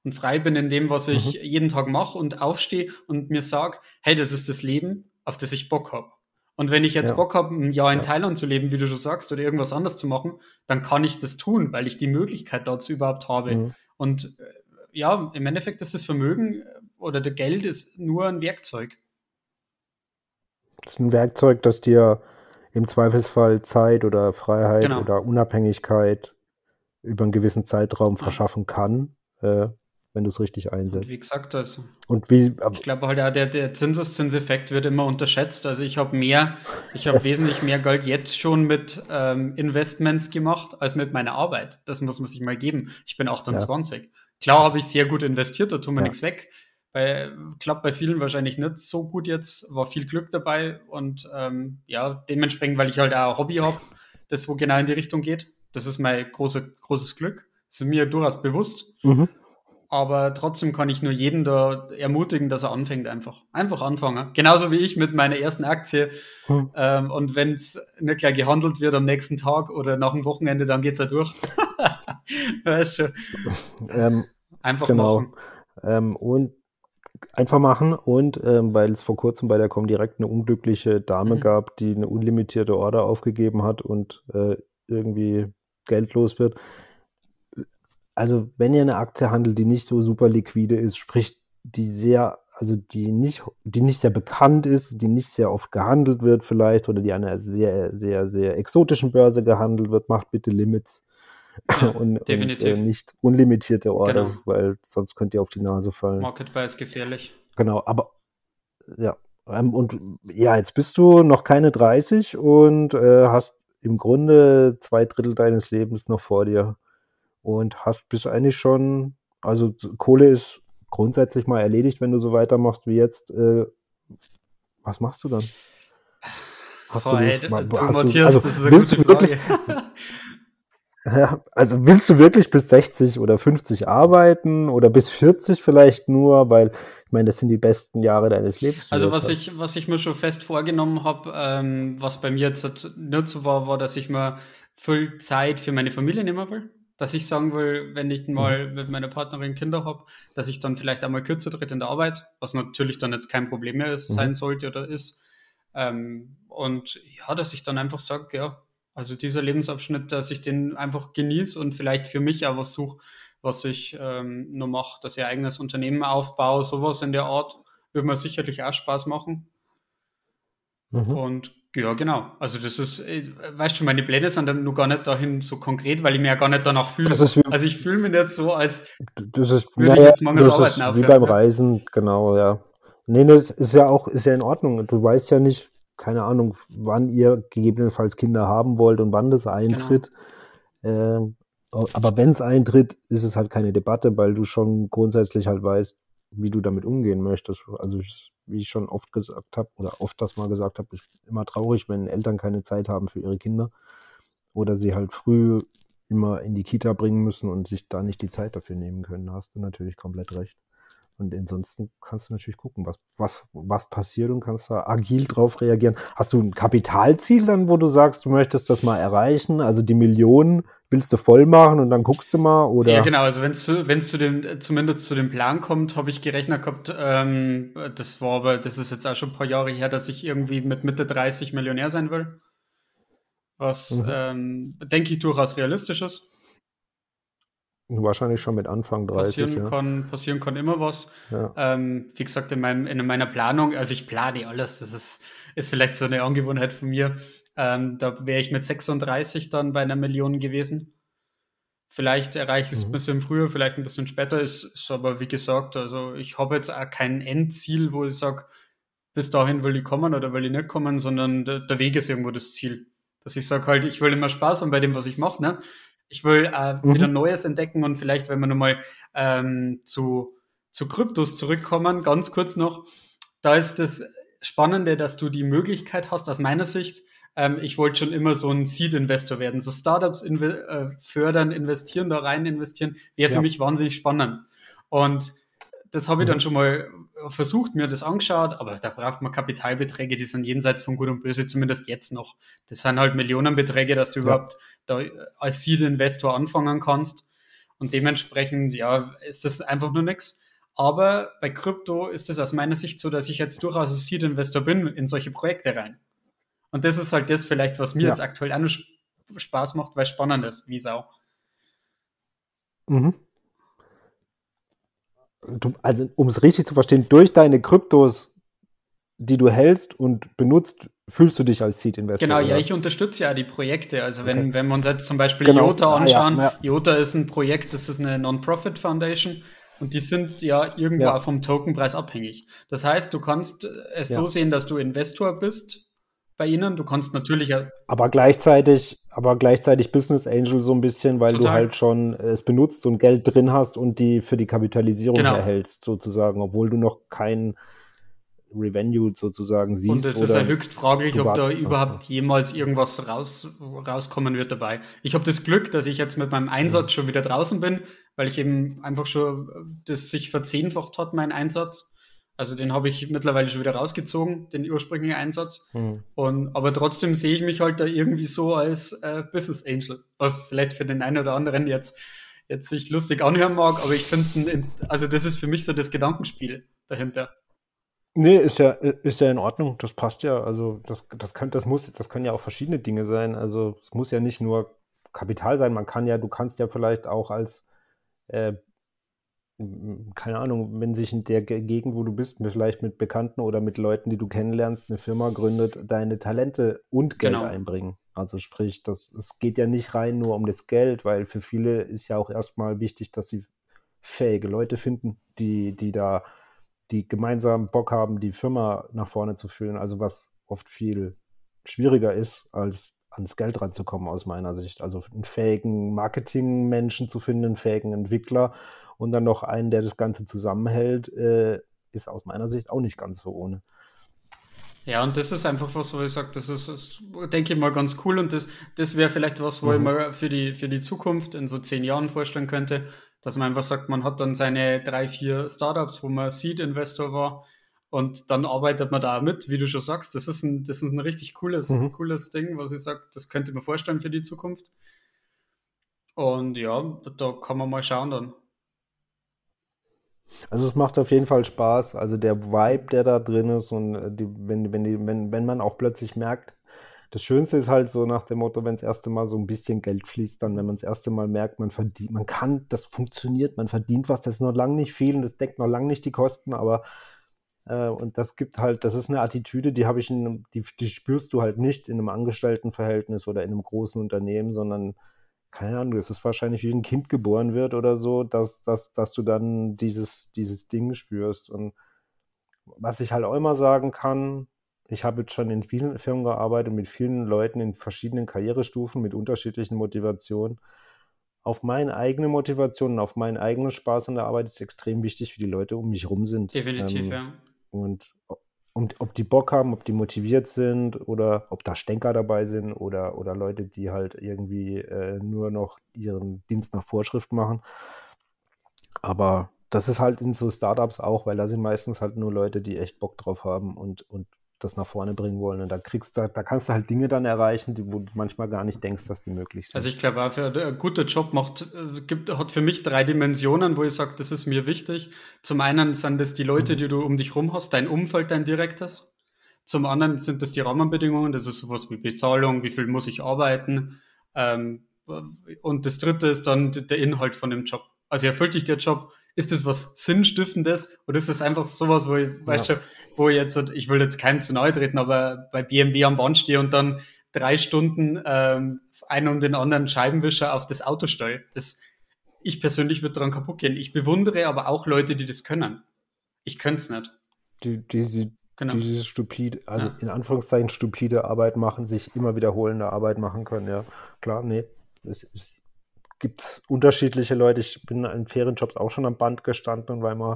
Und frei bin in dem, was ich mhm. jeden Tag mache und aufstehe und mir sage, hey, das ist das Leben, auf das ich Bock habe. Und wenn ich jetzt ja. Bock habe, ein Jahr in ja. Thailand zu leben, wie du schon sagst, oder irgendwas anderes zu machen, dann kann ich das tun, weil ich die Möglichkeit dazu überhaupt habe. Mhm. Und ja, im Endeffekt ist das Vermögen oder das Geld ist nur ein Werkzeug. Das ist ein Werkzeug, das dir im Zweifelsfall Zeit oder Freiheit genau. oder Unabhängigkeit über einen gewissen Zeitraum verschaffen kann. Äh, wenn du es richtig einsetzt. Und wie gesagt, also, und wie, ich glaube halt, ja, der, der Zinseszinseffekt wird immer unterschätzt. Also ich habe mehr, ich habe wesentlich mehr Geld jetzt schon mit ähm, Investments gemacht, als mit meiner Arbeit. Das muss man sich mal geben. Ich bin achtundzwanzig. Ja. Klar habe ich sehr gut investiert, da tun wir ja. nichts weg. Bei, klappt bei vielen wahrscheinlich nicht so gut jetzt, war viel Glück dabei und ähm, ja, dementsprechend, weil ich halt auch ein Hobby habe, das wo genau in die Richtung geht. Das ist mein große, großes Glück. Das ist mir durchaus bewusst. Mhm. Aber trotzdem kann ich nur jeden da ermutigen, dass er anfängt einfach. Einfach anfangen. Genauso wie ich mit meiner ersten Aktie. Hm. Ähm, und wenn es nicht gleich gehandelt wird am nächsten Tag oder nach dem Wochenende, dann geht's ja durch. Weißt du? Ähm, einfach genau. machen. Ähm, und einfach machen. Und ähm, weil es vor kurzem bei der Comdirect eine unglückliche Dame mhm. gab, die eine unlimitierte Order aufgegeben hat und äh, irgendwie geldlos wird. Also wenn ihr eine Aktie handelt, die nicht so super liquide ist, sprich die sehr, also die nicht, die nicht sehr bekannt ist, die nicht sehr oft gehandelt wird vielleicht oder die an einer sehr, sehr, sehr exotischen Börse gehandelt wird, macht bitte Limits ja, und, definitiv. und äh, nicht unlimitierte Orders, genau. weil sonst könnt ihr auf die Nase fallen. Market Buy ist gefährlich. Genau, aber ja, ähm, und ja, jetzt bist du noch keine dreißig und äh, hast im Grunde zwei Drittel deines Lebens noch vor dir. Und hast bis eigentlich schon, also Kohle ist grundsätzlich mal erledigt, wenn du so weitermachst wie jetzt. Äh, was machst du dann? Hast Boah, du das, ey, mal, du, hast Matthias, du, also, das ist eine willst gute du wirklich, ja, also willst du wirklich bis sechzig oder fünfzig arbeiten oder bis vierzig vielleicht nur, weil ich meine, das sind die besten Jahre deines Lebens. Also was ich, was ich mir schon fest vorgenommen habe, ähm, was bei mir jetzt nicht so war, war, dass ich mir viel Zeit für meine Familie nehmen will. Dass ich sagen will, wenn ich mal mit meiner Partnerin Kinder habe, dass ich dann vielleicht einmal kürzer tritt in der Arbeit, was natürlich dann jetzt kein Problem mehr ist, mhm. sein sollte oder ist. Ähm, und ja, dass ich dann einfach sage, ja, also dieser Lebensabschnitt, dass ich den einfach genieße und vielleicht für mich auch was suche, was ich ähm, nur mache, dass ich ein eigenes Unternehmen aufbaue, sowas in der Art, würde mir sicherlich auch Spaß machen. Mhm. Und ja, genau. Also das ist, weißt du, meine Pläne sind dann nur gar nicht dahin so konkret, weil ich mir ja gar nicht danach fühle. Also ich fühle mich nicht so, als das ist, würde naja, ich jetzt morgens das arbeiten aufhören. Wie beim ja. Reisen, genau, ja. Nee, das ist ja auch, ist ja in Ordnung. Du weißt ja nicht, keine Ahnung, wann ihr gegebenenfalls Kinder haben wollt und wann das eintritt. Genau. Ähm, aber wenn es eintritt, ist es halt keine Debatte, weil du schon grundsätzlich halt weißt, wie du damit umgehen möchtest. Also ich wie ich schon oft gesagt habe, oder oft das mal gesagt habe, ich bin immer traurig, wenn Eltern keine Zeit haben für ihre Kinder oder sie halt früh immer in die Kita bringen müssen und sich da nicht die Zeit dafür nehmen können. Da hast du natürlich komplett recht. Und ansonsten kannst du natürlich gucken, was, was, was passiert und kannst da agil drauf reagieren. Hast du ein Kapitalziel dann, wo du sagst, du möchtest das mal erreichen, also die Millionen willst du voll machen und dann guckst du mal? Oder? Ja, genau. Also, wenn es zu, zu dem, zumindest zu dem Plan kommt, habe ich gerechnet gehabt, ähm, das war aber, das ist jetzt auch schon ein paar Jahre her, dass ich irgendwie mit Mitte dreißig Millionär sein will. was, mhm. ähm, denke ich, durchaus realistisch ist. Wahrscheinlich schon mit Anfang dreißig. Passieren, ja. kann, passieren kann immer was. Ja. Ähm, wie gesagt, in, meinem, in meiner Planung, also ich plane alles, das ist, ist vielleicht so eine Angewohnheit von mir. Ähm, da wäre ich mit sechsunddreißig dann bei einer Million gewesen. Vielleicht erreiche ich es mhm. ein bisschen früher, vielleicht ein bisschen später. Ist, ist aber, wie gesagt, also ich habe jetzt auch kein Endziel, wo ich sage, bis dahin will ich kommen oder will ich nicht kommen, sondern der, der Weg ist irgendwo das Ziel. Dass ich sage halt, ich will immer Spaß haben bei dem, was ich mache, ne? Ich will äh, mhm. wieder Neues entdecken und vielleicht, wenn wir nochmal ähm, zu, zu Kryptos zurückkommen, ganz kurz noch, da ist das Spannende, dass du die Möglichkeit hast, aus meiner Sicht, ähm, ich wollte schon immer so ein Seed-Investor werden, so Startups inv- äh, fördern, investieren, da rein investieren, wäre für ja. mich wahnsinnig spannend. Und das habe ich mhm. dann schon mal versucht, mir das angeschaut, aber da braucht man Kapitalbeträge, die sind jenseits von Gut und Böse, zumindest jetzt noch. Das sind halt Millionenbeträge, dass du ja. überhaupt da als Seed-Investor anfangen kannst und dementsprechend, ja, ist das einfach nur nichts. Aber bei Krypto ist es aus meiner Sicht so, dass ich jetzt durchaus ein Seed-Investor bin in solche Projekte rein. Und das ist halt das vielleicht, was mir ja. jetzt aktuell auch noch Spaß macht, weil spannend ist, wie Sau. Mhm. Du, also um es richtig zu verstehen, durch deine Kryptos, die du hältst und benutzt, fühlst du dich als Seed-Investor? Genau, oder? Ja, ich unterstütze ja die Projekte. Also wenn, okay. wenn wir uns jetzt zum Beispiel genau. IOTA anschauen, ah, ja, ja. IOTA ist ein Projekt, das ist eine Non-Profit-Foundation und die sind ja irgendwo ja. auch vom Tokenpreis abhängig. Das heißt, du kannst es ja. so sehen, dass du Investor bist bei ihnen. Du kannst natürlich... Aber gleichzeitig... aber gleichzeitig Business Angel so ein bisschen, weil Total. Du halt schon es benutzt und Geld drin hast und die für die Kapitalisierung genau. erhältst sozusagen, obwohl du noch kein Revenue sozusagen siehst. Und es ist ja höchst fraglich, ob da überhaupt jemals irgendwas raus, rauskommen wird dabei. Ich habe das Glück, dass ich jetzt mit meinem Einsatz schon wieder draußen bin, weil ich eben einfach schon, das sich verzehnfacht hat, mein Einsatz. Also den habe ich mittlerweile schon wieder rausgezogen, den ursprünglichen Einsatz. Mhm. Und, aber trotzdem sehe ich mich halt da irgendwie so als äh, Business Angel, was vielleicht für den einen oder anderen jetzt, jetzt sich lustig anhören mag, aber ich finde es, also das ist für mich so das Gedankenspiel dahinter. Nee, ist ja, ist ja in Ordnung, das passt ja. Also das, das, kann, das, muss, das können ja auch verschiedene Dinge sein. Also es muss ja nicht nur Kapital sein, man kann ja, du kannst ja vielleicht auch als äh, keine Ahnung, wenn sich in der Gegend, wo du bist, vielleicht mit Bekannten oder mit Leuten, die du kennenlernst, eine Firma gründet, deine Talente und Geld genau. einbringen. Also sprich, das, es geht ja nicht rein nur um das Geld, weil für viele ist ja auch erstmal wichtig, dass sie fähige Leute finden, die, die da, die gemeinsam Bock haben, die Firma nach vorne zu führen. Also was oft viel schwieriger ist, als ans Geld ranzukommen aus meiner Sicht. Also einen fähigen Marketingmenschen zu finden, einen fähigen Entwickler und dann noch einen, der das Ganze zusammenhält, äh, ist aus meiner Sicht auch nicht ganz so ohne. Ja, und das ist einfach was, wo ich sage, das ist, ist, denke ich mal, ganz cool und das, das wäre vielleicht was, wo mhm. ich mal für die, für die Zukunft in so zehn Jahren vorstellen könnte, dass man einfach sagt, man hat dann seine drei, vier Startups, wo man Seed-Investor war und dann arbeitet man da mit, wie du schon sagst, das ist ein, das ist ein richtig cooles, mhm. cooles Ding, was ich sage, das könnte ich mir vorstellen für die Zukunft. Und ja, da kann man mal schauen dann. Also es macht auf jeden Fall Spaß, also der Vibe, der da drin ist und die, wenn, wenn, die, wenn, wenn man auch plötzlich merkt, das Schönste ist halt so nach dem Motto, wenn das erste Mal so ein bisschen Geld fließt, dann wenn man das erste Mal merkt, man verdient, man kann, das funktioniert, man verdient was, das ist noch lange nicht viel und das deckt noch lange nicht die Kosten, aber äh, und das gibt halt, das ist eine Attitüde, die habe ich, in einem, die, die spürst du halt nicht in einem Angestelltenverhältnis oder in einem großen Unternehmen, sondern keine Ahnung, es ist wahrscheinlich wie ein Kind geboren wird oder so, dass, dass, dass du dann dieses, dieses Ding spürst. Und was ich halt auch immer sagen kann, ich habe jetzt schon in vielen Firmen gearbeitet, mit vielen Leuten in verschiedenen Karrierestufen, mit unterschiedlichen Motivationen. Auf meine eigene Motivation und auf meinen eigenen Spaß an der Arbeit ist extrem wichtig, wie die Leute um mich rum sind. Definitiv, ähm, ja. Und Und ob die Bock haben, ob die motiviert sind oder ob da Stänker dabei sind oder, oder Leute, die halt irgendwie äh, nur noch ihren Dienst nach Vorschrift machen. Aber das ist halt in so Startups auch, weil da sind meistens halt nur Leute, die echt Bock drauf haben und, und das nach vorne bringen wollen. Und da kriegst du, da kannst du halt Dinge dann erreichen, die, wo du manchmal gar nicht denkst, dass die möglich sind. Also ich glaube auch, für, ein guter Job macht, gibt, hat für mich drei Dimensionen, wo ich sage, das ist mir wichtig. Zum einen sind das die Leute, die du um dich rum hast, dein Umfeld, dein direktes. Zum anderen sind das die Rahmenbedingungen, das ist sowas wie Bezahlung, wie viel muss ich arbeiten. Ähm, und das dritte ist dann der Inhalt von dem Job. Also erfüllt dich der Job? Ist das was Sinnstiftendes oder ist das einfach sowas, wo ich, ja. weißt du, wo ich jetzt, ich will jetzt keinem zu nahe treten, aber bei B M W am Band stehe und dann drei Stunden ähm, einen um den anderen Scheibenwischer auf das Auto stelle. Das, ich persönlich würde daran kaputt gehen. Ich bewundere aber auch Leute, die das können. Ich könnte es nicht. Die, die, die, genau. Diese stupide, also ja. in Anführungszeichen stupide Arbeit machen, sich immer wiederholende Arbeit machen können, ja. Klar, nee, es ist gibt es unterschiedliche Leute. Ich bin in Ferienjobs auch schon am Band gestanden, weil man,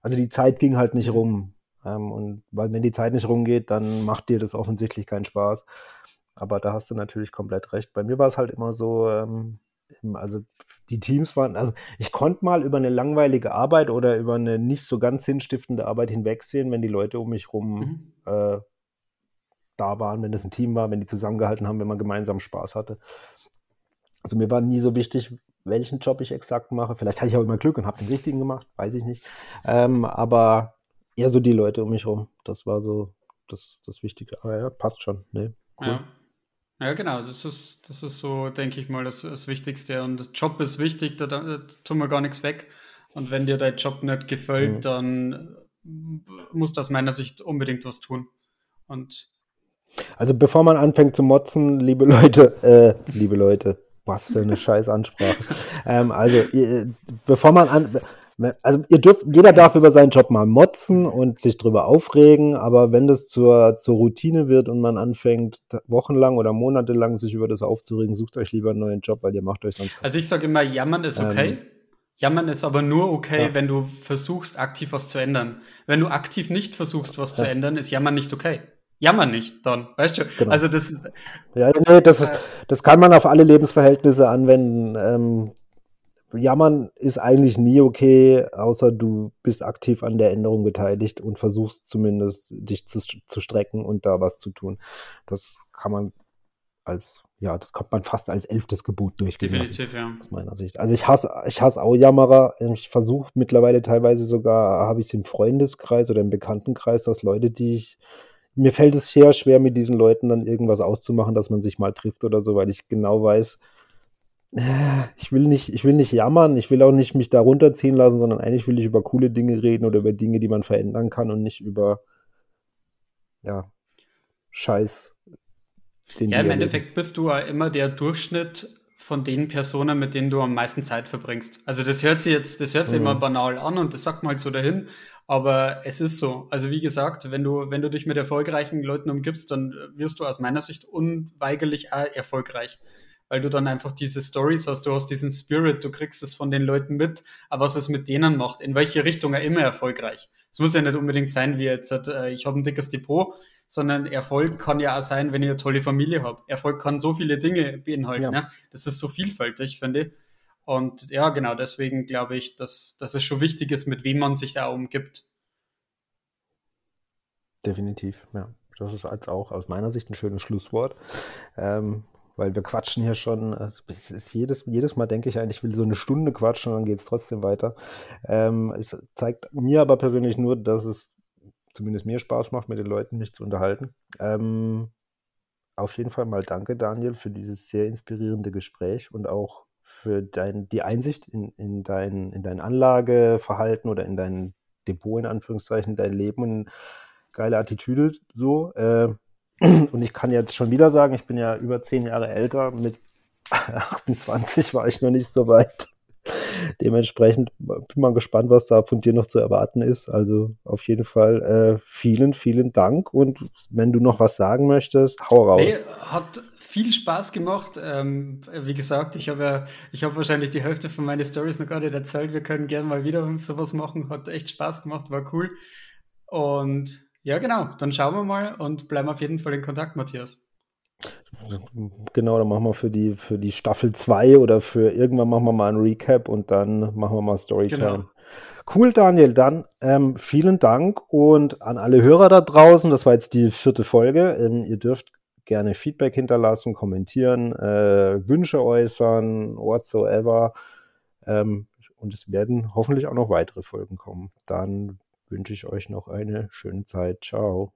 also die Zeit ging halt nicht rum. Ähm, und weil wenn die Zeit nicht rumgeht, dann macht dir das offensichtlich keinen Spaß. Aber da hast du natürlich komplett recht. Bei mir war es halt immer so, ähm, also die Teams waren, also ich konnte mal über eine langweilige Arbeit oder über eine nicht so ganz sinnstiftende Arbeit hinwegsehen, wenn die Leute um mich rum mhm. äh, da waren, wenn es ein Team war, wenn die zusammengehalten haben, wenn man gemeinsam Spaß hatte. Also mir war nie so wichtig, welchen Job ich exakt mache. Vielleicht hatte ich auch immer Glück und habe den richtigen gemacht, weiß ich nicht. Ähm, aber eher so die Leute um mich rum. Das war so das, das Wichtige. Aber ja, passt schon. Nee, cool. Ja. Ja, genau. Das ist, das ist so, denke ich mal, das, das Wichtigste. Und Job ist wichtig, da, da tun wir gar nichts weg. Und wenn dir dein Job nicht gefällt, mhm. dann musst du aus meiner Sicht unbedingt was tun. Und also bevor man anfängt zu motzen, liebe Leute, äh, liebe Leute, was für eine scheiß Ansprache. ähm, also, ihr, bevor man an, also ihr dürft, jeder darf über seinen Job mal motzen und sich drüber aufregen, aber wenn das zur, zur Routine wird und man anfängt, wochenlang oder monatelang sich über das aufzuregen, sucht euch lieber einen neuen Job, weil ihr macht euch sonst. Also, ich sage immer, jammern ist okay. Ähm, jammern ist aber nur okay, ja. wenn du versuchst, aktiv was zu ändern. Wenn du aktiv nicht versuchst, was ja. zu ändern, ist Jammern nicht okay. Jammer nicht, dann, weißt du? Genau. Also das, ja, nee, das, das kann man auf alle Lebensverhältnisse anwenden. Ähm, Jammern ist eigentlich nie okay, außer du bist aktiv an der Änderung beteiligt und versuchst zumindest, dich zu, zu strecken und da was zu tun. Das kann man als, ja, das kommt man fast als elftes Gebot durchgehen. Definitiv, ja. Aus meiner Sicht. Also ich hasse, ich hasse auch Jammerer. Ich versuche mittlerweile teilweise sogar, habe ich es im Freundeskreis oder im Bekanntenkreis, dass Leute, die ich mir fällt es sehr schwer, mit diesen Leuten dann irgendwas auszumachen, dass man sich mal trifft oder so, weil ich genau weiß, ich will nicht, ich will nicht jammern, ich will auch nicht mich da runterziehen lassen, sondern eigentlich will ich über coole Dinge reden oder über Dinge, die man verändern kann und nicht über, ja, Scheiß. Den ja, im Endeffekt bist du ja immer der Durchschnitt von den Personen, mit denen du am meisten Zeit verbringst. Also das hört sich jetzt, das hört sich mhm. immer banal an und das sagt man halt so dahin, aber es ist so. Also wie gesagt, wenn du, wenn du dich mit erfolgreichen Leuten umgibst, dann wirst du aus meiner Sicht unweigerlich auch erfolgreich, weil du dann einfach diese Stories hast, du hast diesen Spirit, du kriegst es von den Leuten mit, aber was es mit denen macht, in welche Richtung er immer erfolgreich. Es muss ja nicht unbedingt sein, wie jetzt, ich habe ein dickes Depot, sondern Erfolg kann ja auch sein, wenn ihr eine tolle Familie habt. Erfolg kann so viele Dinge beinhalten. Ja. Ne? Das ist so vielfältig, finde ich. Und ja, genau, deswegen glaube ich, dass, dass es schon wichtig ist, mit wem man sich da umgibt. Definitiv, ja. Das ist jetzt auch aus meiner Sicht ein schönes Schlusswort, ähm, weil wir quatschen hier schon, es ist jedes, jedes Mal denke ich eigentlich, ich will so eine Stunde quatschen und dann geht es trotzdem weiter. Ähm, es zeigt mir aber persönlich nur, dass es zumindest mir Spaß macht, mit den Leuten mich zu unterhalten. Ähm, auf jeden Fall mal danke, Daniel, für dieses sehr inspirierende Gespräch und auch für dein, die Einsicht in, in, dein, in dein Anlageverhalten oder in dein Depot, in Anführungszeichen, dein Leben und geile Attitüde so. Äh, und ich kann jetzt schon wieder sagen, ich bin ja über zehn Jahre älter, mit achtundzwanzig war ich noch nicht so weit. Dementsprechend bin mal gespannt, was da von dir noch zu erwarten ist. Also auf jeden Fall äh, vielen, vielen Dank. Und wenn du noch was sagen möchtest, hau raus. Nee, hat viel Spaß gemacht. Ähm, wie gesagt, ich habe ja, ich habe wahrscheinlich die Hälfte von meinen Storys noch gar nicht erzählt. Wir können gerne mal wieder sowas machen. Hat echt Spaß gemacht, war cool. Und ja, genau, dann schauen wir mal und bleiben auf jeden Fall in Kontakt, Matthias. Genau, dann machen wir für die, für die Staffel zwei oder für irgendwann machen wir mal ein Recap und dann machen wir mal Storytime. Genau. Cool, Daniel, dann ähm, vielen Dank und an alle Hörer da draußen, das war jetzt die vierte Folge, ähm, ihr dürft gerne Feedback hinterlassen, kommentieren, äh, Wünsche äußern, whatsoever ähm, und es werden hoffentlich auch noch weitere Folgen kommen. Dann wünsche ich euch noch eine schöne Zeit. Ciao.